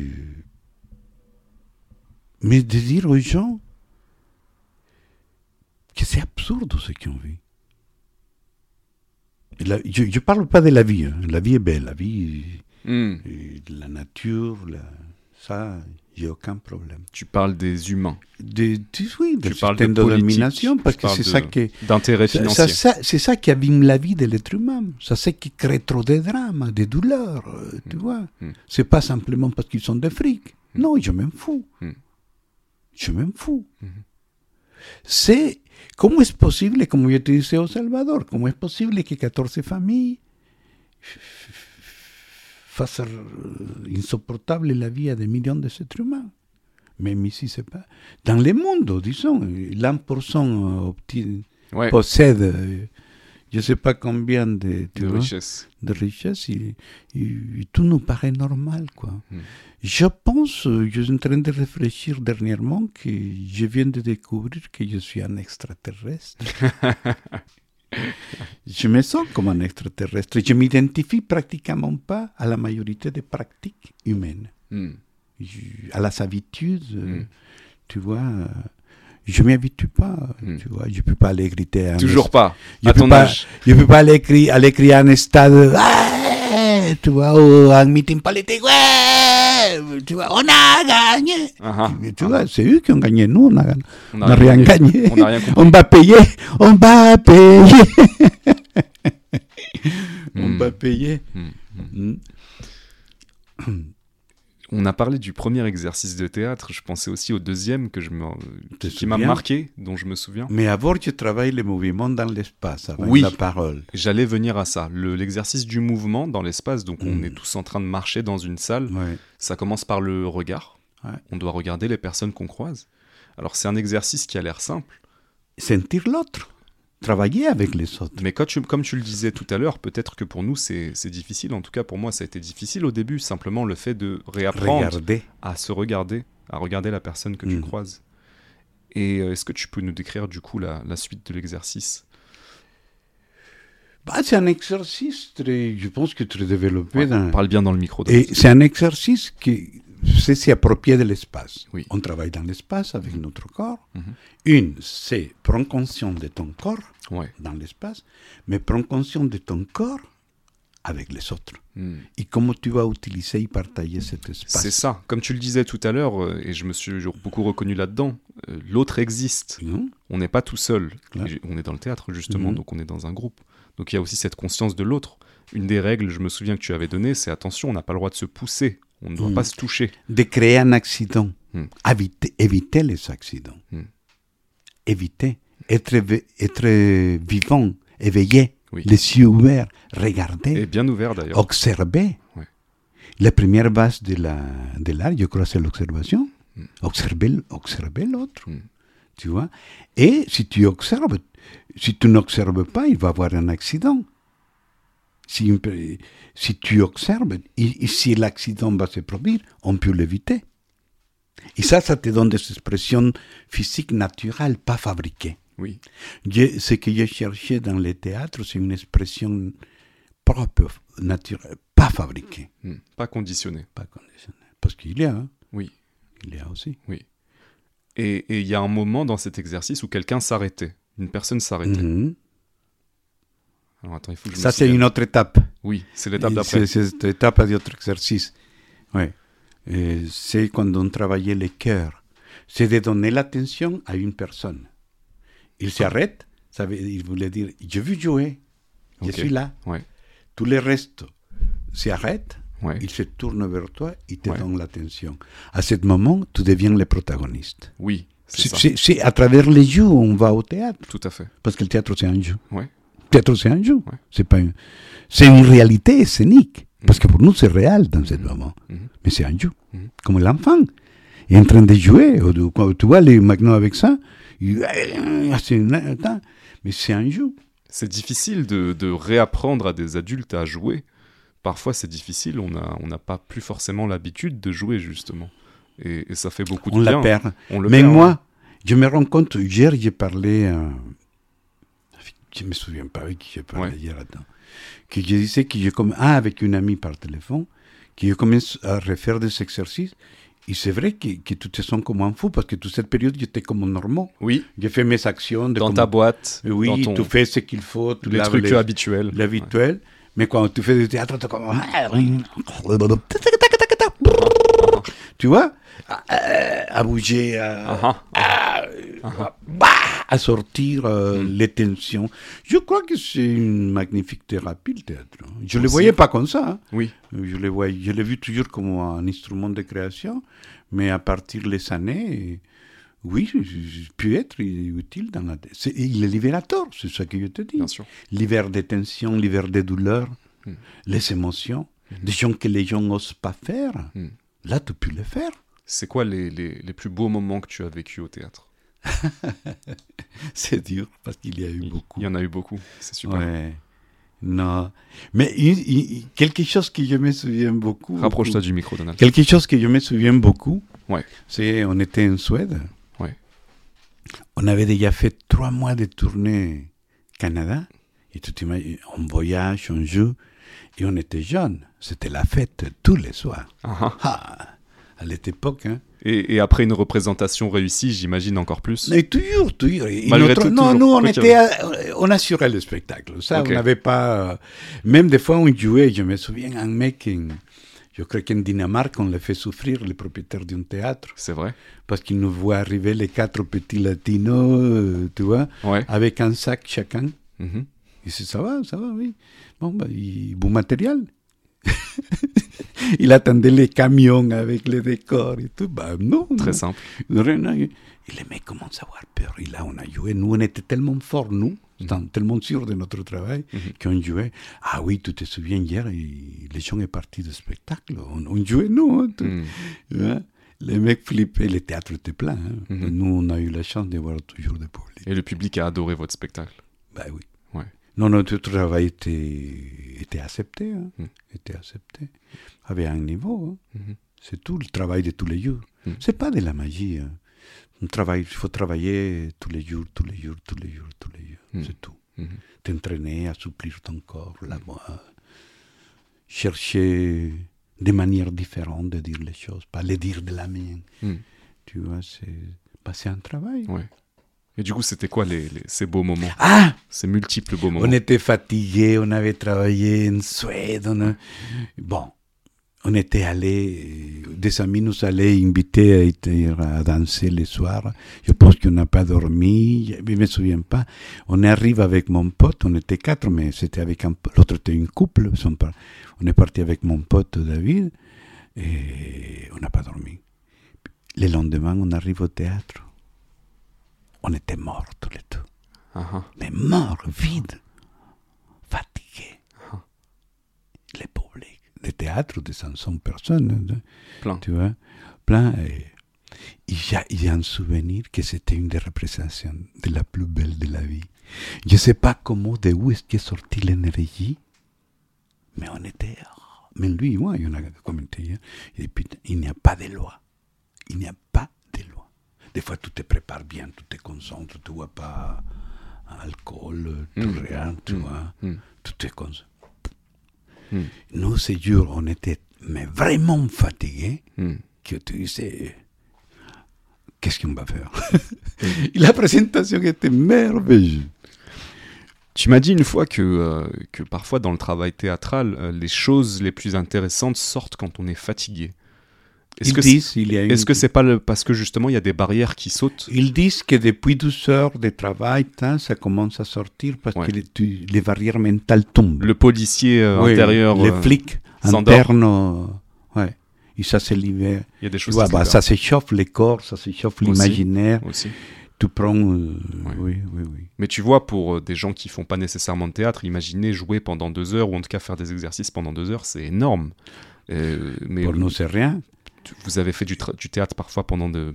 Mais de dire aux gens que c'est absurde ce qu'on vit. La, je ne parle pas de la vie. Hein. La vie est belle, la vie... Mm. La nature, la... ça, j'ai aucun problème. Tu parles des humains. De, de, oui, du système de, de domination, parce que c'est de, ça qui d'intérêt financier. Ça, ça, c'est ça qui abîme la vie de l'être humain. C'est ça qui crée trop de drames, de douleurs, mm. tu vois. Mm. C'est pas simplement parce qu'ils sont des frics. Mm. Non, je m'en fous. Mm. Je m'en fous. Mm. C'est comment est-ce possible, comme je te disais au Salvador, comment est-ce possible que quatorze familles face à insupportable la vie à des millions d'êtres humains. Même ici, c'est pas... Dans le monde, disons, l'un pour cent obtient, ouais. possède je ne sais pas combien de, de richesses. Richesse, et, et, et tout nous paraît normal, quoi. Mm. Je pense, je suis en train de réfléchir dernièrement que je viens de découvrir que je suis un extraterrestre. Je me sens comme un extraterrestre. Je m'identifie pratiquement pas à la majorité des pratiques humaines, mm. je, à la habitude, mm. tu vois. Je m'habitue pas, mm. tu vois. Je peux pas aller griter. À Toujours est... pas. Je à ton pas, âge. Je peux pas aller crier, aller crier à un stade. Ouais, tu vois, ou à un meeting politique. Ouais, tu vois, on a gagné. Uh-huh. Tu vois, uh-huh. c'est eux qui ont gagné. Nous, on a, on a, on a rien gagné. gagné. On a rien compris. On va payer. On va payer. on mm. va payer. Mm. Mm. On a parlé du premier exercice de théâtre, je pensais aussi au deuxième que je me, qui souviens. M'a marqué, dont je me souviens. Mais avant, tu travailles les mouvements dans l'espace, avec oui, la parole. J'allais venir à ça. Le, l'exercice du mouvement dans l'espace, donc on mm. est tous en train de marcher dans une salle, ouais. ça commence par le regard. Ouais. On doit regarder les personnes qu'on croise. Alors c'est un exercice qui a l'air simple. Sentir l'autre, travailler avec les autres. Mais quand tu, comme tu le disais tout à l'heure, peut-être que pour nous c'est, c'est difficile, en tout cas pour moi ça a été difficile au début, simplement le fait de réapprendre regarder. à se regarder, à regarder la personne que mmh. tu croises. Et euh, est-ce que tu peux nous décrire du coup la, la suite de l'exercice ? Bah, c'est un exercice très, je pense que très développé. Ouais, dans... On parle bien dans le micro. Dans Et le... c'est un exercice qui c'est s'approprier de l'espace. Oui. On travaille dans l'espace avec mmh. notre corps. Mmh. Une, c'est prendre conscience de ton corps ouais. dans l'espace, mais prendre conscience de ton corps avec les autres. Mm. Et comment tu vas utiliser et partager cet espace. C'est ça. Comme tu le disais tout à l'heure, et je me suis beaucoup reconnu là-dedans, l'autre existe. Mm. On n'est pas tout seul. Et on est dans le théâtre, justement, mm. donc on est dans un groupe. Donc il y a aussi cette conscience de l'autre. Une des règles, je me souviens, que tu avais donnée, c'est attention, on n'a pas le droit de se pousser. On ne doit mm. pas se toucher. De créer un accident. Mm. Éviter, éviter les accidents. Mm. Éviter. Être, être vivant, éveillé. Oui. Les yeux ouverts, regarder. Et bien ouvert d'ailleurs. Observer. Oui. La première base de, la, de l'art, je crois, c'est l'observation. Mm. Observer, observer l'autre. Mm. Tu vois? Et si tu observes, si tu n'observes pas, il va y avoir un accident. Si, si tu observes, et, et si l'accident va se produire, on peut l'éviter. Et ça, ça te donne des expressions physiques naturelles, pas fabriquées. Oui. Je, ce que je cherchais dans les théâtres, c'est une expression propre, naturelle, pas fabriquée. Mmh, pas conditionnée. Pas conditionnée. Parce qu'il y a. Hein. Oui. Il y a aussi. Oui. Et il y a un moment dans cet exercice où quelqu'un s'arrêtait. Une personne s'arrêtait. Mmh. Alors attends, il faut que je ça, me c'est une autre étape. Oui, c'est l'étape d'après. C'est, c'est cette étape d'autre exercice. Oui. Et c'est quand on travaillait le cœur. C'est de donner l'attention à une personne. Il s'arrête, ça veut, il voulait dire « je veux jouer, je okay. suis là ouais. ». Tous les restes s'arrêtent, ouais. ils se tournent vers toi, ils te ouais. donnent l'attention. À ce moment, tu deviens le protagoniste. Oui, c'est, c'est ça. C'est, c'est à travers les jeux on va au théâtre. Tout à fait. Parce que le théâtre, c'est un jeu. Ouais. Le théâtre, c'est un jeu. Ouais. C'est, pas une... c'est une réalité scénique. Mmh. Parce que pour nous, c'est réel dans mmh. ce moment. Mmh. Mais c'est un jeu. Mmh. Comme l'enfant est en train de jouer. Tu vois, les maintenant avec ça, mais c'est un jeu. C'est difficile de, de réapprendre à des adultes à jouer. Parfois, c'est difficile. On n'a on n'a pas plus forcément l'habitude de jouer, justement. Et, et ça fait beaucoup de on bien. La perd. On le mais perd. Mais moi, je me rends compte, hier, j'ai parlé... Euh, je ne me souviens pas avec qui j'ai parlé ouais. hier. Attends, que je disais que je... Comm... Ah, avec une amie par téléphone, que je commence à refaire des exercices. Et c'est vrai que, que tu te sens comme un fou, parce que toute cette période, j'étais comme un normand. Oui. J'ai fait mes actions. De dans comme... ta boîte. Oui, dans ton... tu fais ce qu'il faut. Tu les trucs les... habituels. L'habituel. Ouais. Mais quand tu fais du théâtre, tu es comme... Tu vois à, à bouger, à, uh-huh. à, uh-huh. Bah, à sortir euh, mm. les tensions. Je crois que c'est une magnifique thérapie, le théâtre. Je ne le voyais pas comme ça. Hein. Oui. Je le voyais, je l'ai vu toujours comme un instrument de création, mais à partir des années, oui, je peux être utile dans la... C'est, il est libérateur, c'est ça que je te dis. Bien sûr. Libère des tensions, libère des douleurs, mm. les émotions, mm. des choses que les gens n'osent pas faire. Mm. Là, tu peux le faire. C'est quoi les, les, les plus beaux moments que tu as vécu au théâtre? C'est dur, parce qu'il y a eu il, beaucoup. Il y en a eu beaucoup, c'est super. Ouais. Non. Mais il, il, quelque chose que je me souviens beaucoup... Rapproche-toi beaucoup, du micro, Donald. Quelque chose que je me souviens beaucoup, ouais. c'est on était en Suède. Ouais. On avait déjà fait trois mois de tournée Canada. Et tu t'imagines, on voyage, on joue. Et on était jeunes. C'était la fête tous les soirs. Uh-huh. Ah, à l'époque, hein. Et, et après une représentation réussie, j'imagine encore plus. Mais toujours, toujours. Malgré notre, tout, non, toujours. Nous, on okay. était, à, on assurait le spectacle. Ça, okay. on n'avait pas. Euh, même des fois, on jouait. Je me souviens, un mec, en, je crois qu'en Dinamarque, on l'a fait souffrir, le propriétaire d'un théâtre. C'est vrai. Parce qu'il nous voit arriver les quatre petits latinos, euh, tu vois, ouais. avec un sac chacun. Mm-hmm. Il dit, ça va, ça va, oui. Bon, bah, il, bon matériel. Il attendait les camions avec les décors et tout. Bah, non. Très non. simple. Et les mecs commencent à avoir peur. Et là, on a joué. Nous, on était tellement forts, nous, mm-hmm. tellement sûrs de notre travail, mm-hmm. qu'on jouait. Ah oui, tu te souviens, hier, les gens sont partis du spectacle. On, on jouait, nous. Hein, tout, mm-hmm. Les mecs flippaient. Le théâtre était plein. Hein. Mm-hmm. Nous, on a eu la chance d'avoir toujours du public. Et le public a adoré votre spectacle. Bah oui. Non, notre travail était, était accepté, hein, mmh. était accepté, avait un niveau. Hein. Mmh. C'est tout le travail de tous les jours. Mmh. C'est pas de la magie. Hein. On travaille, il faut travailler tous les jours, tous les jours, tous les jours, tous les jours. Mmh. C'est tout. Mmh. T'entraîner, assouplir ton corps, la voix, chercher des manières différentes de dire les choses, pas les dire de la mienne. Mmh. Tu vois, c'est, bah, c'est un travail. Ouais. Et du coup, c'était quoi les, les, ces beaux moments? Ah, ces multiples beaux moments. On était fatigués, on avait travaillé en Suède. On a... Bon, on était allés, des amis nous allaient inviter à, à danser le soir. Je pense qu'on n'a pas dormi, je ne me souviens pas. On arrive avec mon pote, on était quatre, mais c'était avec un, l'autre était une couple. On est parti avec mon pote David et on n'a pas dormi. Le lendemain, on arrive au théâtre. On était morts tous les deux. Uh-huh. Mais morts, vides, fatigués. Uh-huh. Le public, le théâtre de cinq cents personnes. Plein. Tu vois, plein. Et il y a un souvenir que c'était une des représentations de la plus belle de la vie. Je ne sais pas comment, de où est-ce qu'est sortie l'énergie, mais on était... Mais lui et moi, il y en a commenté hier. Et puis, il n'y a pas de loi. Il n'y a pas de loi. Des fois, tu te prépares bien, tu te concentres, tu ne bois pas d'alcool, tu mmh. rien, tu mmh. vois. Mmh. Tu te concentres. Mmh. Nous, c'est dur, on était mais vraiment fatigués, mmh. que tu disais, qu'est-ce qu'on va faire? La présentation était merveilleuse. Tu m'as dit une fois que, euh, que parfois, dans le travail théâtral, euh, les choses les plus intéressantes sortent quand on est fatigué. Est-ce ils que disent, c'est, il y a une... est-ce que c'est pas le, parce que justement il y a des barrières qui sautent? Ils disent que depuis douze heures de travail, ça commence à sortir parce ouais. que les, tu, les barrières mentales tombent. Le policier euh, oui, intérieur, les euh, flics internes, ouais, et ça se libère. Il y a des choses. Ouais, qui bah, ça s'échauffe les corps, ça s'échauffe aussi, l'imaginaire. Aussi. Tu prends, euh, ouais. oui, oui, oui. Mais tu vois, pour euh, des gens qui font pas nécessairement de théâtre, imaginer jouer pendant deux heures ou en tout cas faire des exercices pendant deux heures, c'est énorme. Euh, mais pour le... nous, c'est rien. Vous avez fait du, tra- du théâtre parfois pendant de...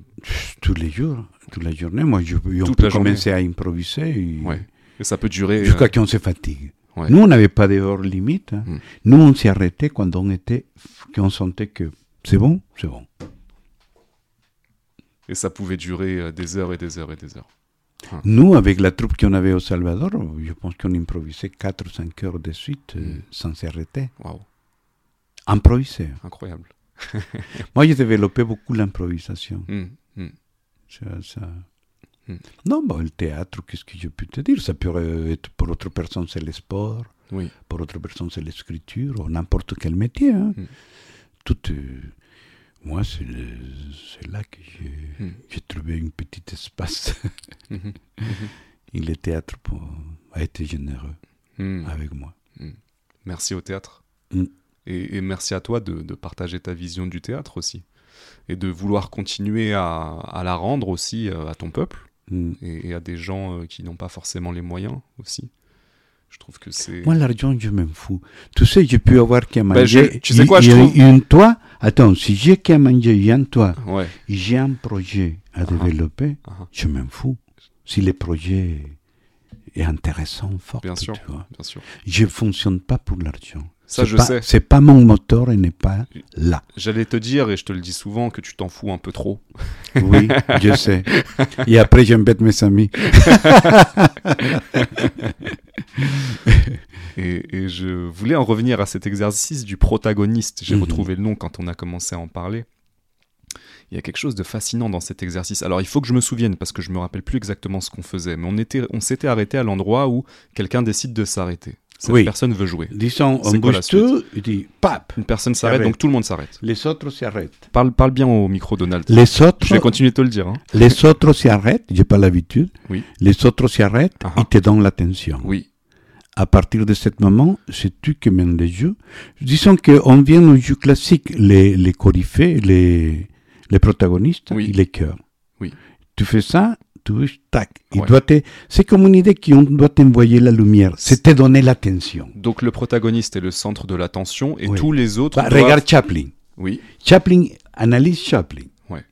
Tous les jours, toute la journée. Moi, je, on peut commencer à improviser. Et... Ouais. Et ça peut durer... Jusqu'à euh... qu'on se fatigue. Ouais. Nous, on n'avait pas de hors limite. Hein. Mm. Nous, on s'y arrêtait quand on, était, quand on sentait que c'est bon, c'est bon. Et ça pouvait durer des heures et des heures et des heures. Hein. Nous, avec la troupe qu'on avait au Salvador, je pense qu'on improvisait quatre ou cinq heures de suite mm. euh, sans s'arrêter. Wow. Improviser. Incroyable. Moi, j'ai développé beaucoup l'improvisation. Mm, mm. Ça, ça... Mm. Non, bah, le théâtre, qu'est-ce que je peux te dire? Ça peut être pour d'autres personnes, c'est le sport. Oui. Pour d'autres personnes, c'est l'écriture, ou n'importe quel métier. Hein. Mm. Tout, euh... moi, c'est, le... c'est là que j'ai... Mm. j'ai trouvé un petit espace. Mm-hmm. Et le théâtre pour... a été généreux mm. avec moi. Mm. Merci au théâtre. Mm. Et, et merci à toi de, de partager ta vision du théâtre aussi, et de vouloir continuer à, à la rendre aussi à ton peuple, mm. et, et à des gens qui n'ont pas forcément les moyens aussi. Je trouve que c'est... Moi, l'argent, je m'en fous. Tu sais, j'ai pu avoir qu'à manger... Ben, tu sais quoi, je trouve... Une toi, attends, si j'ai qu'à manger, il y a un toi, ouais. j'ai un projet à uh-huh. développer, uh-huh. je m'en fous. Si le projet est intéressant, fort, bien sûr, tu vois. Bien sûr. Je ne fonctionne pas pour l'argent. Ça, c'est je pas, sais. C'est pas mon moteur, il n'est pas là. J'allais te dire, et je te le dis souvent, que tu t'en fous un peu trop. Oui, je sais. Et après, j'embête mes amis. et, et je voulais en revenir à cet exercice du protagoniste. J'ai mmh. retrouvé le nom quand on a commencé à en parler. Il y a quelque chose de fascinant dans cet exercice. Alors, il faut que je me souvienne, parce que je ne me rappelle plus exactement ce qu'on faisait. Mais on, était, on s'était arrêté à l'endroit où quelqu'un décide de s'arrêter. Cette oui. personne veut jouer. Disons, on bouge tout, il dit pape. Une personne s'arrête, donc tout le monde s'arrête. Les autres s'arrêtent. Parle, parle bien au micro, Donald. Les autres, je vais continuer de te le dire. Hein. Les autres s'arrêtent, j'ai pas l'habitude. Oui. Les autres s'arrêtent, uh-huh. ils te donnent l'attention. Oui. À partir de ce moment, c'est tu qui mènes les jeux. Disons qu'on vient au jeu classique, les, les coryphées, les, les protagonistes, oui. et les chœurs. Oui. Tu fais ça. Tac. Il ouais. doit te... C'est comme une idée qu'on doit t'envoyer la lumière. C'est te donner l'attention. Donc le protagoniste est le centre de l'attention et oui. tous les autres... Bah, doivent... Regarde Chaplin. Oui. Chaplin, analyse Chaplin. Ouais.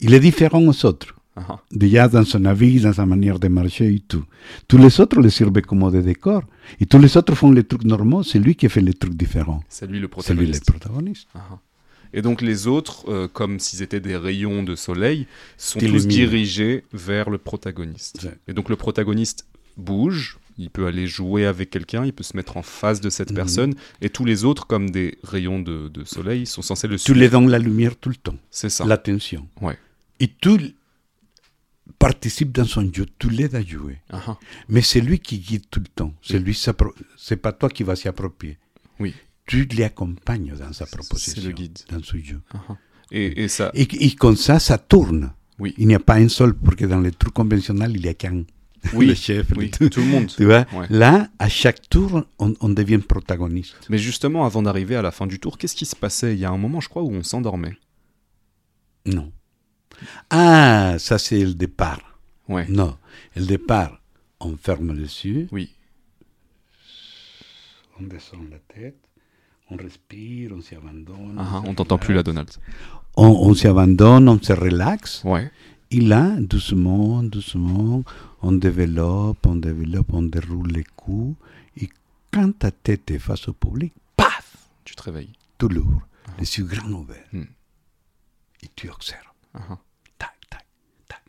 Il est différent aux autres. Uh-huh. Déjà dans son avis, dans sa manière de marcher et tout. Tous les autres le servent comme des décors. Et tous les autres font les trucs normaux. C'est lui qui fait les trucs différents. C'est lui le protagoniste. C'est lui le protagoniste. Uh-huh. Et donc les autres, euh, comme s'ils étaient des rayons de soleil, sont T'illumine. tous dirigés vers le protagoniste. Ouais. Et donc le protagoniste bouge, il peut aller jouer avec quelqu'un, il peut se mettre en face de cette mmh. personne, et tous les autres, comme des rayons de, de soleil, sont censés le suivre. Tu les donnes la lumière tout le temps. C'est ça. L'attention. Ouais. Et tu participe dans son jeu, tu l'aides à jouer. Uh-huh. Mais c'est lui qui guide tout le temps. C'est lui, c'est pas toi qui vas s'y approprier. Oui. Tu l'accompagnes dans sa proposition, c'est le guide. Dans son jeu. Uh-huh. Et, et, ça... et, et comme ça, ça tourne. Oui. Il n'y a pas un seul, parce que dans les trucs conventionnels, il n'y a qu'un. Oui, le chef, oui, tout, tout le monde. Tu vois, ouais. Là, à chaque tour, on, on devient protagoniste. Mais justement, avant d'arriver à la fin du tour, qu'est-ce qui se passait? Il y a un moment, je crois, où on s'endormait. Non. Ah, ça, c'est le départ. Ouais. Non, le départ, on ferme les yeux. Oui. On descend la tête, on respire, on s'y abandonne. Ah, on t'entend plus là, Donald. On, on s'y abandonne, on se relaxe. Ouais. Et là, doucement, doucement, on développe, on développe, on déroule les coups. Et quand ta tête est face au public, paf, tu te réveilles. Tout lourd, uh-huh. les yeux grands ouverts. Mm. Et tu observes. Uh-huh. Tac, tac, tac.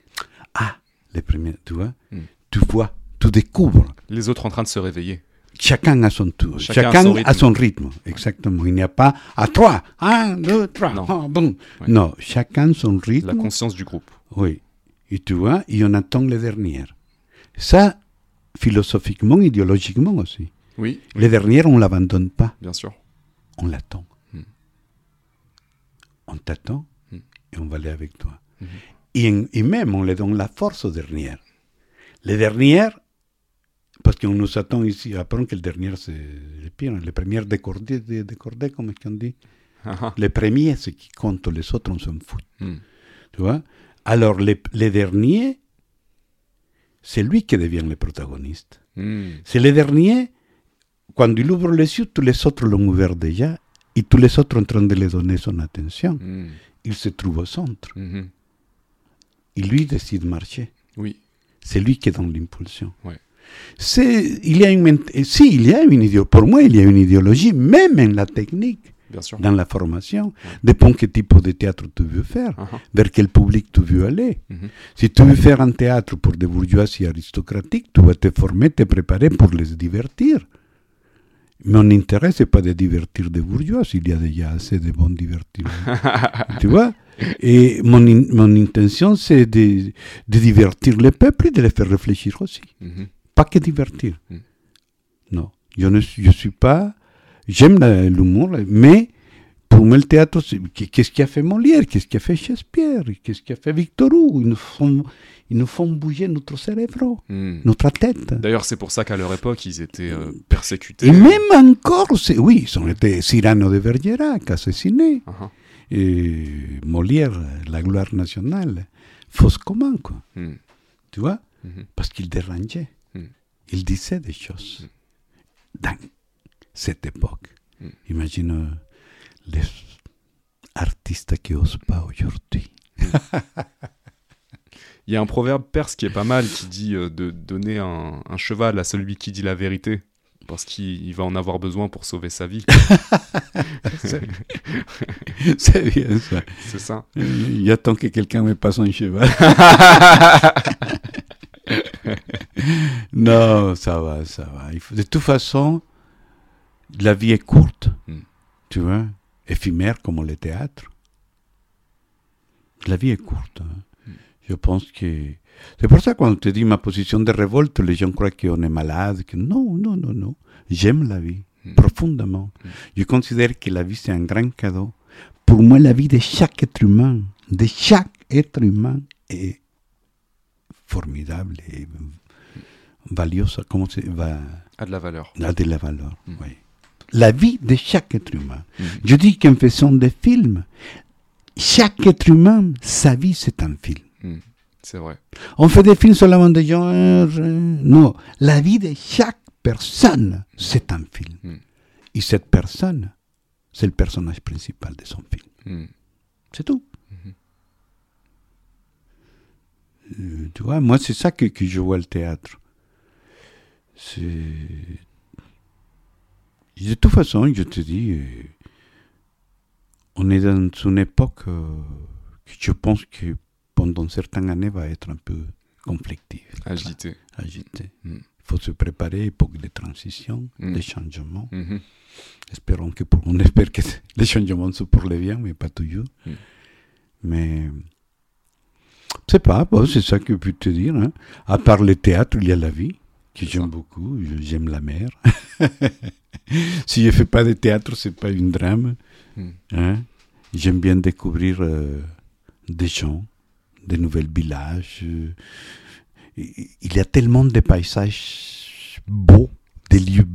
Ah, les premiers, tu vois, mm. tu vois, tu découvres. Les autres en train de se réveiller. Chacun à son tour, chacun, chacun à, son à son rythme. Exactement, il n'y a pas à trois, un, deux, trois, non, oh, bon. Ouais. Non, chacun son rythme. La conscience du groupe. Oui, et tu vois, et on attend les dernières. Ça, philosophiquement, idéologiquement aussi. Oui. Les oui. dernières, on ne l'abandonne pas. Bien sûr. On l'attend. Mm. On t'attend mm. et on va aller avec toi. Mm. Et, et même, on les donne la force aux dernières. Les dernières, parce qu'on nous attend ici, apprend que le dernier, c'est le pire. Le premier décordé, décordé comme on dit. Uh-huh. Le premier, c'est qui compte, les autres, on s'en fout. Mm. Tu vois? Alors, le, le dernier, c'est lui qui devient le protagoniste. Mm. C'est le dernier, quand il ouvre les yeux, tous les autres l'ont ouvert déjà, et tous les autres en train de lui donner son attention. Mm. Il se trouve au centre. Mm-hmm. Et lui décide de marcher. Oui. C'est lui qui donne l'impulsion. Ouais. C'est, il y a une, si, il y a une idéologie, pour moi, il y a une idéologie, même en la technique, bien sûr. Dans la formation, ouais. dépend quel type de théâtre tu veux faire, uh-huh. vers quel public tu veux aller. Mm-hmm. Si tu veux faire un théâtre pour des bourgeoisies aristocratiques, tu vas te former, te préparer pour les divertir. Mon intérêt, ce n'est pas de divertir des bourgeois, il y a déjà assez de bons divertissements. Tu vois? Et mon, in, mon intention, c'est de, de divertir le peuple et de les faire réfléchir aussi. Mm-hmm. Pas que divertir. Mm. Non, je ne je suis pas... J'aime la, l'humour, mais pour moi, le théâtre, c'est, qu'est-ce qu'a fait Molière, qu'est-ce qu'a fait Shakespeare, qu'est-ce qu'a fait Victor Hugo, ils nous font, ils nous font bouger notre cerveau, mm. notre tête. D'ailleurs, c'est pour ça qu'à leur époque, ils étaient euh, persécutés. Et même encore, c'est, oui, ils ont été Cyrano de Bergerac, assassinés. Uh-huh. Et Molière, la gloire nationale, fausse commande, quoi. Mm. Tu vois mm-hmm. Parce qu'il dérangeait. Il disait des choses dans cette époque. Mm. Imagine euh, les artistes qui n'osent pas aujourd'hui. Mm. Il y a un proverbe perse qui est pas mal, qui dit euh, de donner un, un cheval à celui qui dit la vérité, parce qu'il va en avoir besoin pour sauver sa vie. c'est... c'est bien ça. C'est ça. Il attend que quelqu'un me passe un cheval. Non, ça va, ça va. Il faut... De toute façon, la vie est courte, mm. tu vois, éphémère comme le théâtre. La vie est courte. Hein. Mm. Je pense que... C'est pour ça que quand on te dit ma position de révolte, les gens croient qu'on est malade. Que... Non, non, non, non. J'aime la vie, mm. profondément. Mm. Je considère que la vie, c'est un grand cadeau. Pour moi, la vie de chaque être humain, de chaque être humain est formidable et valiosa, comment c'est va a de la valeur. A de la valeur, mm. oui. La vie de chaque être humain. Mm. Je dis qu'en faisant des films, chaque être humain, sa vie, c'est un film. Mm. C'est vrai. On fait des films seulement des gens... Non, la vie de chaque personne, c'est un film. Mm. Et cette personne, c'est le personnage principal de son film. Mm. C'est tout. Mm-hmm. Euh, tu vois, moi, c'est ça que, que je vois le théâtre. C'est... De toute façon, je te dis, on est dans une époque que je pense que pendant certaines années va être un peu conflictive. Agitée. Agitée. Il mmh. faut se préparer pour les transitions, mmh. les changements. Mmh. Espérons que pour... On espère que les changements sont pour le bien, mais pas toujours. Mmh. Mais sais pas, bon, c'est ça que je peux te dire. Hein. À part le théâtre, il y a la vie, que c'est j'aime ça. Beaucoup, je, j'aime la mer. Si je ne fais pas de théâtre, ce n'est pas une drame. Mm. Hein. J'aime bien découvrir euh, des gens, des nouveaux villages. Il y a tellement de paysages beaux, des lieux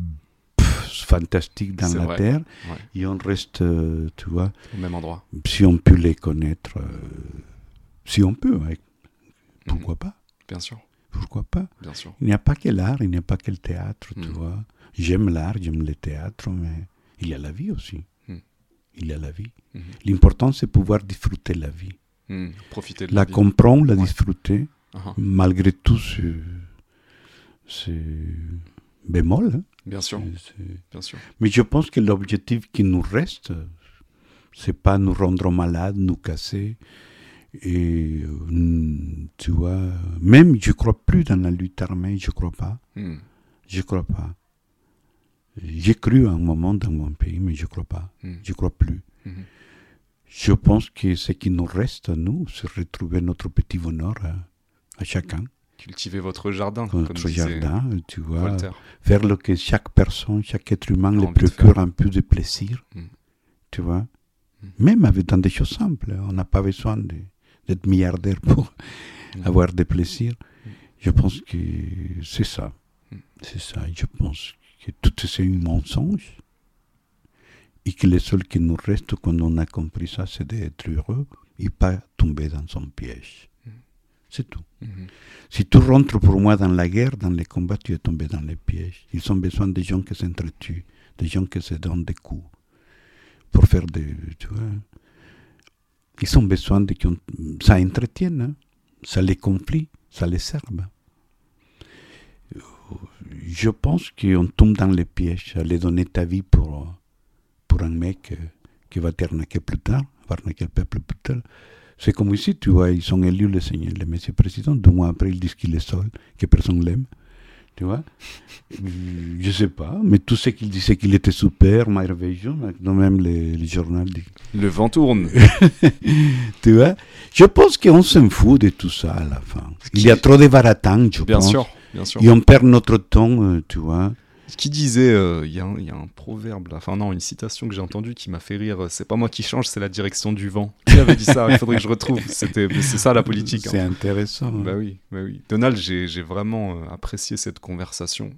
pff, fantastiques dans c'est la vrai. Terre. Ouais. Et on reste, euh, tu vois, au même endroit. Si on peut les connaître... Euh, Si on peut, ouais. Pourquoi mmh. pas ? Bien sûr. Pourquoi pas ? Bien sûr. Il n'y a pas que l'art, il n'y a pas que le théâtre, mmh. tu vois. J'aime l'art, j'aime le théâtre, mais il y a la vie aussi. Mmh. Il y a la vie. Mmh. L'important, c'est pouvoir disfruter la vie. Mmh. Profiter de la, la vie. La comprendre, la ouais. disfruter, uh-huh. malgré tout ce, ce bémol. Hein. Bien sûr. Bien sûr. Mais je pense que l'objectif qui nous reste, c'est pas nous rendre malades, nous casser. Et tu vois, même je ne crois plus dans la lutte armée, je ne crois pas. Mm. Je ne crois pas. J'ai cru à un moment dans mon pays, mais je ne crois pas. Mm. Je ne crois plus. Mm-hmm. Je pense que ce qui nous reste à nous, c'est retrouver notre petit bonheur à, à chacun. Cultiver votre jardin, comme votre jardin, tu vois. Voltaire. Faire le que chaque personne, chaque être humain le procure un peu de plaisir, mm. tu vois. Mm. Même avec, dans des choses simples, on n'a pas besoin de... d'être milliardaire pour mmh. avoir des plaisirs. Mmh. Je pense que c'est ça. Mmh. C'est ça. Je pense que tout c'est un mensonge et que le seul qui nous reste quand on a compris ça, c'est d'être heureux et pas tomber dans son piège. Mmh. C'est tout. Mmh. Si tu rentres pour moi dans la guerre, dans les combats, tu es tombé dans les pièges. Ils ont besoin de gens qui s'entretuent, de gens qui se donnent des coups pour faire des... Tu vois, ils ont besoin de que ça entretienne, hein. Ça les conflit, ça les serve. Je pense qu'on tombe dans les pièges, aller donner ta vie pour, pour un mec qui va t'arnaquer plus tard, va arnaquer le peuple plus tard. C'est comme ici, tu vois, ils sont élus le, seigneur, le monsieur président, deux mois après ils disent qu'il est seul, que personne ne l'aime. Tu vois, je sais pas, mais tout ce qu'il disait qu'il était super, merveilleux, maintenant même les, les journaux disent. Le vent tourne. Tu vois, je pense qu'on s'en fout de tout ça à la fin. Il y a trop de baratins, je bien pense. Sûr, bien sûr. Et on perd notre temps, euh, tu vois. Qui disait, il euh, y, y a un proverbe, là. Enfin non, une citation que j'ai entendue qui m'a fait rire, c'est pas moi qui change, c'est la direction du vent. Qui avait dit ça ? Il faudrait que je retrouve. C'était, c'est ça la politique. C'est hein. intéressant. Bah oui, bah oui. Donald, j'ai, j'ai vraiment apprécié cette conversation.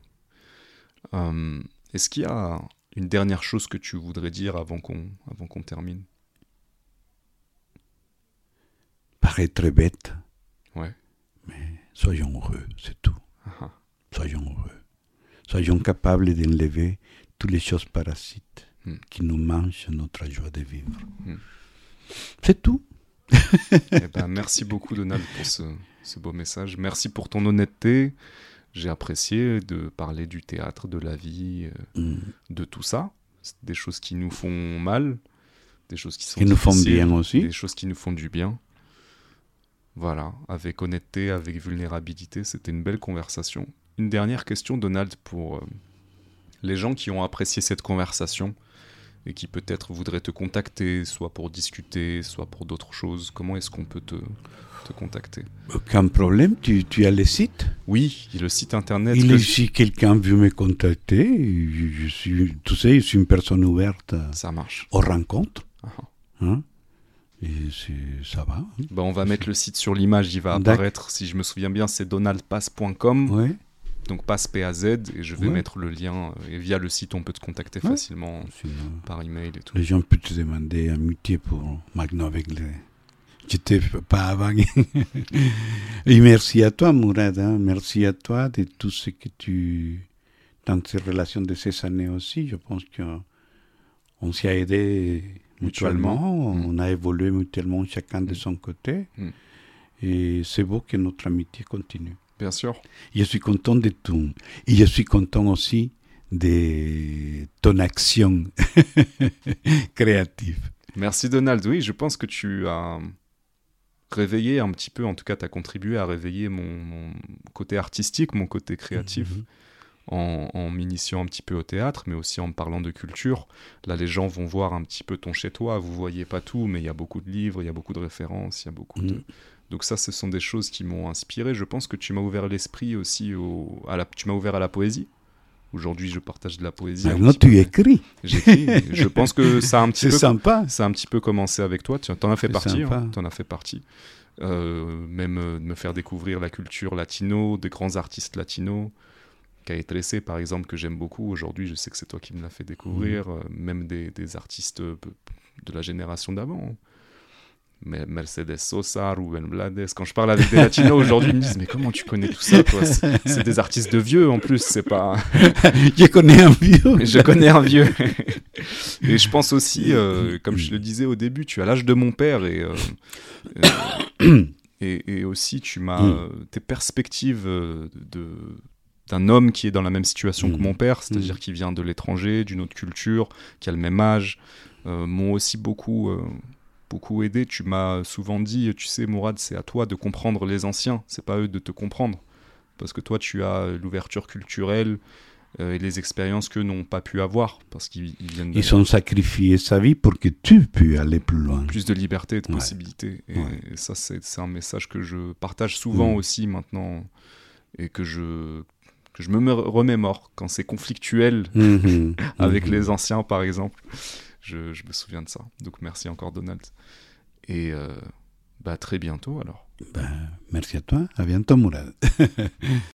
Euh, est-ce qu'il y a une dernière chose que tu voudrais dire avant qu'on, avant qu'on termine ? Paraître bête. Ouais. Mais soyons heureux, c'est tout. Uh-huh. Soyons heureux. Soyons capables d'enlever toutes les choses parasites mm. qui nous mangent notre joie de vivre. Mm. C'est tout. Eh ben, merci beaucoup, Donald, pour ce, ce beau message. Merci pour ton honnêteté. J'ai apprécié de parler du théâtre, de la vie, mm. de tout ça. C'est des choses qui nous font mal, des choses qui sont qui nous font bien aussi, des choses qui nous font du bien. Voilà, avec honnêteté, avec vulnérabilité, c'était une belle conversation. Une dernière question, Donald, pour euh, les gens qui ont apprécié cette conversation et qui peut-être voudraient te contacter, soit pour discuter, soit pour d'autres choses. Comment est-ce qu'on peut te, te contacter ? Aucun problème, tu, tu as le site ? Oui, le site internet. Il que... Si quelqu'un veut me contacter, je, je suis, tu sais, je suis une personne ouverte ça marche. Aux rencontres. Uh-huh. Hein ? Et c'est, ça va. Hein ? Bah, on va c'est... mettre le site sur l'image, il va apparaître, D'accord. si je me souviens bien, c'est donald paz point com. Oui. Donc passe P A Z et je vais ouais. mettre le lien et via le site on peut te contacter ouais. facilement Sinon, par email et tout. Les gens peuvent te demander à muter pour maintenant avec les. J'étais pas avant. Et merci à toi Mourad, hein. Merci à toi de tout ce que tu dans ces relations de ces années aussi. Je pense qu'on on s'y a aidé mutuellement, mutuellement. Mmh. On a évolué mutuellement chacun de son côté mmh. et c'est beau que notre amitié continue. Bien sûr. Je suis content de tout. Et je suis content aussi de ton action créative. Merci Donald. Oui, je pense que tu as réveillé un petit peu, en tout cas tu as contribué à réveiller mon, mon côté artistique, mon côté créatif, mmh. en, en m'initiant un petit peu au théâtre, mais aussi en me parlant de culture. Là, les gens vont voir un petit peu ton chez-toi. Vous ne voyez pas tout, mais il y a beaucoup de livres, il y a beaucoup de références, il y a beaucoup mmh. de... Donc ça, ce sont des choses qui m'ont inspiré. Je pense que tu m'as ouvert l'esprit aussi, au, à la, tu m'as ouvert à la poésie. Aujourd'hui, je partage de la poésie. Maintenant, tu peu. écris. J'écris. Je pense que ça a un petit c'est peu... C'est sympa. Ça a un petit peu commencé avec toi. Tu en as fait c'est partie. Hein, t'en as fait partie. Euh, même euh, de me faire découvrir la culture latino, des grands artistes latinos. Calle treize, par exemple, que j'aime beaucoup. Aujourd'hui, je sais que c'est toi qui me l'as fait découvrir. Mmh. Euh, même des, des artistes de la génération d'avant. Mercedes Sosa, Ruben Blades. Quand je parle avec des latinos aujourd'hui, ils me disent mais comment tu connais tout ça, toi? C'est, c'est des artistes de vieux en plus, c'est pas. Je connais un vieux. Je connais un vieux. Et je pense aussi, euh, comme je le disais au début, tu as l'âge de mon père et euh, euh, et, et aussi tu m'as euh, tes perspectives de d'un homme qui est dans la même situation que mon père, c'est-à-dire qui vient de l'étranger, d'une autre culture, qui a le même âge, euh, m'ont aussi beaucoup. Euh, beaucoup aidé. Tu m'as souvent dit, tu sais Mourad, c'est à toi de comprendre les anciens, c'est pas eux de te comprendre, parce que toi tu as l'ouverture culturelle euh, et les expériences qu'eux n'ont pas pu avoir parce qu'ils ils viennent de... Ils ont sacrifié sa vie pour que tu puisses aller plus loin. Plus de liberté, de ouais. possibilités et, ouais. et ça c'est, c'est un message que je partage souvent mmh. aussi maintenant et que je, que je me remémore quand c'est conflictuel mmh. avec mmh. les anciens par exemple. Je, je me souviens de ça. Donc, merci encore, Donald. Et euh, bah, très bientôt, alors. Bah, merci à toi. À bientôt, Mourad.